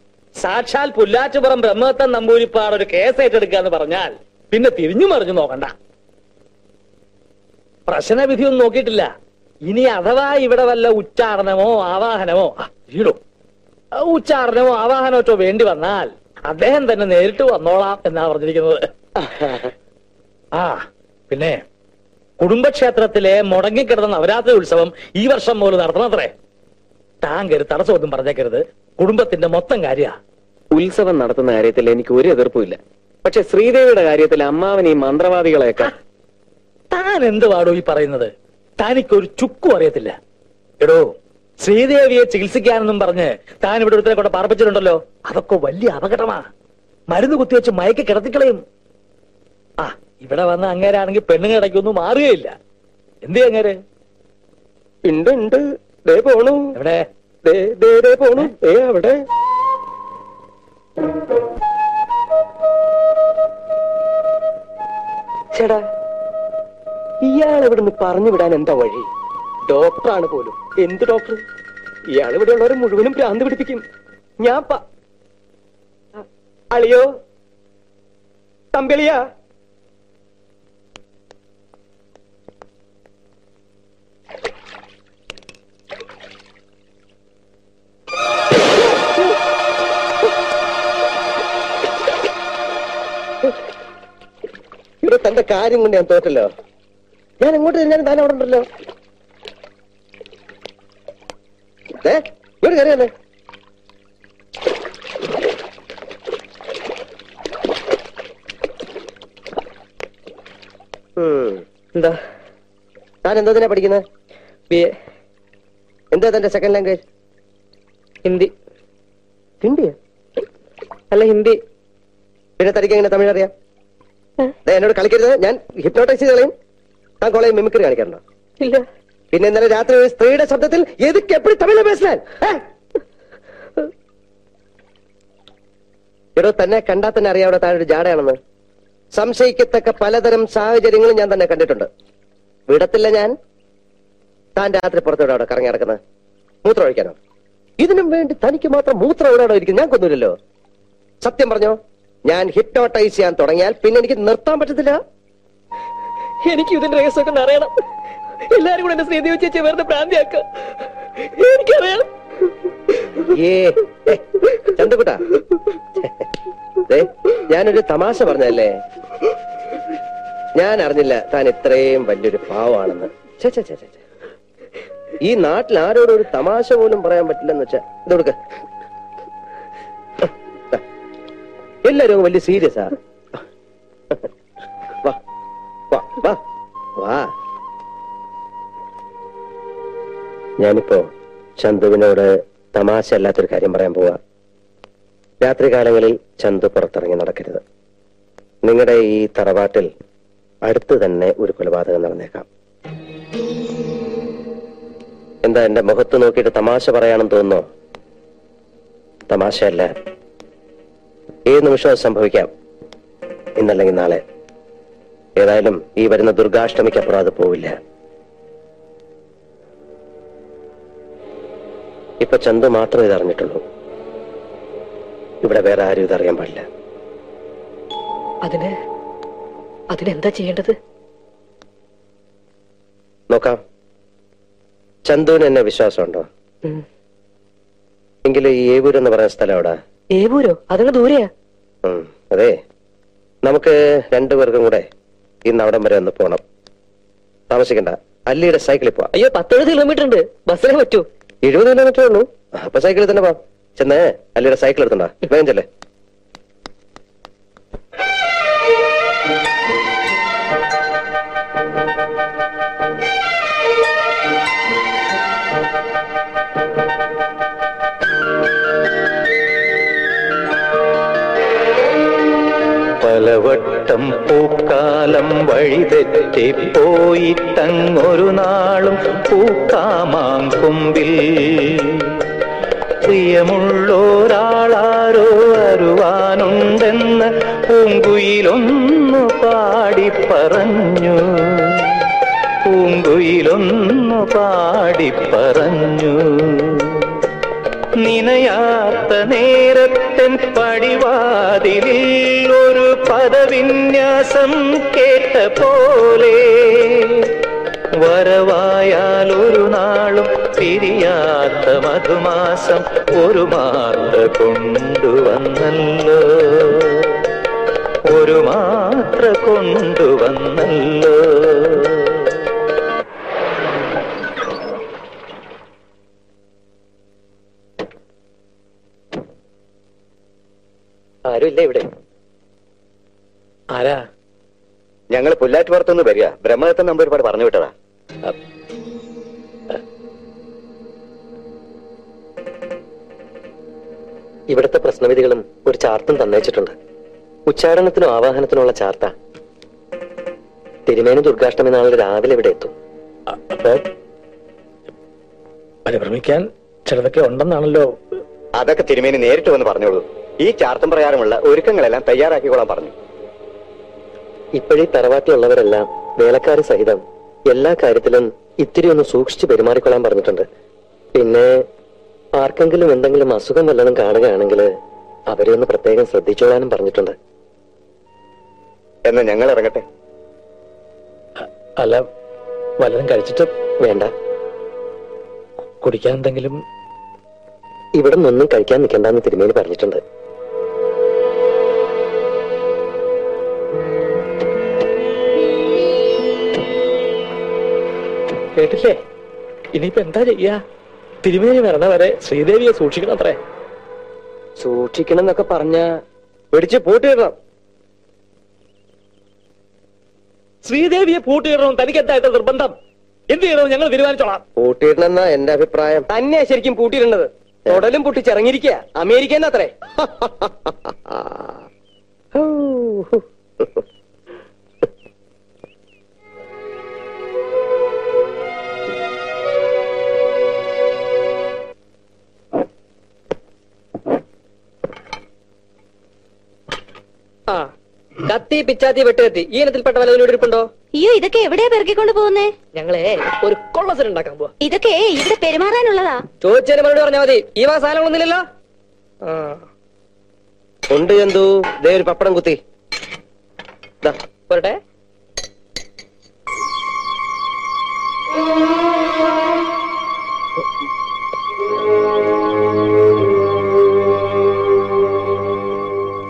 സാക്ഷാൽ പുല്ലാറ്റുപുറം ബ്രഹ്മദത്തൻ നമ്പൂരിപ്പാട് ഒരു കേസ് ഏറ്റെടുക്കുക എന്ന് പറഞ്ഞാൽ പിന്നെ തിരിഞ്ഞു മറിഞ്ഞു നോക്കണ്ട. പ്രശ്നവിധിയൊന്നും നോക്കിയിട്ടില്ല. ഇനി അഥവാ ഇവിടെ വല്ല ഉച്ചാരണമോ ആവാഹനമോ ഈടോ ഉച്ചാരണമോ ആവാഹനമോ വേണ്ടി വന്നാൽ അദ്ദേഹം തന്നെ നേരിട്ട് വന്നോളാം എന്നാണ് പറഞ്ഞിരിക്കുന്നത്. ആ പിന്നെ കുടുംബക്ഷേത്രത്തിലെ മുടങ്ങിക്കിടന്ന നവരാത്രി ഉത്സവം ഈ വർഷം പോലും നടത്തണത്രേ. താങ്കൾ തടസ്സമൊന്നും പറഞ്ഞേക്കരുത്, കുടുംബത്തിന്റെ മൊത്തം കാര്യ. ഉത്സവം നടത്തുന്ന കാര്യത്തിൽ എനിക്ക് ഒരു എതിർപ്പുമില്ല. പക്ഷെ ശ്രീദേവിയുടെ കാര്യത്തിൽ അമ്മാവൻ ഈ മന്ത്രവാദികളെയൊക്കെ. താൻ എന്തുവാടോ ഈ പറയുന്നത്? താനിക്കൊരു ചുക്കും അറിയത്തില്ല. എടോ, ശ്രീദേവിയെ ചികിത്സിക്കാനെന്നും പറഞ്ഞ് താൻ ഇവിടെ ഒരുത്തനെ കൊണ്ട് പാർപ്പിച്ചിട്ടുണ്ടല്ലോ. അതൊക്കെ വലിയ അപകടമാ. മരുന്ന് കുത്തിവെച്ച് മയക്കി കിടത്തിക്കളയും. ആ ഇവിടെ വന്ന് അങ്ങേരാണെങ്കിൽ പെണ്ണുങ്ങൾ ഇടയ്ക്കൊന്നും മാറുകയില്ല. എന്ത് അങ്ങേര് ഉണ്ട് ഉണ്ട് പോണു എവിടെ പോണു അവിടെ. ചേടാ, ഇയാൾ ഇവിടുന്ന് പറഞ്ഞു വിടാൻ എന്താ വഴി? ഡോക്ടറാണ് പോലും. എന്ത് ഡോക്ടർ? ഇയാൾ ഇവിടെ ഉള്ളവരെ മുഴുവനും ഭ്രാന്ത് പിടിപ്പിക്കും. ഞാൻ അളിയോ തമ്പിളിയാ ഇവിടെ തന്റെ കാര്യം കൊണ്ട് ഞാൻ തോറ്റല്ലോ. ഞാൻ എങ്ങോട്ട് തിരിഞ്ഞാലും താൻ അവിടെ ഉണ്ടല്ലോ. ഏ ഇവിടെ കയറിയല്ലേ. എന്താ താൻ എന്തോ തന്നെ പഠിക്കുന്നത്? B A. എന്താ തന്റെ സെക്കൻഡ് ലാംഗ്വേജ്? ഹിന്ദി. ഹിന്ദിയാ? അല്ല, ഹിന്ദി. പിന്നെ തനിക്ക് എങ്ങനെ തമിഴറിയാം? എന്നോട് കളിക്കരുത്, ഞാൻ ഹിപ്നോട്ടൈസ് ചെയ്ത് കളയും. താൻ കോളേജ് മിമിക്രി കാണിക്കാറുണ്ടോ? ഇല്ല. പിന്നെ ഇന്നലെ രാത്രി ഒരു സ്ത്രീയുടെ ശബ്ദത്തിൽ എതുക്ക് എപ്പോഴും തമിഴ് പേശാൻ. എടോ, തന്നെ കണ്ടാൽ തന്നെ അറിയാവിടെ താനൊരു ജാടയാണെന്ന്. സംശയിക്കത്തക്ക പലതരം സാഹചര്യങ്ങളും ഞാൻ തന്നെ കണ്ടിട്ടുണ്ട്. വിടത്തില്ല ഞാൻ. താൻ രാത്രി പുറത്തോടെ അവിടെ കറങ്ങി നടക്കുന്നത് മൂത്രം ഒഴിക്കാനോ? ഇതിനും വേണ്ടി തനിക്ക് മാത്രം മൂത്രം എവിടെ അവിടെ ഇരിക്കും? ഞാൻ കൊന്നൂലല്ലോ. സത്യം പറഞ്ഞോ, ഞാൻ ഹിപ്നോട്ടൈസ് ചെയ്യാൻ തുടങ്ങിയാൽ പിന്നെ എനിക്ക് നിർത്താൻ പറ്റത്തില്ല. എനിക്ക് ഇതിന്റെ രഹസ്യമൊക്കെ അറിയണം. എല്ലാരും കൂടെ എന്നെ ശ്രീദേവി ചേച്ചി വെറുതെ പ്രാന്തിയാക്കുക എനിക്കറിയണം. ചന്തുകുട്ടാ, ഞാനൊരു തമാശ പറഞ്ഞല്ലേ. ഞാൻ അറിഞ്ഞില്ല താൻ ഇത്രയും വലിയൊരു പാവാണെന്ന്. ചേ ചേ ചേ ചേ ഈ നാട്ടിൽ ആരോടും ഒരു തമാശ പോലും പറയാൻ പറ്റില്ലെന്ന് വെച്ചാ ഇത് കൊടുക്ക. എല്ലാരും വലിയ സീരിയസാ. വാ വാ വാ വാ. ഞാനിപ്പോ ചന്തുവിനോട് തമാശ അല്ലാത്തൊരു കാര്യം പറയാൻ പോവാ. രാത്രി കാലങ്ങളിൽ ചന്തു പുറത്തിറങ്ങി നടക്കരുത്. നിങ്ങളുടെ ഈ തറവാട്ടിൽ അടുത്ത് തന്നെ ഒരു കൊലപാതകം നടന്നേക്കാം. എന്താ എന്റെ മുഖത്ത് നോക്കിയിട്ട് തമാശ പറയാണെന്ന് തോന്നുന്നോ? തമാശയല്ല, ഏത് നിമിഷവും സംഭവിക്കാം. ഇന്നല്ലെങ്കിൽ നാളെ. ഏതായാലും ഈ വരുന്ന ദുർഗാഷ്ടമിക്കപ്പുറം അത് പോവില്ല. ഇപ്പൊ ചന്തു മാത്രമേ ഇതറിഞ്ഞിട്ടുള്ളൂ. ഇവിടെ വേറെ ആരും ഇതറിയാൻ പാടില്ല. അതിന് അതിനെന്താ ചെയ്യേണ്ടത്? നോക്കാം. ചന്തുവിന് എന്നെ വിശ്വാസമുണ്ടോ? എങ്കിലും ഈ ഏവൂരെന്ന് പറഞ്ഞ സ്ഥലം എവിടാ? ഏവൂരോ? അതങ്ങ് ദൂരെയാ. അതെ, നമുക്ക് രണ്ടുപേർക്കും കൂടെ ഇന്ന് അവിടം വരെ ഒന്ന് പോണം. താമസിക്കണ്ട, അല്ലിയുടെ സൈക്കിളിൽ പോവാ. അയ്യോ, പത്തൊഴുപത് കിലോമീറ്റർ ഉണ്ട്, ബസ്സിലേ പറ്റൂ. എഴുപത് കിലോമീറ്റർ ഉള്ളൂ, അപ്പൊ സൈക്കിളിൽ തന്നെ പോവാം. ചെന്നേ അല്ലിയുടെ സൈക്കിൾ എടുത്തുണ്ടാ, വേഗം ചെല്ലേ. പലവട്ടം പൂക്കാലം വഴിതെറ്റിപ്പോയി തങ്ങൊരു നാളും പൂക്കാമാങ്കൊമ്പിൽ പ്രിയമുള്ളൊരാളാരോ അരുവാനുണ്ടെന്ന് പൂങ്കുയിലൊന്നു പാടിപ്പറഞ്ഞു പൂങ്കുയിലൊന്നു പാടിപ്പറഞ്ഞു നിനയാത്ത നേരത്തൻ പടിവാതിലിൽ ഒരു പദവിന്യാസം കേട്ട പോലെ വരവായാൽ ഒരു നാളും പിരിയാത്ത മധുമാസം ഒരു മാത കൊണ്ടുവന്നല്ലോ ഒരു മാത്ര കൊണ്ടുവന്നല്ലോ. ആരുമില്ലേ ഇവിടെ? ആരാ? ഞങ്ങൾ പുല്ലാറ്റ് പുറത്തുനിന്ന് വരിക. ബ്രഹ്മദത്തൻ നമ്മൾ ഒരുപാട് പറഞ്ഞു വിട്ടതാ. ഇവിടുത്തെ പ്രശ്നവിധികളും ഒരു ചാർത്തും തന്നേച്ചിട്ടുണ്ട്. ഉച്ചാടനത്തിനും ആവാഹനത്തിനുള്ള ചാർത്ത തിരുമേനി ദുർഗാഷ്ടമി നാളെ രാവിലെ ഇവിടെ എത്തും. അപ്പൊ പരിഭ്രമിക്കാൻ ചിലതൊക്കെ ഉണ്ടെന്നാണല്ലോ. അതൊക്കെ തിരുമേനി നേരിട്ട് വന്ന് പറഞ്ഞോളൂ. ഈ ചാർത്തും പ്രകാരമുള്ള ഒരുക്കങ്ങളെല്ലാം തയ്യാറാക്കിക്കൊള്ളാൻ പറഞ്ഞു. ഇപ്പോഴീ തറവാട്ടിലുള്ളവരെല്ലാം വേലക്കാരി സഹിതം എല്ലാ കാര്യത്തിലും ഇത്തിരി ഒന്ന് സൂക്ഷിച്ചു പെരുമാറിക്കൊള്ളാൻ പറഞ്ഞിട്ടുണ്ട്. പിന്നെ ആർക്കെങ്കിലും എന്തെങ്കിലും അസുഖം വല്ലതും കാണുകയാണെങ്കിൽ അവരെ ഒന്ന് പ്രത്യേകം ശ്രദ്ധിച്ചോളാനും പറഞ്ഞിട്ടുണ്ട്. എന്നാ ഞങ്ങൾ ഇറങ്ങട്ടെ. അല്ല, വല്ലതും കഴിച്ചിട്ട് വേണ്ട. കുടിക്കാൻ എന്തെങ്കിലും? ഇവിടെ നിന്നൊന്നും കഴിക്കാൻ നിൽക്കണ്ടെന്ന് തിരുമേനി പറഞ്ഞിട്ടുണ്ട്. കേട്ടില്ലേ? ഇനിയിപ്പോ എന്താ ചെയ്യാ? തിരുമേനി വരണ വരെ ശ്രീദേവിയെ സൂക്ഷിക്കണം. അത്രേ സൂക്ഷിക്കണം എന്നൊക്കെ പറഞ്ഞ പിടിച്ച് പൂട്ടിയിടണം. ശ്രീദേവിയെ പൂട്ടിയിടണം. തനിക്ക് എന്താ ഇത്ര നിർബന്ധം? എന്ത് ചെയ്യണം? ഞങ്ങൾ തീരുമാനിച്ചോളാം. പൂട്ടിയിടണം എന്റെ അഭിപ്രായം തന്നെയാ. ശരിക്കും പൂട്ടിയിടേണ്ടത്. ഉടലും പൊട്ടിച്ചിറങ്ങിയിരിക്കുക അമേരിക്കന്ന്. അത്രേ ആ കത്തി പിച്ചാത്തി വെട്ടുകത്തി ഈ ഇനത്തിൽപ്പെട്ട വല്ലതും ഇവിടെണ്ടോ? അയ്യോ, ഇതൊക്കെ എവിടെയാ പെറുക്കിക്കൊണ്ട് പോകുന്നേ? ഞങ്ങളെ ഒരു കൊള്ളസരം ഉണ്ടാക്കാൻ പോവാ. ഇതൊക്കെ ഇവിടെ പെരുമാറാനുള്ളതാ. ചോദിച്ചതിന് മറുപടി പറഞ്ഞാൽ മതി. ഈ വാ സാധനങ്ങളൊന്നുമില്ലല്ലോ. ഉണ്ട് എന്തോ ഒരു പപ്പടം കുത്തി പോരട്ടെ.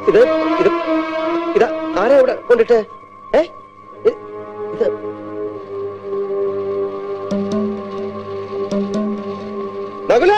ഇത് ഇത് ഇതാ ആരാ ഇവിടെ കൊണ്ടിട്ട്? ഏ ഇത് നകുല!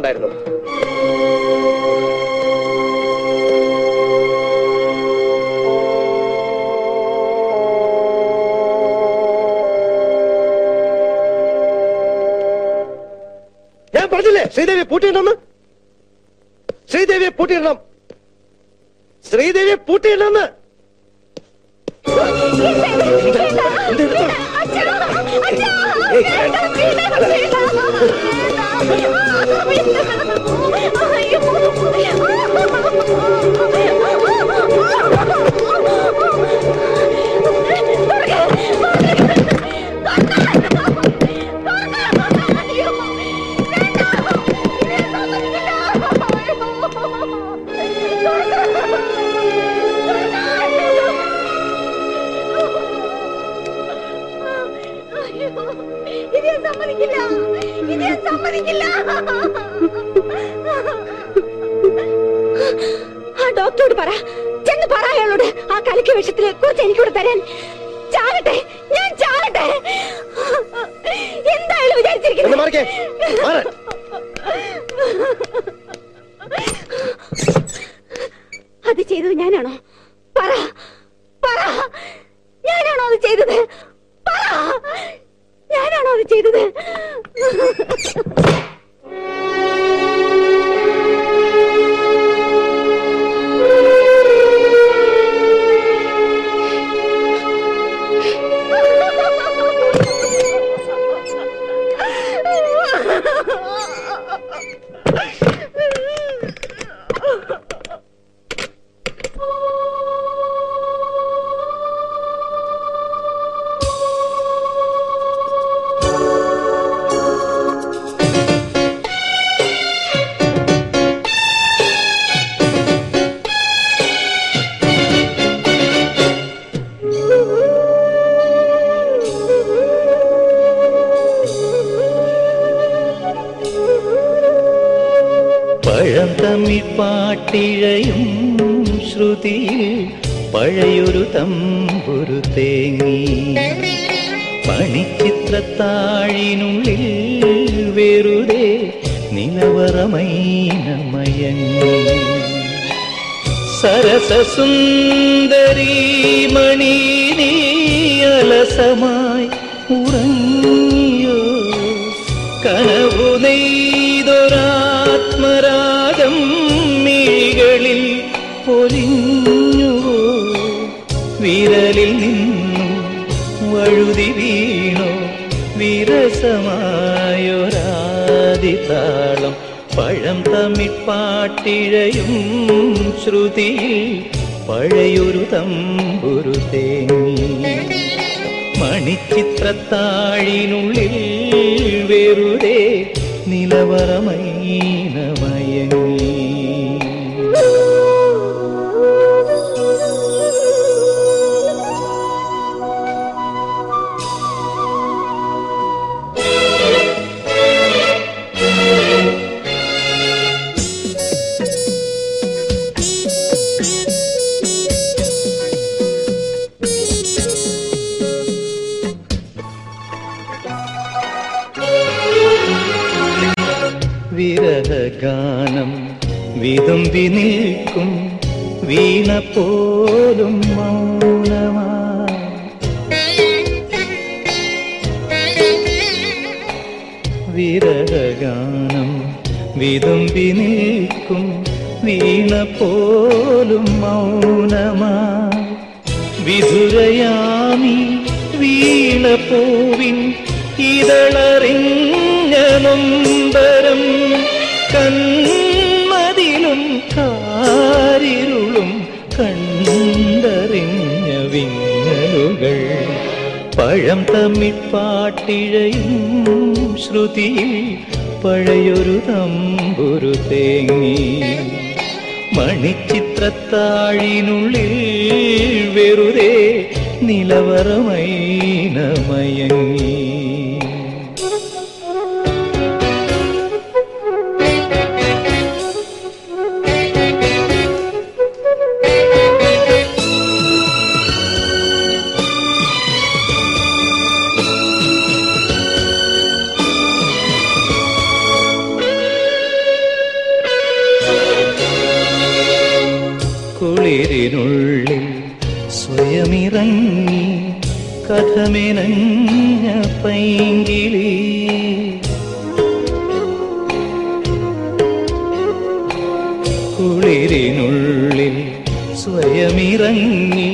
ണ്ടായിരുന്നു. ഞാൻ പറഞ്ഞില്ലേ ശ്രീദേവിയെ പൂട്ടിയിടണം, ശ്രീദേവിയെ പൂട്ടിയിടണം, ശ്രീദേവിയെ പൂട്ടിയിടണം. ഡോക്ടറോട് പറ, ചെന്ന് പറ അയാളോട് ആ കലക്കി വിഷത്തിനെ കുറിച്ച് എനിക്കൂടെ തരാൻ. ചാകട്ടെ, ഞാൻ ചാകട്ടെ, എന്തായാലും വിചാരിച്ചിരിക്കുന്നത്. അത് ചെയ്തത് ഞാനാണോ? പറ, പറ, ഞാനാണോ അത് ചെയ്തത്? പറ, ഞാനാണോ അത് ചെയ്തത്? പാട്ടിഴയും ശ്രുതിയിൽ പഴയൊരു തമ്പുരു തേങ്ങി, മണിച്ചിത്രത്താഴിനുള്ളിൽ വെറുതെ നിലവറമൈനമയങ്ങി. സരസസുന്ദരീ മണി നീ അലസമായി ഉറങ്ങിയോ? കനവു നെയ്തൊരാത്മരാഗം ിൽ പൊലിഞ്ഞുവോ? വിരലിൽ നിന്നും വഴുതി വീണോ വിരസമായൊരാദിതാളം? പഴം തമിഴ് പാട്ടിഴയും ശ്രുതിയിൽ പഴയൊരു തമ്പുരു തേങ്ങി, മണിച്ചിത്രത്താഴിനുള്ളിൽ വെറുതെ നിലവറമൈനമയങ്ങി. ഗാനം വിതുമ്പി നിൽക്കും വീണ പോലും മൗനമാ, വിരഹഗാനം വിതുമ്പി നിൽക്കും വീണ പോലും മൗനമാ. വിതുരയാമി വീണ പൂവിൻ ഇതളറിഞ്ഞ നൊമ്പരം, കൺമതിലും കാരിരുളും കണ്ടറിഞ്ഞ വിങ്ങലുകൾ. പഴം തമിഴ് പാട്ടിഴയും ശ്രുതിയിൽ പഴയൊരു തമ്പുരു തേങ്ങി, മണിച്ചിത്രത്താഴിനുള്ളിൽ വെറുതെ നിലവറമൈനമയങ്ങി. ുള്ളിൽ സ്വയമിറങ്ങി കഥമെനഞ്ഞ പൈങ്കിളി, പേരിനുള്ളിൽ സ്വയമിറങ്ങി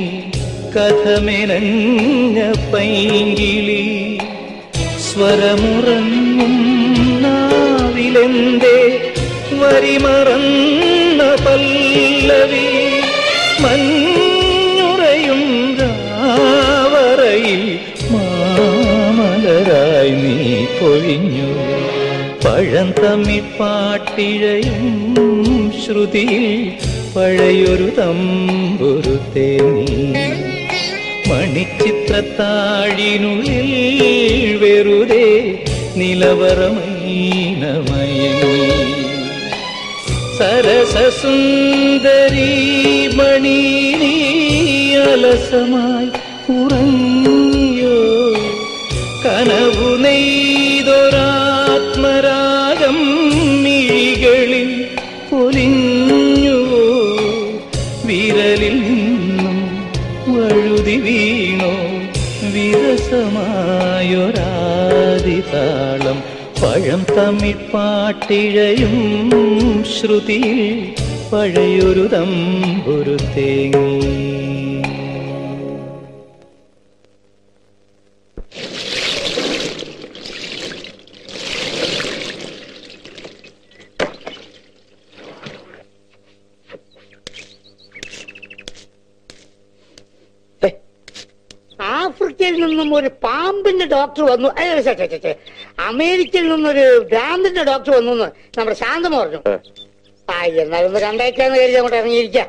കഥമെനഞ്ഞ പൈങ്കിളി സ്വരമുറങ്ങും നാവിലെന്തേ വരിമറന്ന പല്ലവി മഞ്ഞുറയും രാവറയിൽ മാമലരായി നീ പൊഴിഞ്ഞു പഴം തമ്മിപ്പാട്ടിഴയും ശ്രുതിയിൽ പഴയൊരു തമ്പുരു തേനി മണിച്ചിത്രത്താഴിനുള്ളിൽ വെറുതെ നിലവറമൈനമയങ്ങി സരസസുന്ദരീ മണി നീ അലസമായി ഉറങ്ങിയോ കനവു നെയ്തൊരാത്മരാഗം മിഴികളിൽ പൊലിഞ്ഞുവോ വിരലിൽ നിന്നും വഴുതി വീണോ വിരസമായൊരാതിതാളം പഴം തമ്മിപ്പാട്ടിഴയും ശ്രുതിയിൽ പഴയൊരു തമ്പുരു തേങ്ങി. ആഫ്രിക്കയിൽ നിന്നും ഒരു പാമ്പിന്റെ ഡോക്ടർ വന്നു, അമേരിക്കയിൽ നിന്നൊരു ഭ്രാന്തിന്റെ ഡോക്ടർ വന്നു എന്ന് നമ്മുടെ ശാന്തം പറഞ്ഞു. ആ എന്നാലും രണ്ടാഴ്ചയെന്ന് കരുതി അങ്ങോട്ട് ഇറങ്ങിയിരിക്കാം.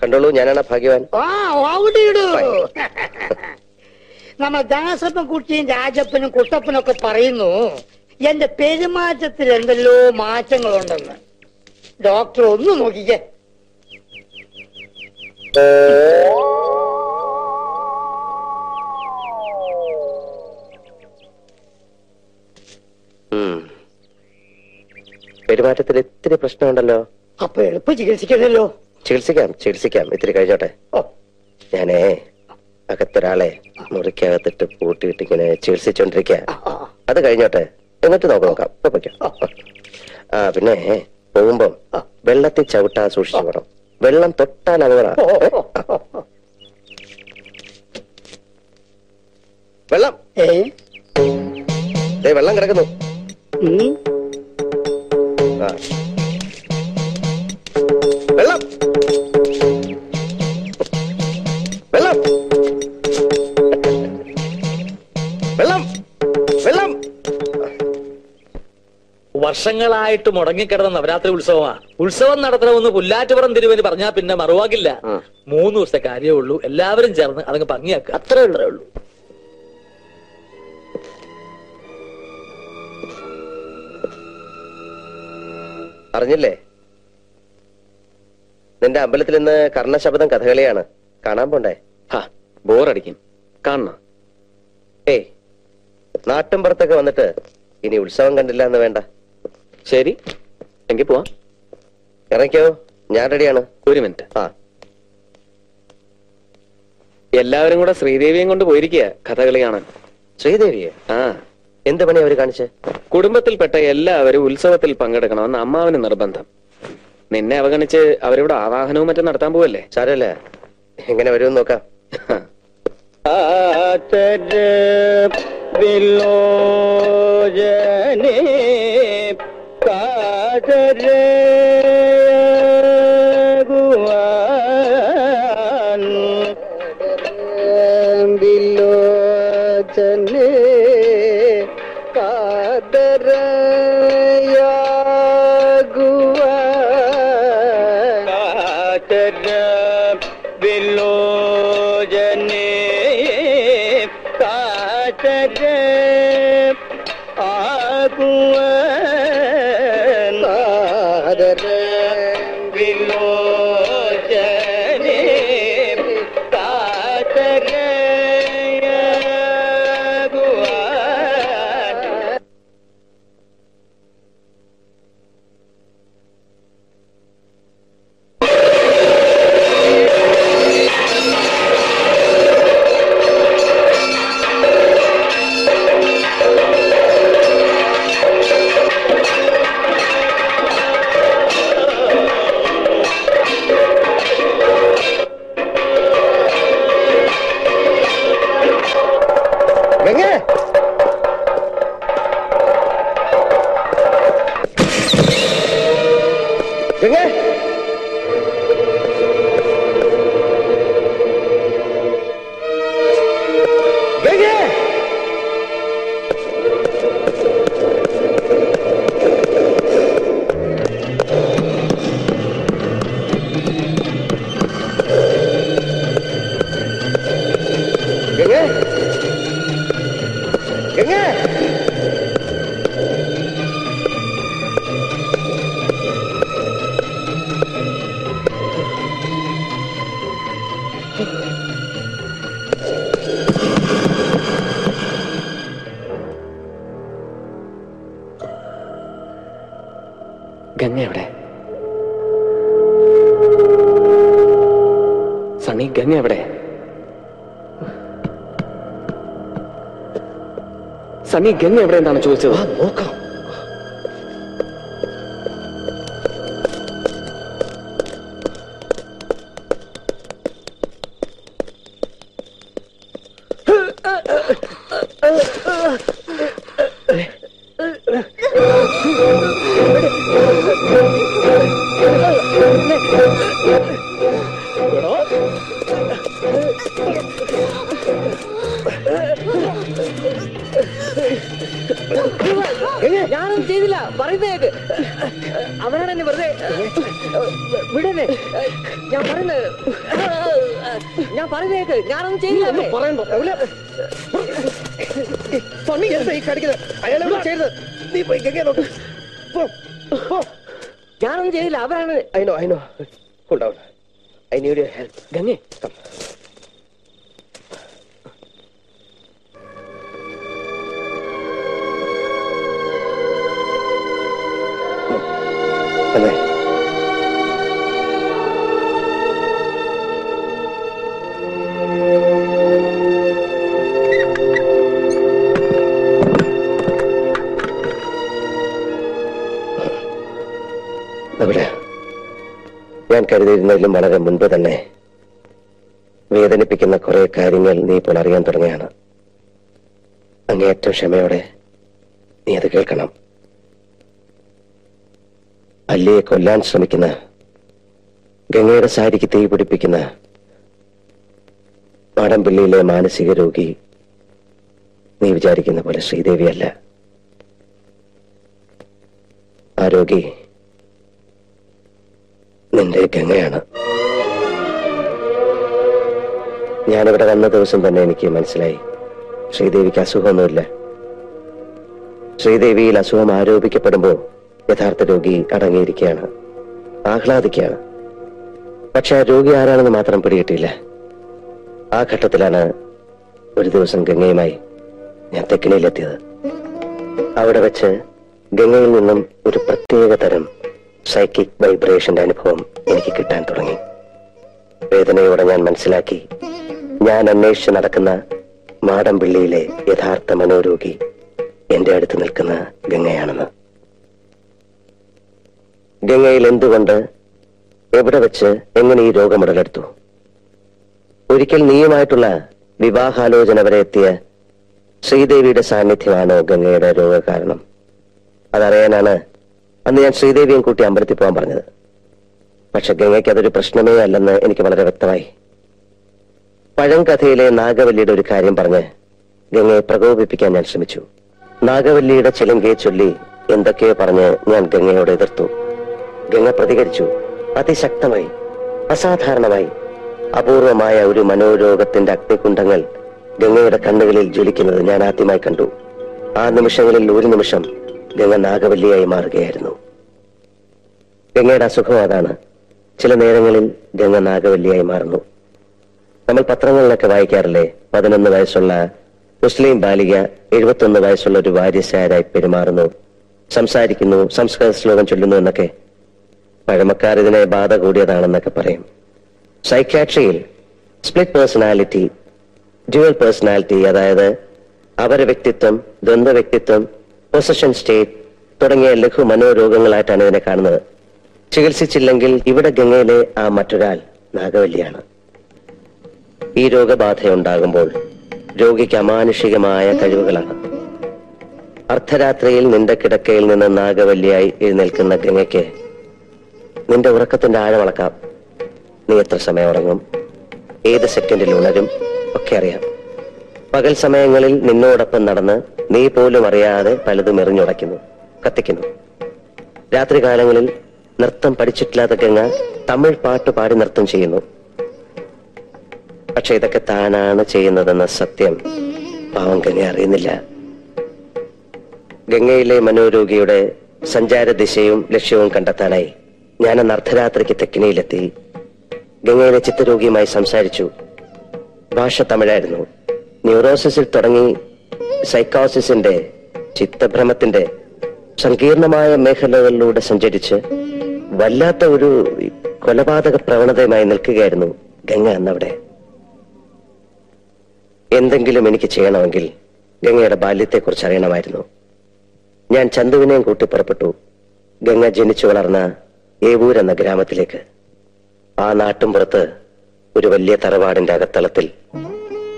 കണ്ടോളൂ, ഞാനാണ് ഭാഗ്യവാൻ. ഓ ഓടിയിടൂ. നമ്മൾ ദാസപ്പൻ കുട്ടിയും രാജപ്പനും കുട്ടപ്പനൊക്കെ പറയുന്നു എന്റെ പെരുമാറ്റത്തിൽ എന്തെല്ലോ മാറ്റങ്ങളുണ്ടെന്ന്. ഡോക്ടർ ഒന്ന് നോക്കിക്കേ. പെരുമാറ്റത്തിൽ ഇത്തിരി പ്രശ്നമുണ്ടല്ലോ. അപ്പൊ എളുപ്പം ചികിത്സിക്കണല്ലോ. ചികിത്സിക്കാം ചികിത്സിക്കാം, ഇത്തിരി കഴിഞ്ഞോട്ടെ. ഞാനേ അകത്തൊരാളെ മുറിക്കകത്തിട്ട് പൂട്ടിയിട്ട് ഇങ്ങനെ ചികിത്സിച്ചോണ്ടിരിക്ക. അത് കഴിഞ്ഞോട്ടെ, എന്നിട്ട് നോക്കാം നോക്കാം ആ പിന്നെ പോകുമ്പം വെള്ളത്തിൽ ചവിട്ടാ സൂക്ഷിച്ചു പോകണം. വെള്ളം തൊട്ടാൽ അപകട. വെള്ളം വെള്ളം കിടക്കുന്നു. വെള്ളം വെള്ളം വെള്ളം വെള്ളം. വർഷങ്ങളായിട്ട് മുടങ്ങിക്കിടന്ന നവരാത്രി ഉത്സവമാണ്. ഉത്സവം നടത്തണമെന്ന് പുല്ലാറ്റുപുറം തിരുവന് പറഞ്ഞാൽ പിന്നെ മറുവാക്കില്ല. മൂന്ന് ദിവസത്തെ കാര്യമേ ഉള്ളൂ. എല്ലാവരും ചേർന്ന് അതങ്ങ് ഭംഗിയാക്കുക, അത്രേ ഉള്ളൂ. അറിഞ്ഞില്ലേ, നിന്റെ അമ്പലത്തിൽ നിന്ന് കർണശബദം കഥകളിയാണ്. കാണാൻ പോണ്ടേ? ബോറടിക്കും. കാണണം. ഏയ്, നാട്ടും പുറത്തൊക്കെ വന്നിട്ട് ഇനി ഉത്സവം കണ്ടില്ല എന്ന് വേണ്ട. ശരി, എങ്കിൽ പോവാ. ഇറങ്ങിക്കോ, ഞാൻ റെഡിയാണ്. ഒരു മിനിറ്റ്. ആ, എല്ലാവരും കൂടെ ശ്രീദേവിയും കൊണ്ട് പോയിരിക്കുക കഥകളി കാണാൻ. ശ്രീദേവിയെ? ആ, എന്ത് പണി അവര് കാണിച്ചേ? കുടുംബത്തിൽപ്പെട്ട എല്ലാവരും ഉത്സവത്തിൽ പങ്കെടുക്കണമെന്ന് അമ്മാവന് നിർബന്ധം. നിന്നെ അവഗണിച്ച് അവരോട് ആവാഹനവും മറ്റും നടത്താൻ പോവല്ലേ? സാരല്ല, എങ്ങനെ വരും നോക്കാം. സണ്ണി ഗംഗ എവിടെ എന്താണ് ചോദിച്ചത്? നോക്കാം. ഞാനൊന്നും ചെയ്തില്ല, അവരാണ്. ഐനോ ഐനോ ഉണ്ടാവില്ല. I need your help. ഗംഗേ കം. കരുതിയിരുന്നതിലും വളരെ മുൻപ് തന്നെ വേദനിപ്പിക്കുന്ന കുറെ കാര്യങ്ങൾ നീ ഇപ്പോൾ അറിയാൻ തുടങ്ങിയാണ്. അങ്ങേയറ്റം ക്ഷമയോടെ നീ അത് കേൾക്കണം. അല്ലിയെ കൊല്ലാൻ ശ്രമിക്കുന്ന, ഗംഗയുടെ സാരിക്ക് തീ പിടിപ്പിക്കുന്ന മാടമ്പിള്ളിയിലെ മാനസിക രോഗി നീ വിചാരിക്കുന്ന പോലെ ശ്രീദേവിയല്ല. ആ രോഗി നിന്റെ ഗംഗയാണ്. ഞാനിവിടെ വന്ന ദിവസം തന്നെ എനിക്ക് മനസ്സിലായി, ശ്രീദേവിക്ക് അസുഖമൊന്നുമില്ല. ശ്രീദേവിയിൽ അസുഖം ആരോപിക്കപ്പെടുമ്പോൾ യഥാർത്ഥ രോഗി അടങ്ങിയിരിക്കുകയാണ്, ആഹ്ലാദിക്കുകയാണ്. പക്ഷെ ആ രോഗി ആരാണെന്ന് മാത്രം പിടികിട്ടിയില്ല. ആ ഘട്ടത്തിലാണ് ഒരു ദിവസം ഗംഗയുമായി ഞാൻ തെക്കിനിയിലെത്തിയത്. അവിടെ വെച്ച് ഗംഗയിൽ നിന്നും ഒരു പ്രത്യേക തരം സൈക്കിക് വൈബ്രേഷന്റെ അനുഭവം എനിക്ക് കിട്ടാൻ തുടങ്ങി. വേദനയോടെ ഞാൻ മനസ്സിലാക്കി, ഞാൻ അന്വേഷിച്ച് നടക്കുന്ന മാടമ്പിള്ളിയിലെ യഥാർത്ഥ മനോരോഗി എന്റെ അടുത്ത് നിൽക്കുന്ന ഗംഗയാണെന്ന്. ഗംഗയിൽ എന്തുകൊണ്ട്, എവിടെ വെച്ച്, എങ്ങനെ ഈ രോഗം ഉടലെടുത്തു? ഒരിക്കൽ നീയുമായിട്ടുള്ള വിവാഹാലോചന വരെ എത്തിയ ശ്രീദേവിയുടെ സാന്നിധ്യമാണോ ഗംഗയുടെ രോഗകാരണം? അതറിയാനാണ് അന്ന് ഞാൻ ശ്രീദേവിയും കൂട്ടി അമ്പലത്തിൽ പോകാൻ പറഞ്ഞത്. പക്ഷെ ഗംഗയ്ക്ക് അതൊരു പ്രശ്നമേ അല്ലെന്ന് എനിക്ക് വളരെ വ്യക്തമായി. പഴങ്കഥയിലെ നാഗവല്ലിയുടെ ഒരു കാര്യം പറഞ്ഞ് ഗംഗയെ പ്രകോപിപ്പിക്കാൻ ഞാൻ ശ്രമിച്ചു. നാഗവല്ലിയുടെ ചിലങ്കയെ ചൊല്ലി എന്തൊക്കെയോ പറഞ്ഞ് ഞാൻ ഗംഗയോട് എതിർത്തു. ഗംഗ പ്രതികരിച്ചു, അതിശക്തമായി, അസാധാരണമായി. അപൂർവമായ ഒരു മനോരോഗത്തിന്റെ അഗ്നികുണ്ഡങ്ങൾ ഗംഗയുടെ കണ്ണുകളിൽ ജ്വലിക്കുന്നത് ഞാൻ ആദ്യമായി കണ്ടു. ആ നിമിഷങ്ങളിൽ ഒരു നിമിഷം ഗംഗ നാഗവല്ലിയായി മാറുകയായിരുന്നു. ഗംഗയുടെ അസുഖം അതാണ്. ചില നേരങ്ങളിൽ ഗംഗ നാഗവല്ലിയായി മാറുന്നു. നമ്മൾ പത്രങ്ങളിലൊക്കെ വായിക്കാറില്ലേ, പതിനൊന്ന് വയസ്സുള്ള മുസ്ലിം ബാലിക എഴുപത്തൊന്ന് വയസ്സുള്ള ഒരു വാര്യസാരായി പെരുമാറുന്നു, സംസാരിക്കുന്നു, സംസ്കൃത ശ്ലോകം ചൊല്ലുന്നു എന്നൊക്കെ. പഴമക്കാർ ഇതിനെ ബാധ കൂടിയതാണെന്നൊക്കെ പറയും. സൈക്യാട്രിയിൽ സ്പ്ലിറ്റ് പേഴ്സണാലിറ്റി, ഡ്യുവൽ പേഴ്സണാലിറ്റി, അതായത് അവര വ്യക്തിത്വം, ദ്വന്ദ്വ വ്യക്തിത്വം, പൊസഷൻ സ്റ്റേറ്റ് തുടങ്ങിയ ലഘു മനോരോഗങ്ങളായിട്ടാണ് ഇതിനെ കാണുന്നത്. ചികിത്സിച്ചില്ലെങ്കിൽ ഇവിടെ ഗംഗയിലെ ആ മറ്റൊരാൾ നാഗവല്ലിയാണ്. ഈ രോഗബാധയുണ്ടാകുമ്പോൾ രോഗിക്ക് അമാനുഷികമായ കഴിവുകളാണ്. അർദ്ധരാത്രിയിൽ നിന്റെ കിടക്കയിൽ നിന്ന് നാഗവല്ലിയായി എഴുന്നേൽക്കുന്ന ഗംഗയ്ക്ക് നിന്റെ ഉറക്കത്തിന്റെ ആഴമളക്കാം. നീ എത്ര സമയം ഉറങ്ങും, ഏത് സെക്കൻഡിൽ ഉണരും ഒക്കെ അറിയാം. പകൽ സമയങ്ങളിൽ നിന്നോടൊപ്പം നടന്ന് നീ പോലും അറിയാതെ പലതും എറിഞ്ഞുടയ്ക്കുന്നു, കത്തിക്കുന്നു. രാത്രി കാലങ്ങളിൽ നൃത്തം പഠിച്ചിട്ടില്ലാത്ത ഗംഗ തമിഴ് പാട്ട് പാടി നൃത്തം ചെയ്യുന്നു. പക്ഷെ ഇതൊക്കെ താനാണ് ചെയ്യുന്നതെന്ന സത്യം പാവം ഗംഗ അറിയുന്നില്ല. ഗംഗയിലെ മനോരോഗിയുടെ സഞ്ചാര ദിശയും ലക്ഷ്യവും കണ്ടെത്താനായി ഞാനന്ന് അർദ്ധരാത്രിക്ക് തെക്കിനിയിലെത്തി. ഗംഗയിലെ ചിത്തരോഗിയുമായി സംസാരിച്ചു. ഭാഷ തമിഴായിരുന്നു. ന്യൂറോസിസിൽ തുടങ്ങി സൈക്കോസിസിന്റെ, ചിത്തഭ്രമത്തിന്റെ സങ്കീർണമായ മേഖലകളിലൂടെ സഞ്ചരിച്ച് വല്ലാത്ത ഒരു കൊലപാതക പ്രവണതയുമായി നിൽക്കുകയായിരുന്നു ഗംഗ അന്നവിടെ. എന്തെങ്കിലും എനിക്ക് ചെയ്യണമെങ്കിൽ ഗംഗയുടെ ബാല്യത്തെക്കുറിച്ച് അറിയണമായിരുന്നു. ഞാൻ ചന്തുവിനെയും കൂട്ടി പുറപ്പെട്ടു ഗംഗ ജനിച്ചു വളർന്ന ഏവൂർ എന്ന ഗ്രാമത്തിലേക്ക്. ആ നാട്ടുംപുറത്ത് ഒരു വലിയ തറവാടിന്റെ അകത്തളത്തിൽ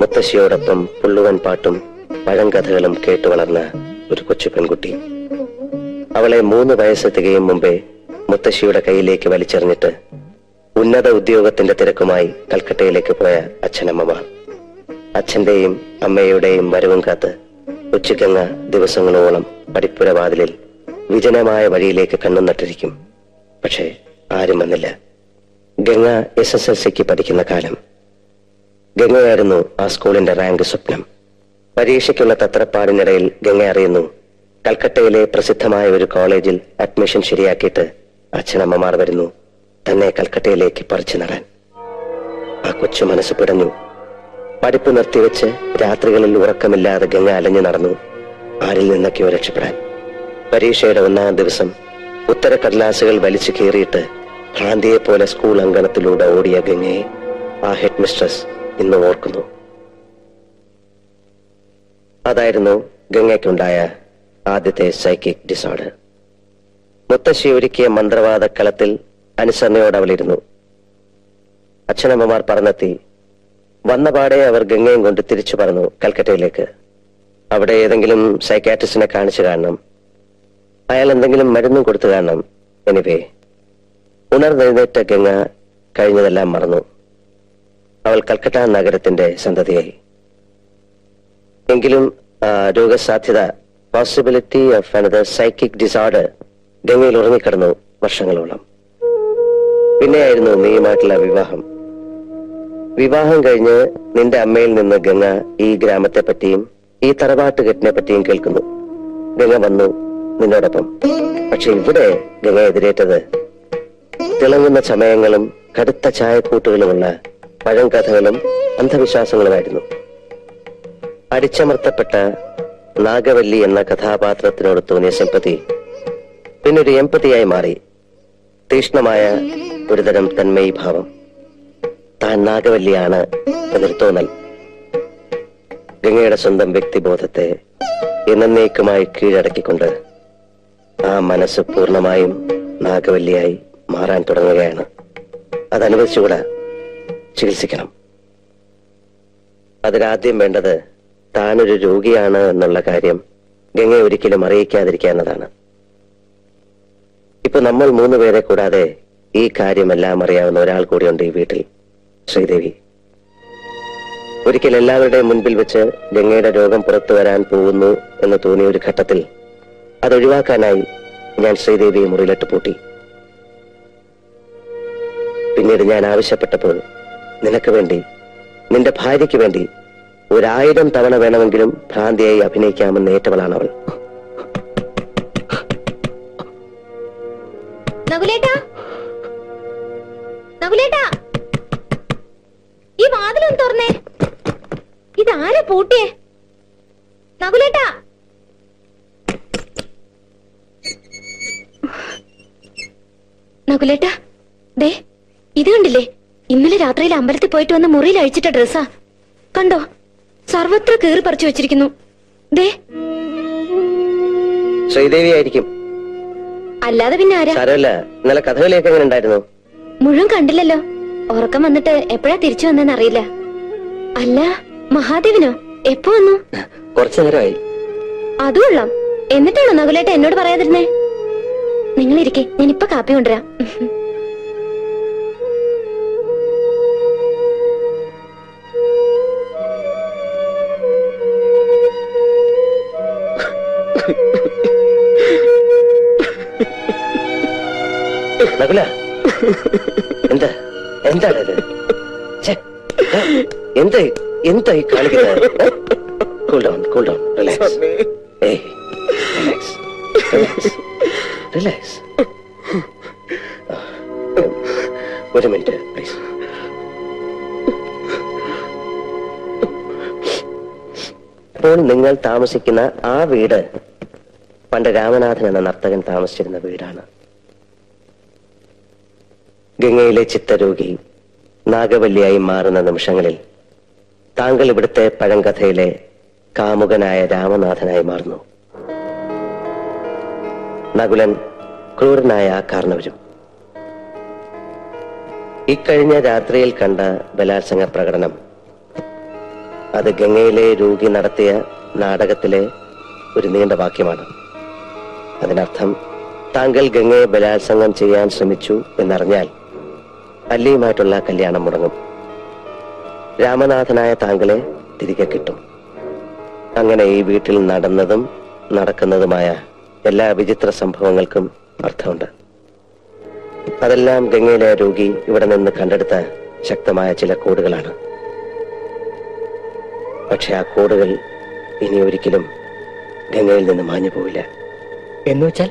മുത്തശ്ശിയോടൊപ്പം പുള്ളുവൻ പാട്ടും പഴങ്കഥകളും കേട്ടു വളർന്ന ഒരു കൊച്ചു പെൺകുട്ടി. അവളെ മൂന്ന് വയസ്സ് തികയും മുമ്പേ മുത്തശ്ശിയുടെ കയ്യിലേക്ക് വലിച്ചെറിഞ്ഞിട്ട് ഉന്നത ഉദ്യോഗത്തിന്റെ തിരക്കുമായി കൽക്കട്ടയിലേക്ക് പോയ അച്ഛനമ്മമാർ. അച്ഛന്റെയും അമ്മയുടെയും വരവും കാത്ത് ഉച്ചയ്ക്കങ്ങ ദിവസങ്ങളോളം പഠിപ്പുര വാതിലിൽ വിജനമായ വഴിയിലേക്ക് കണ്ണു നട്ടിരിക്കും. പക്ഷേ ആരും വന്നില്ല. ഗംഗ എസ് എസ് എൽ സിക്ക് പഠിക്കുന്ന കാലം. ഗംഗയായിരുന്നു ആ സ്കൂളിന്റെ റാങ്ക് സ്വപ്നം. പരീക്ഷയ്ക്കുള്ള തത്രപ്പാടിനിടയിൽ ഗംഗ അറിയുന്നു കൽക്കട്ടയിലെ പ്രസിദ്ധമായ ഒരു കോളേജിൽ അഡ്മിഷൻ ശരിയാക്കിയിട്ട് അച്ഛനമ്മമാർ വരുന്നു തന്നെ കൽക്കട്ടയിലേക്ക് പറിച്ചു നടാൻ. ആ കൊച്ചു മനസ്സ് പിടഞ്ഞു. പഠിപ്പ് നിർത്തിവെച്ച് രാത്രികളിൽ ഉറക്കമില്ലാതെ ഗംഗ അലഞ്ഞു നടന്നു ആരിൽ നിന്നൊക്കെയോ രക്ഷപ്പെടാൻ. പരീക്ഷയുടെ ഒന്നാം ദിവസം ഉത്തരക്കടലാസുകൾ വലിച്ചു കീറിയിട്ട് ഭ്രാന്തിയെ പോലെ സ്കൂൾ അങ്കണത്തിലൂടെ ഓടിയ ഗംഗയെ ആ ഹെഡ് മിസ്ട്രസ് ഇന്ന് ഓർക്കുന്നു. അതായിരുന്നു ഗംഗയ്ക്കുണ്ടായ ആദ്യത്തെ സൈക്കിക് ഡിസോർഡർ. മുത്തശ്ശി ഒരുക്കിയ മന്ത്രവാദ കളത്തിൽ അനുസരണയോടവളിരുന്നു. അച്ഛനമ്മമാർ പറഞ്ഞെത്തി. വന്ന പാടെ അവർ ഗംഗയും കൊണ്ട് തിരിച്ചു പറഞ്ഞു കൽക്കട്ടയിലേക്ക്. അവിടെ ഏതെങ്കിലും സൈക്കാട്രിസ്റ്റിനെ കാണിച്ചു കാണണം, അയാൾ എന്തെങ്കിലും മരുന്നും കൊടുത്തു കാണണം. എനിവേ ഉണർന്നെഴുന്നേറ്റ ഗംഗ കഴിഞ്ഞതെല്ലാം മറന്നു. അവൾ കൽക്കട്ട നഗരത്തിന്റെ സന്തതിയായി. എങ്കിലും രോഗസാധ്യത, possibility of another psychic disorder ഗംഗയിൽ ഉറങ്ങിക്കിടന്നു വർഷങ്ങളോളം. പിന്നെയായിരുന്നു നീയുമായിട്ടുള്ള വിവാഹം. വിവാഹം കഴിഞ്ഞ് നിന്റെ അമ്മയിൽ നിന്ന് ഗംഗ ഈ ഗ്രാമത്തെ പറ്റിയും ഈ തറവാട്ടുകെട്ടിനെ പറ്റിയും കേൾക്കുന്നു. ഗംഗ വന്നു നിന്നോടൊപ്പം. പക്ഷെ ഇവിടെ ഗംഗ എതിരേറ്റത് തിളങ്ങുന്ന സമയങ്ങളും കടുത്ത ചായക്കൂട്ടുകളുമുള്ള പഴങ്കഥകളും അന്ധവിശ്വാസങ്ങളുമായിരുന്നു. അടിച്ചമർത്തപ്പെട്ട നാഗവല്ലി എന്ന കഥാപാത്രത്തിനോട് തോന്നിയ സിംപതി പിന്നൊരു എമ്പതിയായി മാറി. തീഷ്ണമായ ഒരുതരം തന്മയീഭാവം, താൻ നാഗവല്ലിയാണ് എന്നൊരു തോന്നൽ. ഗംഗയുടെ സ്വന്തം വ്യക്തിബോധത്തെ എന്നേക്കുമായി കീഴടക്കിക്കൊണ്ട് ആ മനസ്സ് പൂർണ്ണമായും നാഗവല്ലിയായി മാറാൻ തുടങ്ങുകയാണ്. അതനുവദിച്ചുകൂടാ, ചികിത്സിക്കണം. അതിനാദ്യം വേണ്ടത് താനൊരു രോഗിയാണ് എന്നുള്ള കാര്യം ഗംഗയെ ഒരിക്കലും അറിയിക്കാതിരിക്കുക എന്നതാണ്. ഇപ്പൊ നമ്മൾ മൂന്ന് പേരെ കൂടാതെ ഈ കാര്യമെല്ലാം അറിയാവുന്ന ഒരാൾ കൂടിയുണ്ട് ഈ വീട്ടിൽ, ശ്രീദേവി. ഒരിക്കൽ എല്ലാവരുടെയും മുൻപിൽ വെച്ച് ഗംഗയുടെ രോഗം പുറത്തു വരാൻ പോകുന്നു എന്ന് തോന്നിയ ഒരു ഘട്ടത്തിൽ അതൊഴിവാക്കാനായി ഞാൻ ശ്രീദേവിയെ മുറിയിലിട്ട് പൂട്ടി. പിന്നീട് ഞാൻ ആവശ്യപ്പെട്ടപ്പോൾ നിനക്ക് വേണ്ടി, നിന്റെ ഭാര്യയ്ക്ക് വേണ്ടി ഒരായിരം തവണ വേണമെങ്കിലും ഭ്രാന്തിയായി അഭിനയിക്കാമെന്ന് ഏറ്റവളാണ് അവൾ. നകുലേട്ടാ, ദേ ഇത് കണ്ടില്ലേ, ഇന്നലെ രാത്രിയിൽ അമ്പലത്തിൽ പോയിട്ട് വന്ന മുറിയിൽ അഴിച്ചിട്ട ഡ്രസ്സാ. കണ്ടോ, സർവത്ര കീറി പറിച്ചു വെച്ചിരിക്കുന്നു. ദേ, ശ്രീദേവി ആയിരിക്കും, അല്ലാതെ പിന്നെ ആരാ? സാരമില്ല, ഇന്നലെ കഥകളിയൊക്കെ എങ്ങനെ ഉണ്ടായിരുന്നു? മുഴുവൻ കണ്ടില്ലല്ലോ. ഉറക്കം വന്നിട്ട് എപ്പോഴാ തിരിച്ചു വന്നെന്ന് അറിയില്ല. അല്ല, മഹാദേവനോ എപ്പോ വന്നു? കുറച്ചു നേരമായി. അതുകൊള്ളോ, എന്നിട്ടാണോ നകുലേട്ട എന്നോട് പറയാതിരുന്നേ? നിങ്ങളിരിക്കെ, ഞാനിപ്പ കാപ്പി കൊണ്ടുവരാം. എന്താ എന്താണത്? എന്താ എന്തായി കാണിക്കുന്നത്? Cool down, cool down, relax, relax, relax. ഒരു മിനിറ്റ് പ്ലീസ്. ഇപ്പോൾ നിങ്ങൾ താമസിക്കുന്ന ആ വീട് പണ്ട് രാമനാഥൻ എന്ന നർത്തകൻ താമസിച്ചിരുന്ന വീടാണ്. ഗംഗയിലെ ചിത്തരോഗി നാഗവല്ലിയായി മാറുന്ന നിമിഷങ്ങളിൽ താങ്കൾ ഇവിടുത്തെ പഴങ്കഥയിലെ കാമുകനായ രാമനാഥനായി മാറുന്നു. നകുലൻ ക്രൂരനായ കാരണവരും. ഇക്കഴിഞ്ഞ രാത്രിയിൽ കണ്ട ബലാത്സംഗ പ്രകടനം അത് ഗംഗയിലെ രോഗി നടത്തിയ നാടകത്തിലെ ഒരു നീണ്ട വാക്യമാണ്. അതിനർത്ഥം താങ്കൾ ഗംഗയെ ബലാത്സംഗം ചെയ്യാൻ ശ്രമിച്ചു എന്നറിഞ്ഞാൽ അല്ലിയുമായിട്ടുള്ള കല്യാണം മുടങ്ങും. രാമനാഥനായ താങ്കളെ തിരികെ കിട്ടും. അങ്ങനെ ഈ വീട്ടിൽ നടന്നതും നടക്കുന്നതുമായ എല്ലാ വിചിത്ര സംഭവങ്ങൾക്കും അർത്ഥമുണ്ട്. അതെല്ലാം ഗംഗയിലെ രോഗി ഇവിടെ നിന്ന് കണ്ടെടുത്ത ശക്തമായ ചില കോഡുകളാണ്. പക്ഷെ ആ കോഡുകൾ ഇനി ഒരിക്കലും ഗംഗയിൽ നിന്ന് മാഞ്ഞു പോവില്ല. എന്നുവെച്ചാൽ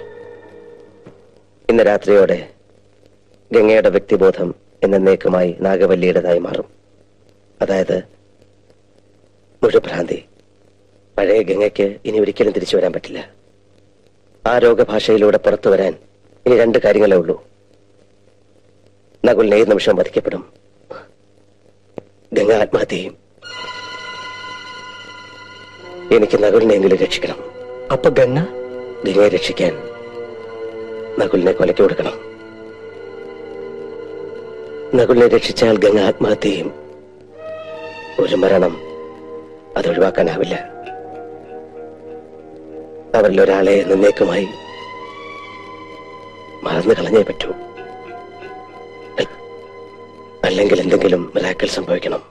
ഇന്ന് രാത്രിയോടെ ഗംഗയുടെ വ്യക്തിബോധം എന്നേക്കുമായി നാഗവല്ലിയുടേതായി മാറും. അതായത് ഒരു ഭ്രാന്തി. പഴയ ഗംഗയ്ക്ക് ഇനി ഒരിക്കലും തിരിച്ചു വരാൻ പറ്റില്ല. ആ രോഗഭാഷയിലൂടെ പുറത്തു വരാൻ ഇനി രണ്ട് കാര്യങ്ങളേ ഉള്ളൂ. നകുലിന് ഏത് നിമിഷം വധിക്കപ്പെടും, ഗംഗ ആത്മഹത്യയും. എനിക്ക് നകുലിനെങ്കിലും രക്ഷിക്കണം. അപ്പൊ ഗംഗ? ഗംഗയെ രക്ഷിക്കാൻ നകുലിനെ കൊലയ്ക്ക് കൊടുക്കണം. നകുലിനെ രക്ഷിച്ചാൽ ഗംഗ ആത്മഹത്യയും. ഒരു മരണം അതൊഴിവാക്കാനാവില്ല. അവരിൽ ഒരാളെ നിന്നേക്കുമായി മറന്നു കളഞ്ഞേ പറ്റൂ. അല്ലെങ്കിൽ എന്തെങ്കിലും മിറാക്കിൾ സംഭവിക്കണം.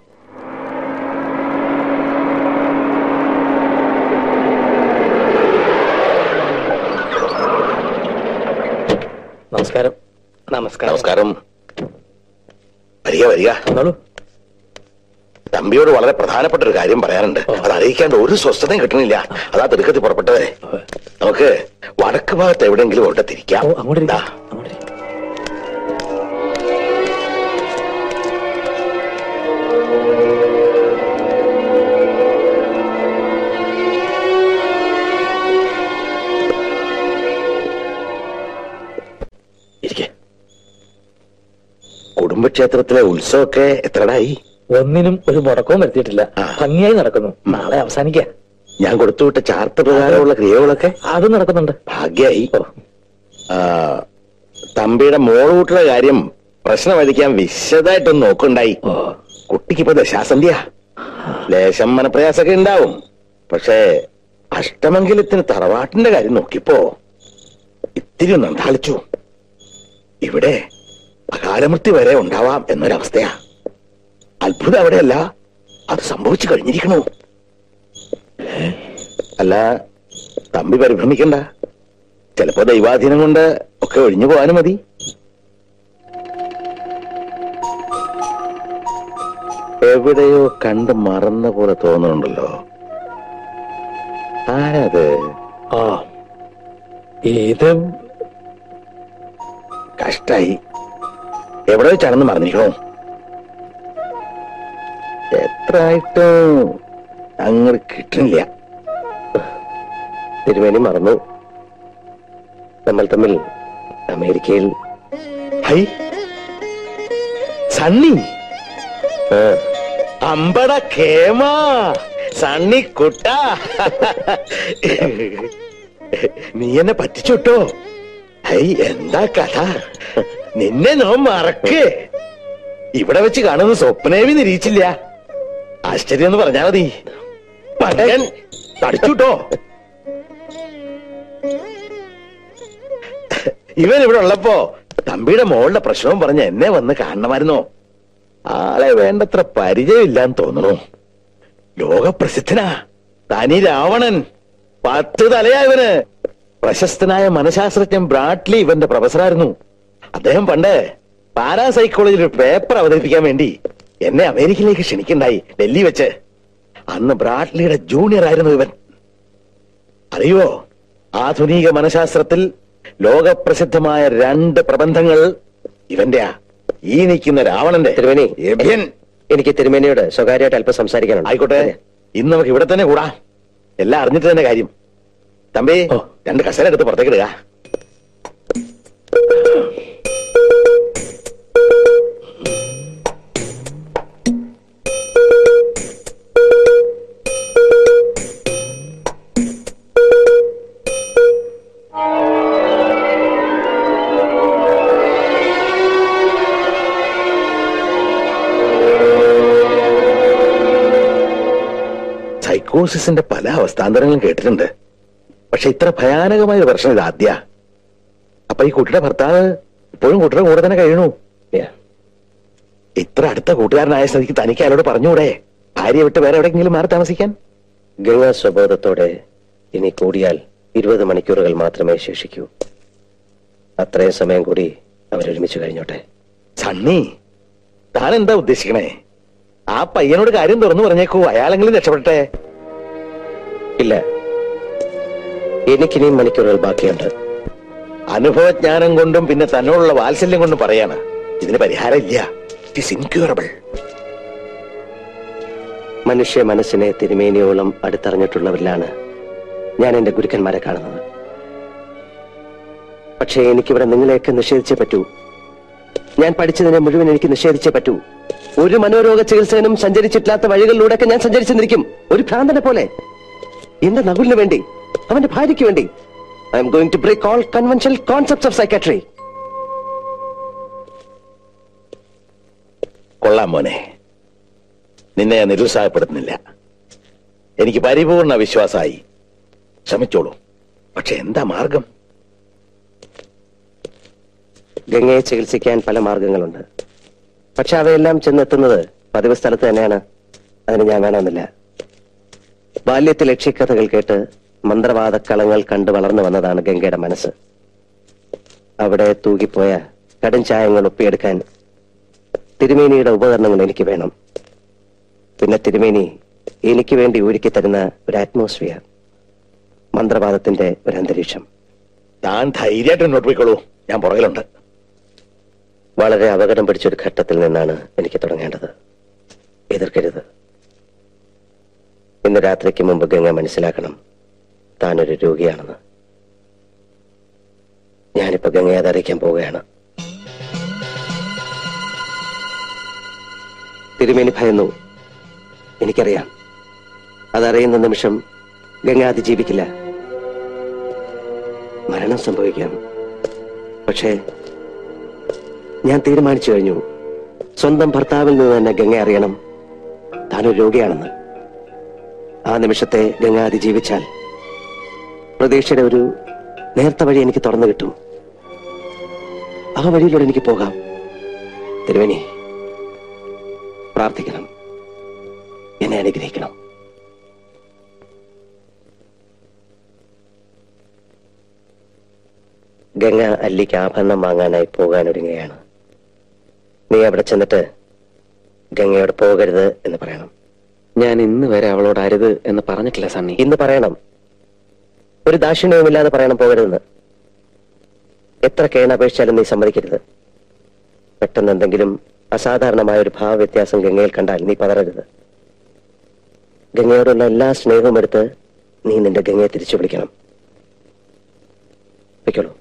നമസ്കാരം. നമസ്കാരം. നമസ്കാരം. വരിക വരിക. തമ്പിയോട് വളരെ പ്രധാനപ്പെട്ട ഒരു കാര്യം പറയാനുണ്ട്. അത് അറിയിക്കാണ്ട് ഒരു സ്വസ്ഥതയും കിട്ടണില്ല. അതാ തിടുക്കത്തിൽ പുറപ്പെട്ടവരെ. നമുക്ക് വടക്ക് ഭാഗത്ത് എവിടെയെങ്കിലും അവിടെ തിരിക്കാം. ക്ഷേത്രത്തിലെ ഉത്സവമൊക്കെ എത്രടായി? ഒന്നിനും ഒരു മുടക്കവും വരുത്തിയിട്ടില്ല. ഭംഗിയായി നടക്കുന്നു. നാളെ അവസാനിക്ക. ഞാൻ കൊടുത്തുവിട്ട ചാർത്ത് പ്രകാരമുള്ള ക്രിയകളൊക്കെ അത് നടക്കുന്നുണ്ട്. ഭാഗ്യായി. തമ്പിയുടെ മോള് കൂട്ടുള്ള കാര്യം പ്രശ്നം വധിക്കാൻ വിശദമായിട്ടൊന്ന് നോക്കുണ്ടായി. കുട്ടിക്ക് ഇപ്പൊ ദശാസന്ധ്യ. ലേശം മനപ്രയാസൊക്കെ ഉണ്ടാവും. പക്ഷേ അഷ്ടമംഗലത്തിന് തറവാട്ടിന്റെ കാര്യം നോക്കിയപ്പോ ഇത്തിരി ഒന്ന് അന്താളിച്ചു. ഇവിടെ അകാലമൃത്തി വരെ ഉണ്ടാവാം എന്നൊരവസ്ഥയാ. അത്ഭുതം അവിടെയല്ല, അത് സംഭവിച്ചു കഴിഞ്ഞിരിക്കണോ? അല്ല, തമ്പി പരിഭ്രമിക്കണ്ട. ചിലപ്പോ ദൈവാധീനം കൊണ്ട് ഒക്കെ ഒഴിഞ്ഞു പോകാനും മതി. എവിടെയോ കണ്ട് മറന്ന പോലെ തോന്നുന്നുണ്ടല്ലോ. ആരത്? ആ, ഏത് കഷ്ടായി. എവിടെ വെച്ചാണെന്ന് മറന്നിരിക്കണോ? എത്രയായിട്ട് അങ്ങനെ കിട്ടണില്ല. തിരുമേനി മറന്നു. നമ്മൾ തമ്മിൽ അമേരിക്കയിൽ. ഹൈ സണ്ണി. അമ്പട കേമ സണ്ണി കുട്ട, നീ എന്നെ പറ്റിച്ചുട്ടോ. ഹൈ, എന്താ കഥ? നിന്നെ നോ മറക്ക്. ഇവിടെ വെച്ച് കാണുന്ന സ്വപ്നേവി നിരീക്ഷിച്ചില്ല. ആശ്ചര്യം എന്ന് പറഞ്ഞാ മതി. പടൻ തടിച്ചുട്ടോ. ഇവൻ ഇവിടെ ഉള്ളപ്പോ തമ്പിയുടെ മോളുടെ പ്രശ്നവും പറഞ്ഞ എന്നെ വന്ന് കാണണമായിരുന്നോ. ആളെ വേണ്ടത്ര പരിചയമില്ലാന്ന് തോന്നണു. ലോകപ്രസിദ്ധനാ തനി രാവണൻ. പത്ത് തലയാ ഇവന്. പ്രശസ്തനായ മനഃശാസ്ത്രജ്ഞൻ ബ്രാഡ്ലി ഇവന്റെ പ്രൊഫസറായിരുന്നു. അദ്ദേഹം പണ്ട് പാരാസൈക്കോളജിയിൽ ഒരു പേപ്പർ അവതരിപ്പിക്കാൻ വേണ്ടി എന്നെ അമേരിക്കയിലേക്ക് ക്ഷണിക്കണ്ടായി, ഡൽഹി വെച്ച്. അന്ന് ബ്രാഡ്ലിയുടെ ജൂനിയർ ആയിരുന്നു ഇവൻ. അറിയോ, ആധുനിക മനഃശാസ്ത്രത്തിൽ ലോകപ്രസിദ്ധമായ രണ്ട് പ്രബന്ധങ്ങൾ ഇവന്റെയാ. ഈ നിൽക്കുന്ന രാവണന്റെ. തിരുമേനി, എനിക്ക് തിരുമേനിയോട് സ്വകാര്യമായിട്ട് അല്പം സംസാരിക്കാനുണ്ട്. ആയിക്കോട്ടെ, ഇന്ന് നമുക്ക് ഇവിടെ തന്നെ കൂടാ, എല്ലാം അറിഞ്ഞിട്ട് തന്നെ കാര്യം. തമ്പി, രണ്ട് കസേര എടുത്ത് പുറത്തേക്ക് ഇടുക. സൈക്കോസിന്റെ പല അവസ്ഥാന്തരങ്ങളും കേട്ടിട്ടുണ്ട്, പക്ഷെ ഇത്ര ഭയാനകമായ ഒരു പ്രശ്നം ഇതാദ്യ. അപ്പൊ ഈ കുട്ടിയുടെ ഭർത്താവ് ഇപ്പോഴും കുട്ടിയുടെ കൂടെ തന്നെ കഴിയണു. ഇത്ര അടുത്ത കൂട്ടുകാരനായ സ്ഥിതിക്ക് തനിക്ക് അയാളോട് പറഞ്ഞുകൂടെ ഭാര്യ വിട്ട് വേറെ എവിടെയെങ്കിലും മാറി താമസിക്കാൻ? ഗംഗാ സ്വബോധത്തോടെ ഇനി കൂടിയാൽ ഇരുപത് മണിക്കൂറുകൾ മാത്രമേ ശേഷിക്കൂ. അത്രയും സമയം കൂടി അവരൊരുമിച്ച് കഴിഞ്ഞോട്ടെ. സണ്ണി, താൻ എന്താ ഉദ്ദേശിക്കണേ? ആ പയ്യനോട് കാര്യം തുറന്നു പറഞ്ഞേക്കൂ, അയാളെങ്കിലും രക്ഷപ്പെട്ടെ. ഇല്ല, എനിക്കിനിയും മണിക്കൂറുകൾ ബാക്കിയുണ്ട്. അനുഭവജ്ഞാനം കൊണ്ടും പിന്നെ തന്നോടുള്ള വാത്സല്യം കൊണ്ടും പറയാണ്, ഇതിന് പരിഹാരം ഇല്ല. It is incurable. മനുഷ്യ മനസ്സിനെ തിരുമേനിയോളം അടുത്തറിഞ്ഞിട്ടുള്ളവരിലാണ് ഞാൻ എന്റെ ഗുരുക്കന്മാരെ കാണുന്നത്. പക്ഷേ എനിക്കിവിടെ നിങ്ങളെയൊക്കെ നിഷേധിച്ചേ പറ്റൂ. ഞാൻ പഠിച്ചതിനെ മുഴുവൻ എനിക്ക് നിഷേധിച്ചേ പറ്റൂ. ഒരു മനോരോഗ ചികിത്സകനും സഞ്ചരിച്ചിട്ടില്ലാത്ത വഴികളിലൂടെയൊക്കെ ഞാൻ സഞ്ചരിച്ചെന്നിരിക്കും, ഒരു ഭ്രാന്തനെ പോലെ. എന്റെ നകുലിന് വേണ്ടി, അവന്റെ ഭാര്യയ്ക്ക് വേണ്ടി. I am going to break all conventional concepts of psychiatry. കൊള്ളാം മോനെ, നിന്നെ ഞാൻ നിരുത്സാഹപ്പെടുത്തുന്നില്ല. എനിക്ക് പരിപൂർണ വിശ്വാസമായി. ശ്രമിച്ചോളൂ, പക്ഷെ എന്താ മാർഗം? ഗംഗയെ ചികിത്സിക്കാൻ പല മാർഗങ്ങളുണ്ട്, പക്ഷെ അവയെല്ലാം ചെന്നെത്തുന്നത് പതിവ് സ്ഥലത്ത് തന്നെയാണ്. അതിന് ഞാൻ വേണമെന്നില്ല. ബാല്യത്തിൽ ലക്ഷ്യക്കഥകൾ കേട്ട് മന്ത്രവാദക്കളങ്ങൾ കണ്ടു വളർന്നു വന്നതാണ് ഗംഗയുടെ മനസ്സ്. അവിടെ തൂകിപ്പോയ കടും ചായങ്ങൾ ഒപ്പിയെടുക്കാൻ തിരുമേനിയുടെ ഉപകരണങ്ങൾ എനിക്ക് വേണം. പിന്നെ തിരുമേനി എനിക്ക് വേണ്ടി ഒരുക്കി തരുന്ന ഒരു അറ്റ്മോസ്ഫിയർ, മന്ത്രവാദത്തിന്റെ ഒരു അന്തരീക്ഷം. താൻ ധൈര്യമായിട്ട് മുന്നോട്ട് പോയിക്കോളൂ, ഞാൻ പുറകിലുണ്ട്. വളരെ അപകടം പിടിച്ചൊരു ഘട്ടത്തിൽ നിന്നാണ് എനിക്ക് തുടങ്ങേണ്ടത്. എതിർക്കരുത്. ഇന്ന് രാത്രിക്ക് മുമ്പ് ഗംഗ മനസ്സിലാക്കണം താനൊരു രോഗിയാണെന്ന്. ഞാനിപ്പോ ഗംഗയെ അറിയിക്കാൻ പോവുകയാണ്. തിരുമേനി ഭയന്നു, എനിക്കറിയാം. അതറിയുന്ന നിമിഷം ഗംഗ അതിജീവിക്കില്ല, മരണം സംഭവിക്കാം. പക്ഷേ ഞാൻ തീരുമാനിച്ചു കഴിഞ്ഞു, സ്വന്തം ഭർത്താവിൽ നിന്ന് തന്നെ ഗംഗ അറിയണം താനൊരു രോഗിയാണെന്ന്. ആ നിമിഷത്തെ ഗംഗ അതിജീവിച്ചാൽ പ്രതീക്ഷയുടെ ഒരു നേർത്ത വഴി എനിക്ക് തുറന്നു കിട്ടും. ആ വഴിയിലൂടെ എനിക്ക് പോകാം. തിരുമേനി, പ്രാർത്ഥിക്കണം, എന്നെ അനുഗ്രഹിക്കണം. ഗംഗ അല്ലിക്ക് ആഭരണം വാങ്ങാനായി പോകാനൊരുങ്ങയാണ്. നീ അവിടെ ചെന്നിട്ട് ഗംഗയോട് പോകരുത് എന്ന് പറയണം. ഞാൻ ഇന്ന് വരെ അവളോട് അരുത് എന്ന് പറഞ്ഞിട്ടില്ല സണ്ണി. ഇന്ന് പറയണം, ഒരു ദാക്ഷിണ്യവുമില്ലാതെ പറയണം പോകരുതെന്ന്. എത്ര കേണപേക്ഷിച്ചാലും നീ സമ്മതിക്കരുത്. പെട്ടെന്ന് എന്തെങ്കിലും അസാധാരണമായ ഒരു ഭാവവ്യത്യാസം ഗംഗയിൽ കണ്ടാൽ നീ പതറരുത്. ഗംഗയോടുള്ള എല്ലാ സ്നേഹവും എടുത്ത് നീ നിന്റെ ഗംഗയെ തിരിച്ചു വിളിക്കണം. വയ്ക്കോളൂ.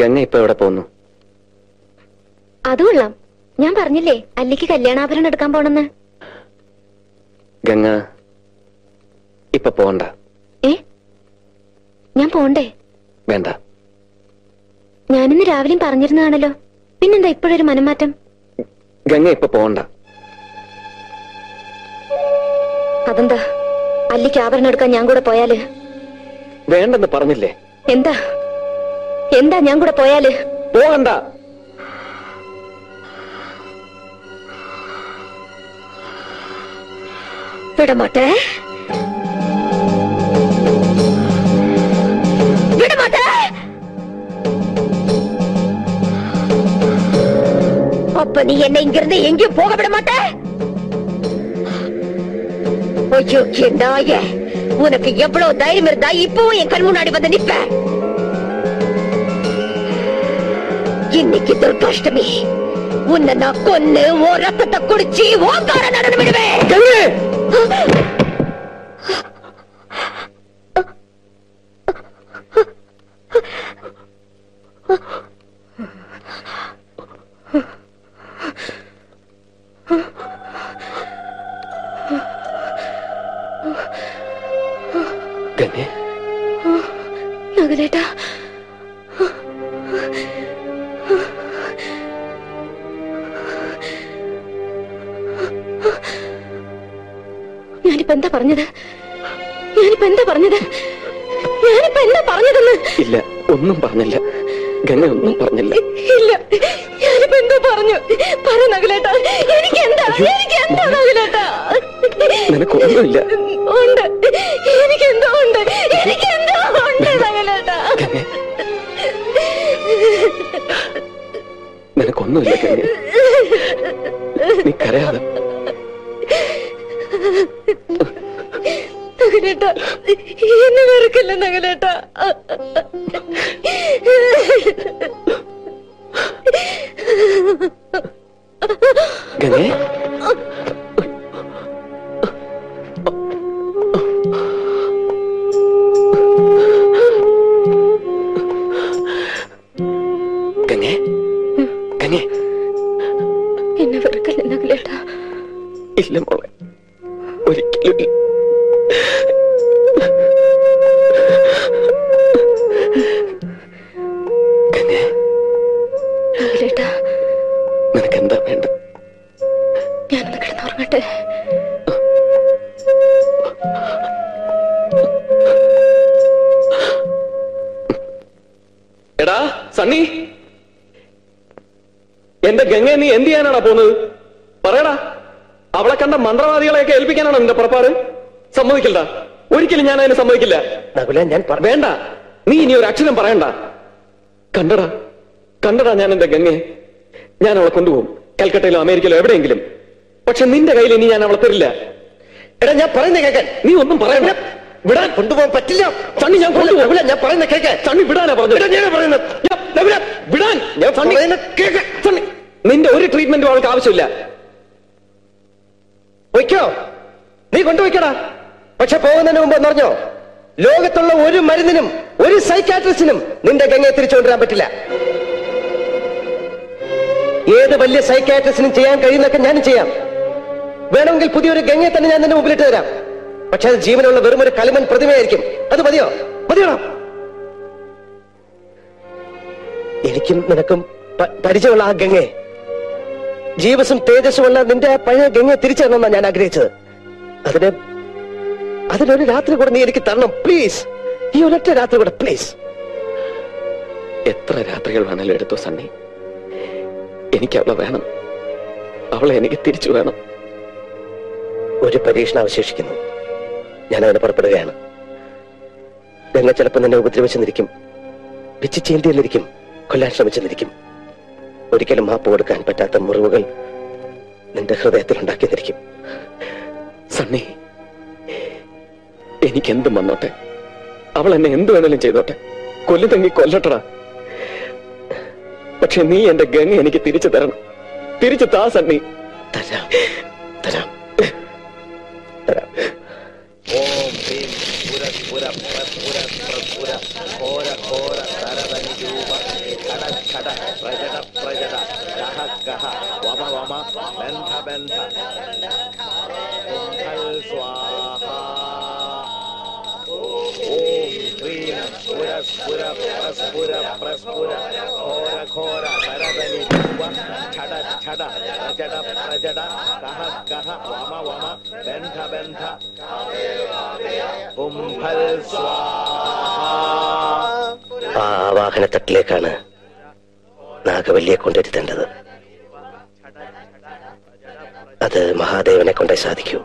ഗംഗ ഇപ്പൊ എവിടെ പോകുന്നു? അതുകൊള്ളാം. ഞാൻ പറഞ്ഞില്ലേ അല്ലിക്ക് കല്യാണാഭരണം എടുക്കാൻ പോണെന്ന്. ഗംഗ ഇപ്പൊ പോണ്ട. ഏ, ഞാൻ പോണ്ടേ? വേണ്ട. ഞാനിന്ന് രാവിലെയും പറഞ്ഞിരുന്നതാണല്ലോ, പിന്നെന്താ ഇപ്പോഴൊരു മനംമാറ്റം? ഗംഗ ഇപ്പൊ പോണ്ട. അതെന്താ? അല്ലിക്ക് ആഭരണം എടുക്കാൻ ഞാൻ കൂടെ പോയാല്? വേണ്ടെന്ന് പറഞ്ഞില്ലേ? എന്താ എന്താ ഞാൻ കൂടെ പോയാല്? പോകണ്ട, വിടമാട്ടെ വിടമാട്ടെ. அப்ப நீ என்ன இங்கிருந்து எங்கேயும் போக விட மாட்டே? உனக்கு எவ்வளவு தைரியம் இருந்தா இப்பவும் என் கண் முன்னாடி வந்து நிப்ப. இன்னைக்கு துர்காஷ்டமி, உன்னை நான் கொன்னு ஓ ரத்தத்தை குடிச்சு ஓங்கார நடனம் விடுவேன். വേണ്ട, നീ ഇനി ഒരു അക്ഷരം പറയണ്ട. കണ്ടടാ കണ്ടടാ ഞാൻ എന്റെ ഗംഗയെ, ഞാൻ അവളെ കൊണ്ടുപോകും, കൽക്കട്ടയിലോ അമേരിക്കയിലോ എവിടെയെങ്കിലും. പക്ഷെ നിന്റെ കയ്യിൽ ഇനി ഞാൻ അവളെ തരില്ല. എടാ ഞാൻ പറയുന്ന കേക്കാൻ, നീ ഒന്നും പറയണ്ട. വിടാൻ കൊണ്ടുപോകാൻ പറ്റില്ല സണ്ണി, ഞാൻ കൊണ്ടുപോകില്ല. ഞാൻ പറയുന്ന കേക്കാൻ സണ്ണി, വിടാനാ പറഞ്ഞു. നിന്റെ ഒരു ട്രീറ്റ്മെന്റും അവൾക്ക് ആവശ്യമില്ല. വയ്ക്കോ, നീ കൊണ്ടുപോയിക്കടാ. പക്ഷെ പോകുന്നതിന് മുമ്പ് എന്നറിഞ്ഞോ, ലോകത്തുള്ള ഒരു മരുന്നിനും ഒരു സൈക്കാട്രിസ്റ്റിനും നിന്റെ ഗംഗയെ തിരിച്ചുകൊണ്ടുവരാൻ പറ്റില്ല. ഏത് വലിയ സൈക്കാട്രിസ്റ്റിനും ചെയ്യാൻ കഴിയുന്നൊക്കെ ഞാനും ചെയ്യാം. വേണമെങ്കിൽ പുതിയൊരു ഗംഗയെ തന്നെ ഞാൻ നിന്റെ മുമ്പിലിട്ട് തരാം. പക്ഷെ അത് ജീവനുള്ള വെറും ഒരു കളിമൺ പ്രതിമയായിരിക്കും. അത് മതിയോ? മതിയോടാ. എനിക്കും നിനക്കും പരിചയമുള്ള ആ ഗംഗയെ, ജീവസും തേജസ്സുമുള്ള നിന്റെ പഴയ ഗംഗയെ തിരിച്ചു തരണമെന്നാണ് ഞാൻ ആഗ്രഹിച്ചത്. അതിന് അതിനൊരു രാത്രി കൂടെ നീ എനിക്ക് തരണം പ്ലീസ്. ഈ ഒരൊറ്റ രാത്രി കൂടെ പ്ലീസ്. എത്ര രാത്രികൾ വേണമല്ലോ എടുത്തോ സണ്ണി, എനിക്ക് അവളെ വേണം. അവളെ എനിക്ക് തിരിച്ചു വേണം. ഒരു പരീക്ഷണം അവശേഷിക്കുന്നു. ഞാൻ അവനെ പുറപ്പെടുകയാണ്. ഗംഗ ചിലപ്പോൾ നിന്നെ ഉപദ്രവിച്ചെന്നിരിക്കും, പിച്ച് ചീന്തിയെന്നിരിക്കും, കൊല്ലാൻ ശ്രമിച്ചെന്നിരിക്കും. ഒരിക്കലും മാപ്പ് കൊടുക്കാൻ പറ്റാത്ത മുറിവുകൾ നിന്റെ ഹൃദയത്തിൽ ഉണ്ടാക്കിയെന്നിരിക്കും. സണ്ണി, എനിക്കെന്തും വന്നോട്ടെ, അവൾ എന്നെ എന്ത് വേണേലും ചെയ്തോട്ടെ, കൊല്ലു തങ്ങി കൊല്ലട്ടടാ. പക്ഷെ നീ എന്റെ ഗംഗ എനിക്ക് തിരിച്ചു തരണം. തിരിച്ചു താ സണ്ണി. തരാം തരാം തരാം. Pura praspura praspura khora khora saradani kuva chada chada rajada rajada kaha kaha wama wama bentha bentha kavya kavya um phal swaha. ആ വാഹനത്തട്ടിലേക്കാണ് നാഗവല്ലിയെ കൊണ്ടെരുത്തേണ്ടത്. അത് മഹാദേവനെ കൊണ്ടേ സാധിക്കൂ.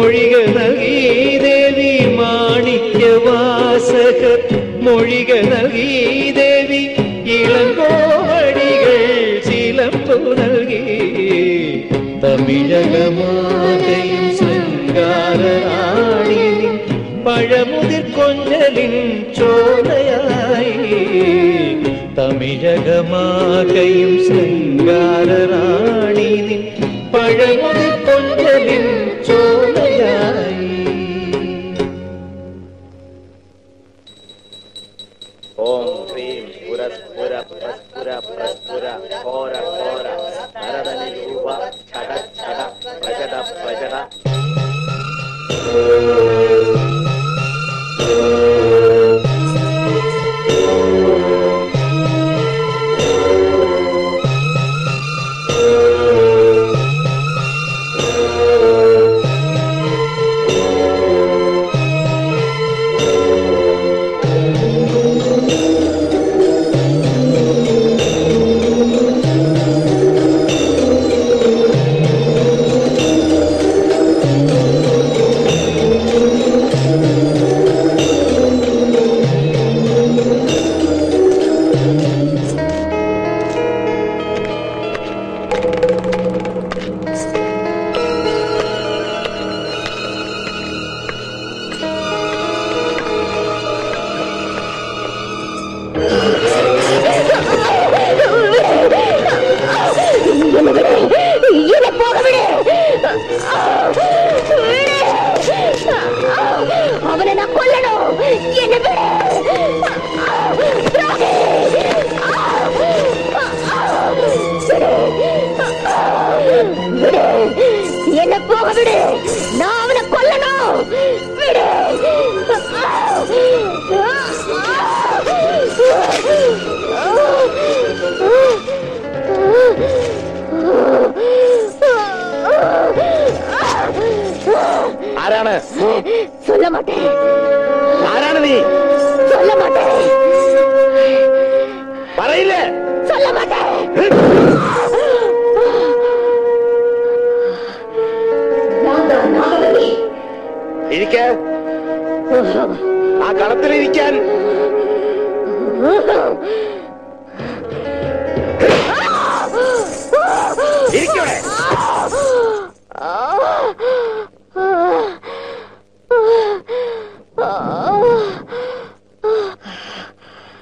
മൊഴികളീ ദേവി മാണിക്യവാസക മൊഴികളീ ദേവി ഇളങ്കോവടികൾ ചിലമ്പു നൽകി തമിഴകമാതയും ശൃംഗാരാണി പഴമുതിർ കൊഞ്ചലിൻ ചോലയായി തമിഴകമാകയും ശൃംഗാരാണി പഴമുതിർ കൊഞ്ചലിൻ ചോലയായി. ഓം ശ്രീം പുരസ്പുര പ്രസ്പുര പ്രസ്പുര ഹോര ഹോര നരദനിരൂപ ഛട ഛട പ്രജട പ്രജട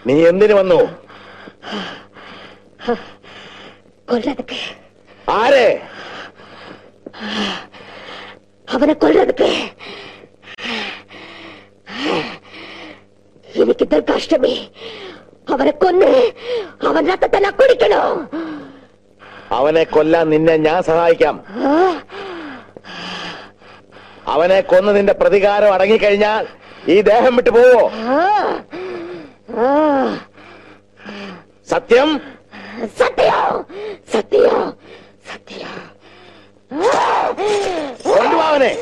നീ എന്തിനു വന്നു? ആരെ? അവനെ കൊല്ലതൊക്കെ എനിക്ക് ദുർഘാഷ്ടമേ. അവനെ കൊന്ന് അവൻ രക്തത്തല കുടിക്കണോ? അവനെ കൊല്ലാൻ നിന്നെ ഞാൻ സഹായിക്കാം. അവനെ കൊന്ന് നിന്റെ പ്രതികാരം അടങ്ങിക്കഴിഞ്ഞാൽ ഈ ദേഹം വിട്ടു പോവോ? സത്യം സത്യം സത്യം സത്യം കൊണ്ടുപോവനെ.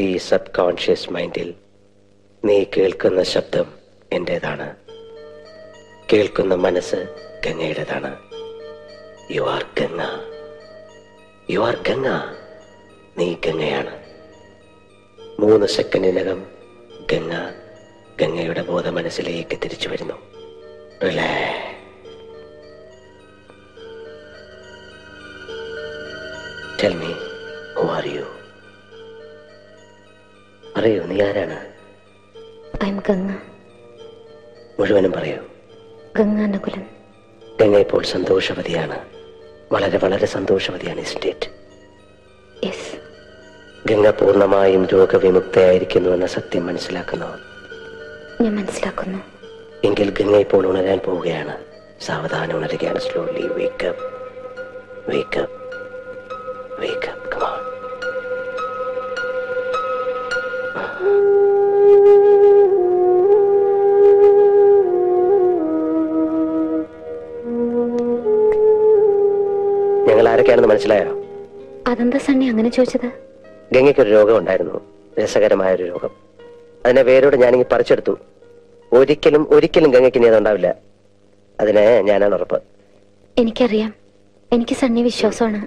ഈ സബ് കോൺഷ്യസ് മൈൻഡിൽ നീ കേൾക്കുന്ന ശബ്ദം എന്റേതാണ്, കേൾക്കുന്ന മനസ്സ് ഗംഗയുടേതാണ്. You are Ganga, you are Ganga, നീ ഗംഗയാണ്. മൂന്ന് സെക്കൻഡിനകം ഗംഗ ഗംഗയുടെ ബോധ മനസ്സിലേക്ക് തിരിച്ചു വരുന്നു. അല്ലേ? Tell me, who are you? പറയൂ, നീ ആരാണ്? മുഴുവനും പറയൂ. ഗംഗാനകുലം. ഗംഗ ഇപ്പോൾ സന്തോഷവതിയാണ്, വളരെ വളരെ സന്തോഷവതിയാണ്. സ്റ്റേറ്റ് ഗംഗ പൂർണ്ണമായും രോഗവിമുക്തയായിരിക്കുന്നു എന്ന സത്യം മനസ്സിലാക്കുന്നു? ഞാൻ മനസ്സിലാക്കുന്നു. എങ്കിൽ ഗംഗ ഇപ്പോൾ ഉണരാൻ പോവുകയാണ്. സാവധാനം ഉണരുകയാണ്. Slowly wake up, wake up, wake up, come on. ഞങ്ങൾ ആരൊക്കെയാണെന്ന് മനസ്സിലായോ? അതെന്താ സണ്ണി അങ്ങനെ ചോദിച്ചത്? ഗംഗയ്ക്കൊരു രോഗം ഉണ്ടായിരുന്നു, രസകരമായൊരു രോഗം. അതിനെ വേരോട് ഞാനിങ്ങനെ പറിച്ചെടുത്തു. ഒരിക്കലും ഒരിക്കലും ഗംഗയ്ക്ക് ഇനി അതുണ്ടാവില്ല, അതിനെ ഞാനാണ് ഉറപ്പ്. എനിക്കറിയാം, എനിക്ക് സണ്ണി വിശ്വാസമാണ്.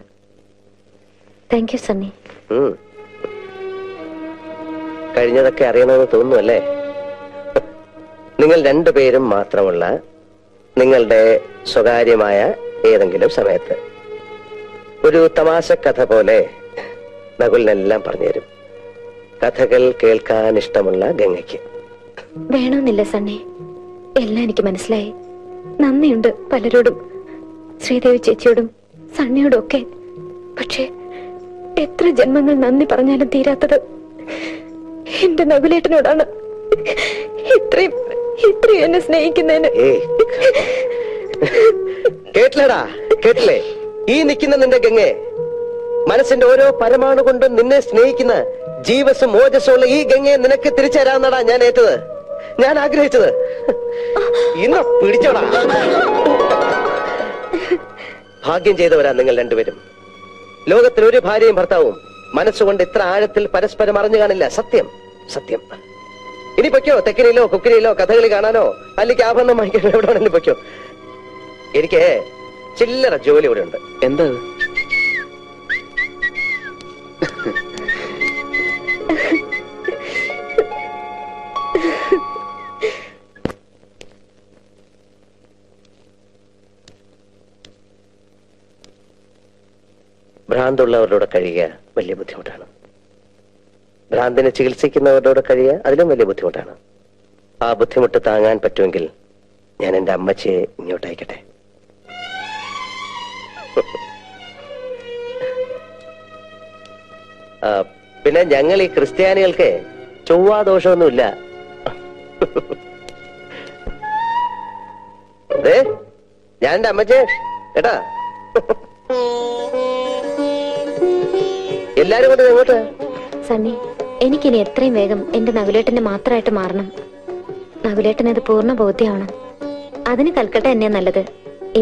Thank you Sunny. കഴിഞ്ഞതൊക്കെ അറിയണമെന്ന് തോന്നുന്നു അല്ലേ? നിങ്ങൾ രണ്ടുപേരും മാത്രമുള്ള നിങ്ങളുടെ സ്വകാര്യമായ ഏതെങ്കിലും സമയത്ത് ഒരു തമാശ കഥ പോലെ നകുലിനെല്ലാം പറഞ്ഞുതരും. കഥകൾ കേൾക്കാൻ ഇഷ്ടമുള്ള ഗംഗയ്ക്ക് വേണമെന്നില്ല സണ്ണി, എല്ലാം എനിക്ക് മനസ്സിലായി. നന്ദിയുണ്ട് പലരോടും, ശ്രീദേവി ചേച്ചിയോടും സണ്ണിയോടും ഒക്കെ. പക്ഷേ എത്ര ജന്മങ്ങൾ നന്ദി പറഞ്ഞാലും തീരാത്തത് എന്റെ നകുലേട്ടനോടാണ്. ഇത്രയും ഇത്രയും എന്നെ സ്നേഹിക്കുന്നതിന്. കേട്ടില്ലേടാ, കേട്ടില്ലേ? ഈ നിൽക്കുന്ന നിന്റെ ഗംഗെ, മനസ്സിന്റെ ഓരോ പരമാണു കൊണ്ടും നിന്നെ സ്നേഹിക്കുന്ന ജീവസും ഓജസ്സുള്ള ഈ ഗംഗയെ നിനക്ക് തിരിച്ചു തരാമെന്നാടാ ഞാൻ ഏറ്റത്, ഞാൻ ആഗ്രഹിച്ചത്. ഇന്ന് പിടിച്ചോടാ. ഭാഗ്യം ചെയ്തവരാ നിങ്ങൾ രണ്ടുപേരും. ലോകത്തിൽ ഒരു ഭാര്യയും ഭർത്താവും മനസ്സുകൊണ്ട് ഇത്ര ആഴത്തിൽ പരസ്പരം അറിഞ്ഞു കാണില്ല. സത്യം, സത്യം. ഇനി പൊയ്ക്കോ, തെക്കിനിയിലോ കുക്കിനിയിലോ കഥകളി കാണാനോ അല്ലെങ്കിൽ ആഭരണം വാങ്ങിക്കാനോ എവിടെ വേണമെങ്കിലും പൊയ്ക്കോ. എനിക്ക് ചില്ലറ ജോലി ഇവിടെ ഉണ്ട്. എന്താ? ഭ്രാന്തുള്ളവരുടെ കഴിയുക വലിയ ബുദ്ധിമുട്ടാണ്. ഭ്രാന്തിനെ ചികിത്സിക്കുന്നവരുടെ കഴിയുക അതിലും വലിയ ബുദ്ധിമുട്ടാണ്. ആ ബുദ്ധിമുട്ട് താങ്ങാൻ പറ്റുമെങ്കിൽ ഞാൻ എൻ്റെ അമ്മച്ചിയെ ഇങ്ങോട്ടയക്കട്ടെ. പിന്നെ ഞങ്ങൾ ഈ ക്രിസ്ത്യാനികൾക്ക് ചൊവ്വാദോഷമൊന്നുമില്ല. അതെ, ഞാൻ എൻ്റെ അമ്മച്ചേ കേട്ടാ. എല്ലാരും കൊണ്ട് എങ്ങോട്ട്? സണ്ണി, എനിക്കിനി എത്രയും വേഗം എന്റെ നകുലേട്ടനെ മാത്രമായിട്ട് മാറണം. നകുലേട്ടൻ ഇത് പൂർണ്ണ ബോധ്യമാണ്. അതിന് കൽക്കട്ട എന്നെയാ നല്ലത്.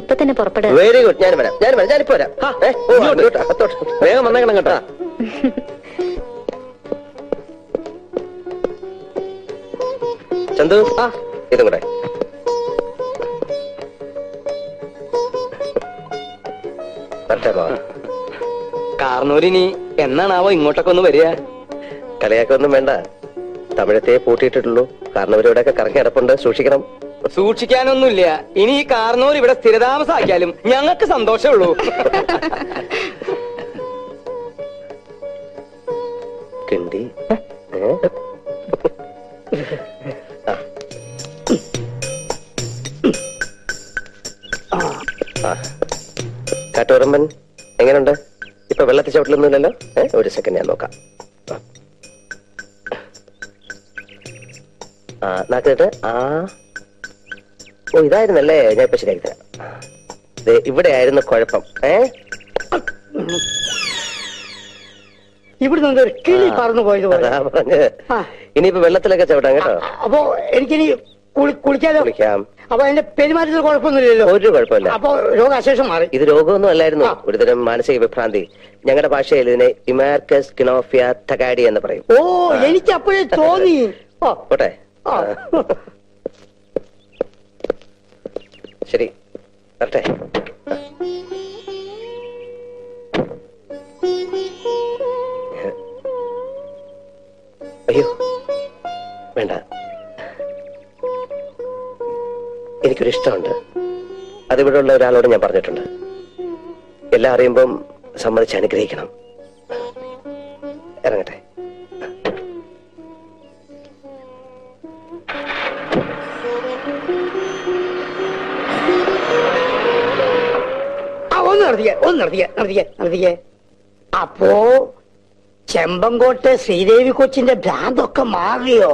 ഇപ്പൊ തന്നെ പുറപ്പെടുക. വെരി ഗുഡ്, ഞാൻ വരാം, ഞാൻ വരാം, ഞാനിപ്പോ വരാം. വേഗം വന്നേക്കണം കേട്ടോ. ചന്തു, ഇത് കൂടെ. കാർന്നൂരിനി എന്നാണാവോ ഇങ്ങോട്ടൊക്കെ ഒന്ന് വരിക? കളിയൊക്കെ ഒന്നും വേണ്ട, തമിഴത്തെ പൂട്ടിയിട്ടുള്ളൂ. കാരണം ഇവിടെയൊക്കെ കറങ്ങി കിടപ്പുണ്ട്, സൂക്ഷിക്കണം. സൂക്ഷിക്കാനൊന്നുമില്ല, ഇനി ഈ കാർന്നൂർ ഇവിടെ സ്ഥിരതാമസാക്കിയാലും ഞങ്ങൾക്ക് സന്തോഷമുള്ളൂ. കിണ്ടി കാട്ടുപറമ്പൻ എങ്ങനെയുണ്ട്? ഇപ്പൊ വെള്ളത്തിൽ ചവിട്ടിലൊന്നുമില്ലല്ലോ. ഏ ഒരു സെക്കൻഡ് ഞാൻ നോക്കാം. ആ നാട്ടിട്ട് ആ ഓ ഇതായിരുന്നല്ലേ, ഞാൻ ഇപ്പൊ ശരിയാക്കി തരാം. ഇത് ഇവിടെ ആയിരുന്നു കുഴപ്പം. ഏ ഇവിടുന്ന് കിളി പറന്നു പോയത് പറഞ്ഞ് ഇനിയിപ്പോ വെള്ളത്തിലൊക്കെ ചവിട്ടാം കേട്ടോ. അപ്പൊ എനിക്കിനി കുളിക്കാതെ കുളിക്കാം. അപ്പൊ അതിന്റെ പെരുമാറ്റത്തിൽ കുഴപ്പമൊന്നുമില്ലല്ലോ? ഒരു കുഴപ്പമില്ല. അപ്പൊ രോഗാശേഷം മാറി. ഇത് രോഗമൊന്നും അല്ലായിരുന്നു, ഒരുതരം മാനസിക വിഭ്രാന്തി. ഞങ്ങളുടെ ഭാഷയിൽ ഇതിനെ ഇമാർക്കസ് കിനോഫിയ തകാടി എന്ന് പറയും. ഓ എനിക്ക് അപ്പോഴേ തോന്നി. പോട്ടെ ശരി വരട്ടെ. അയ്യോ വേണ്ട, എനിക്കൊരിഷ്ടമുണ്ട്. അതിവിടെ ഉള്ള ഒരാളോട് ഞാൻ പറഞ്ഞിട്ടുണ്ട്. എല്ലാം അറിയുമ്പം സമ്മതിച്ച് അനുഗ്രഹിക്കണം. ഇറങ്ങട്ടെ. ഒന്ന് നടത്തിക്കേ, ഒന്ന് നടത്തിക്കേ, നടത്തിക്കേ, നടത്തിക്കേ. അപ്പോ ചെമ്പങ്കോട്ടെ ശ്രീദേവി കൊച്ചിന്റെ ഭ്രാന്തൊക്കെ മാറിയോ?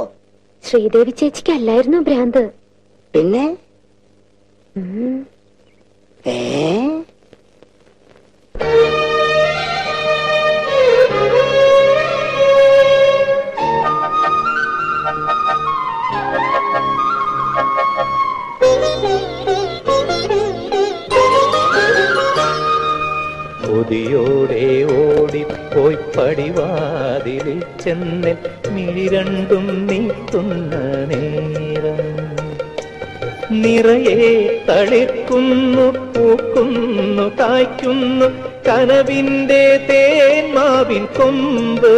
ശ്രീദേവി ചേച്ചിക്ക് അല്ലായിരുന്നു ഭ്രാന്ത്, പിന്നെ ഏ കൊതിയോടെ ഓടിപ്പോയി പടിവാതിലിൽ ചെന്നിൽ മിഴി രണ്ടും നീത്തുന്ന നേരം നിറയെ തളിക്കുന്നു പൂക്കുന്നു കായ്ക്കുന്നു കനവിൻ്റെ തേന്മാവിൻ കൊമ്പ്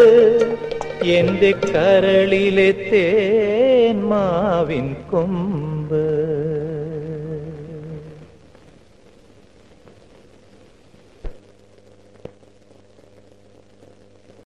എൻ്റെ കരളിലെ തേന്മാവിൻ കൊമ്പ്.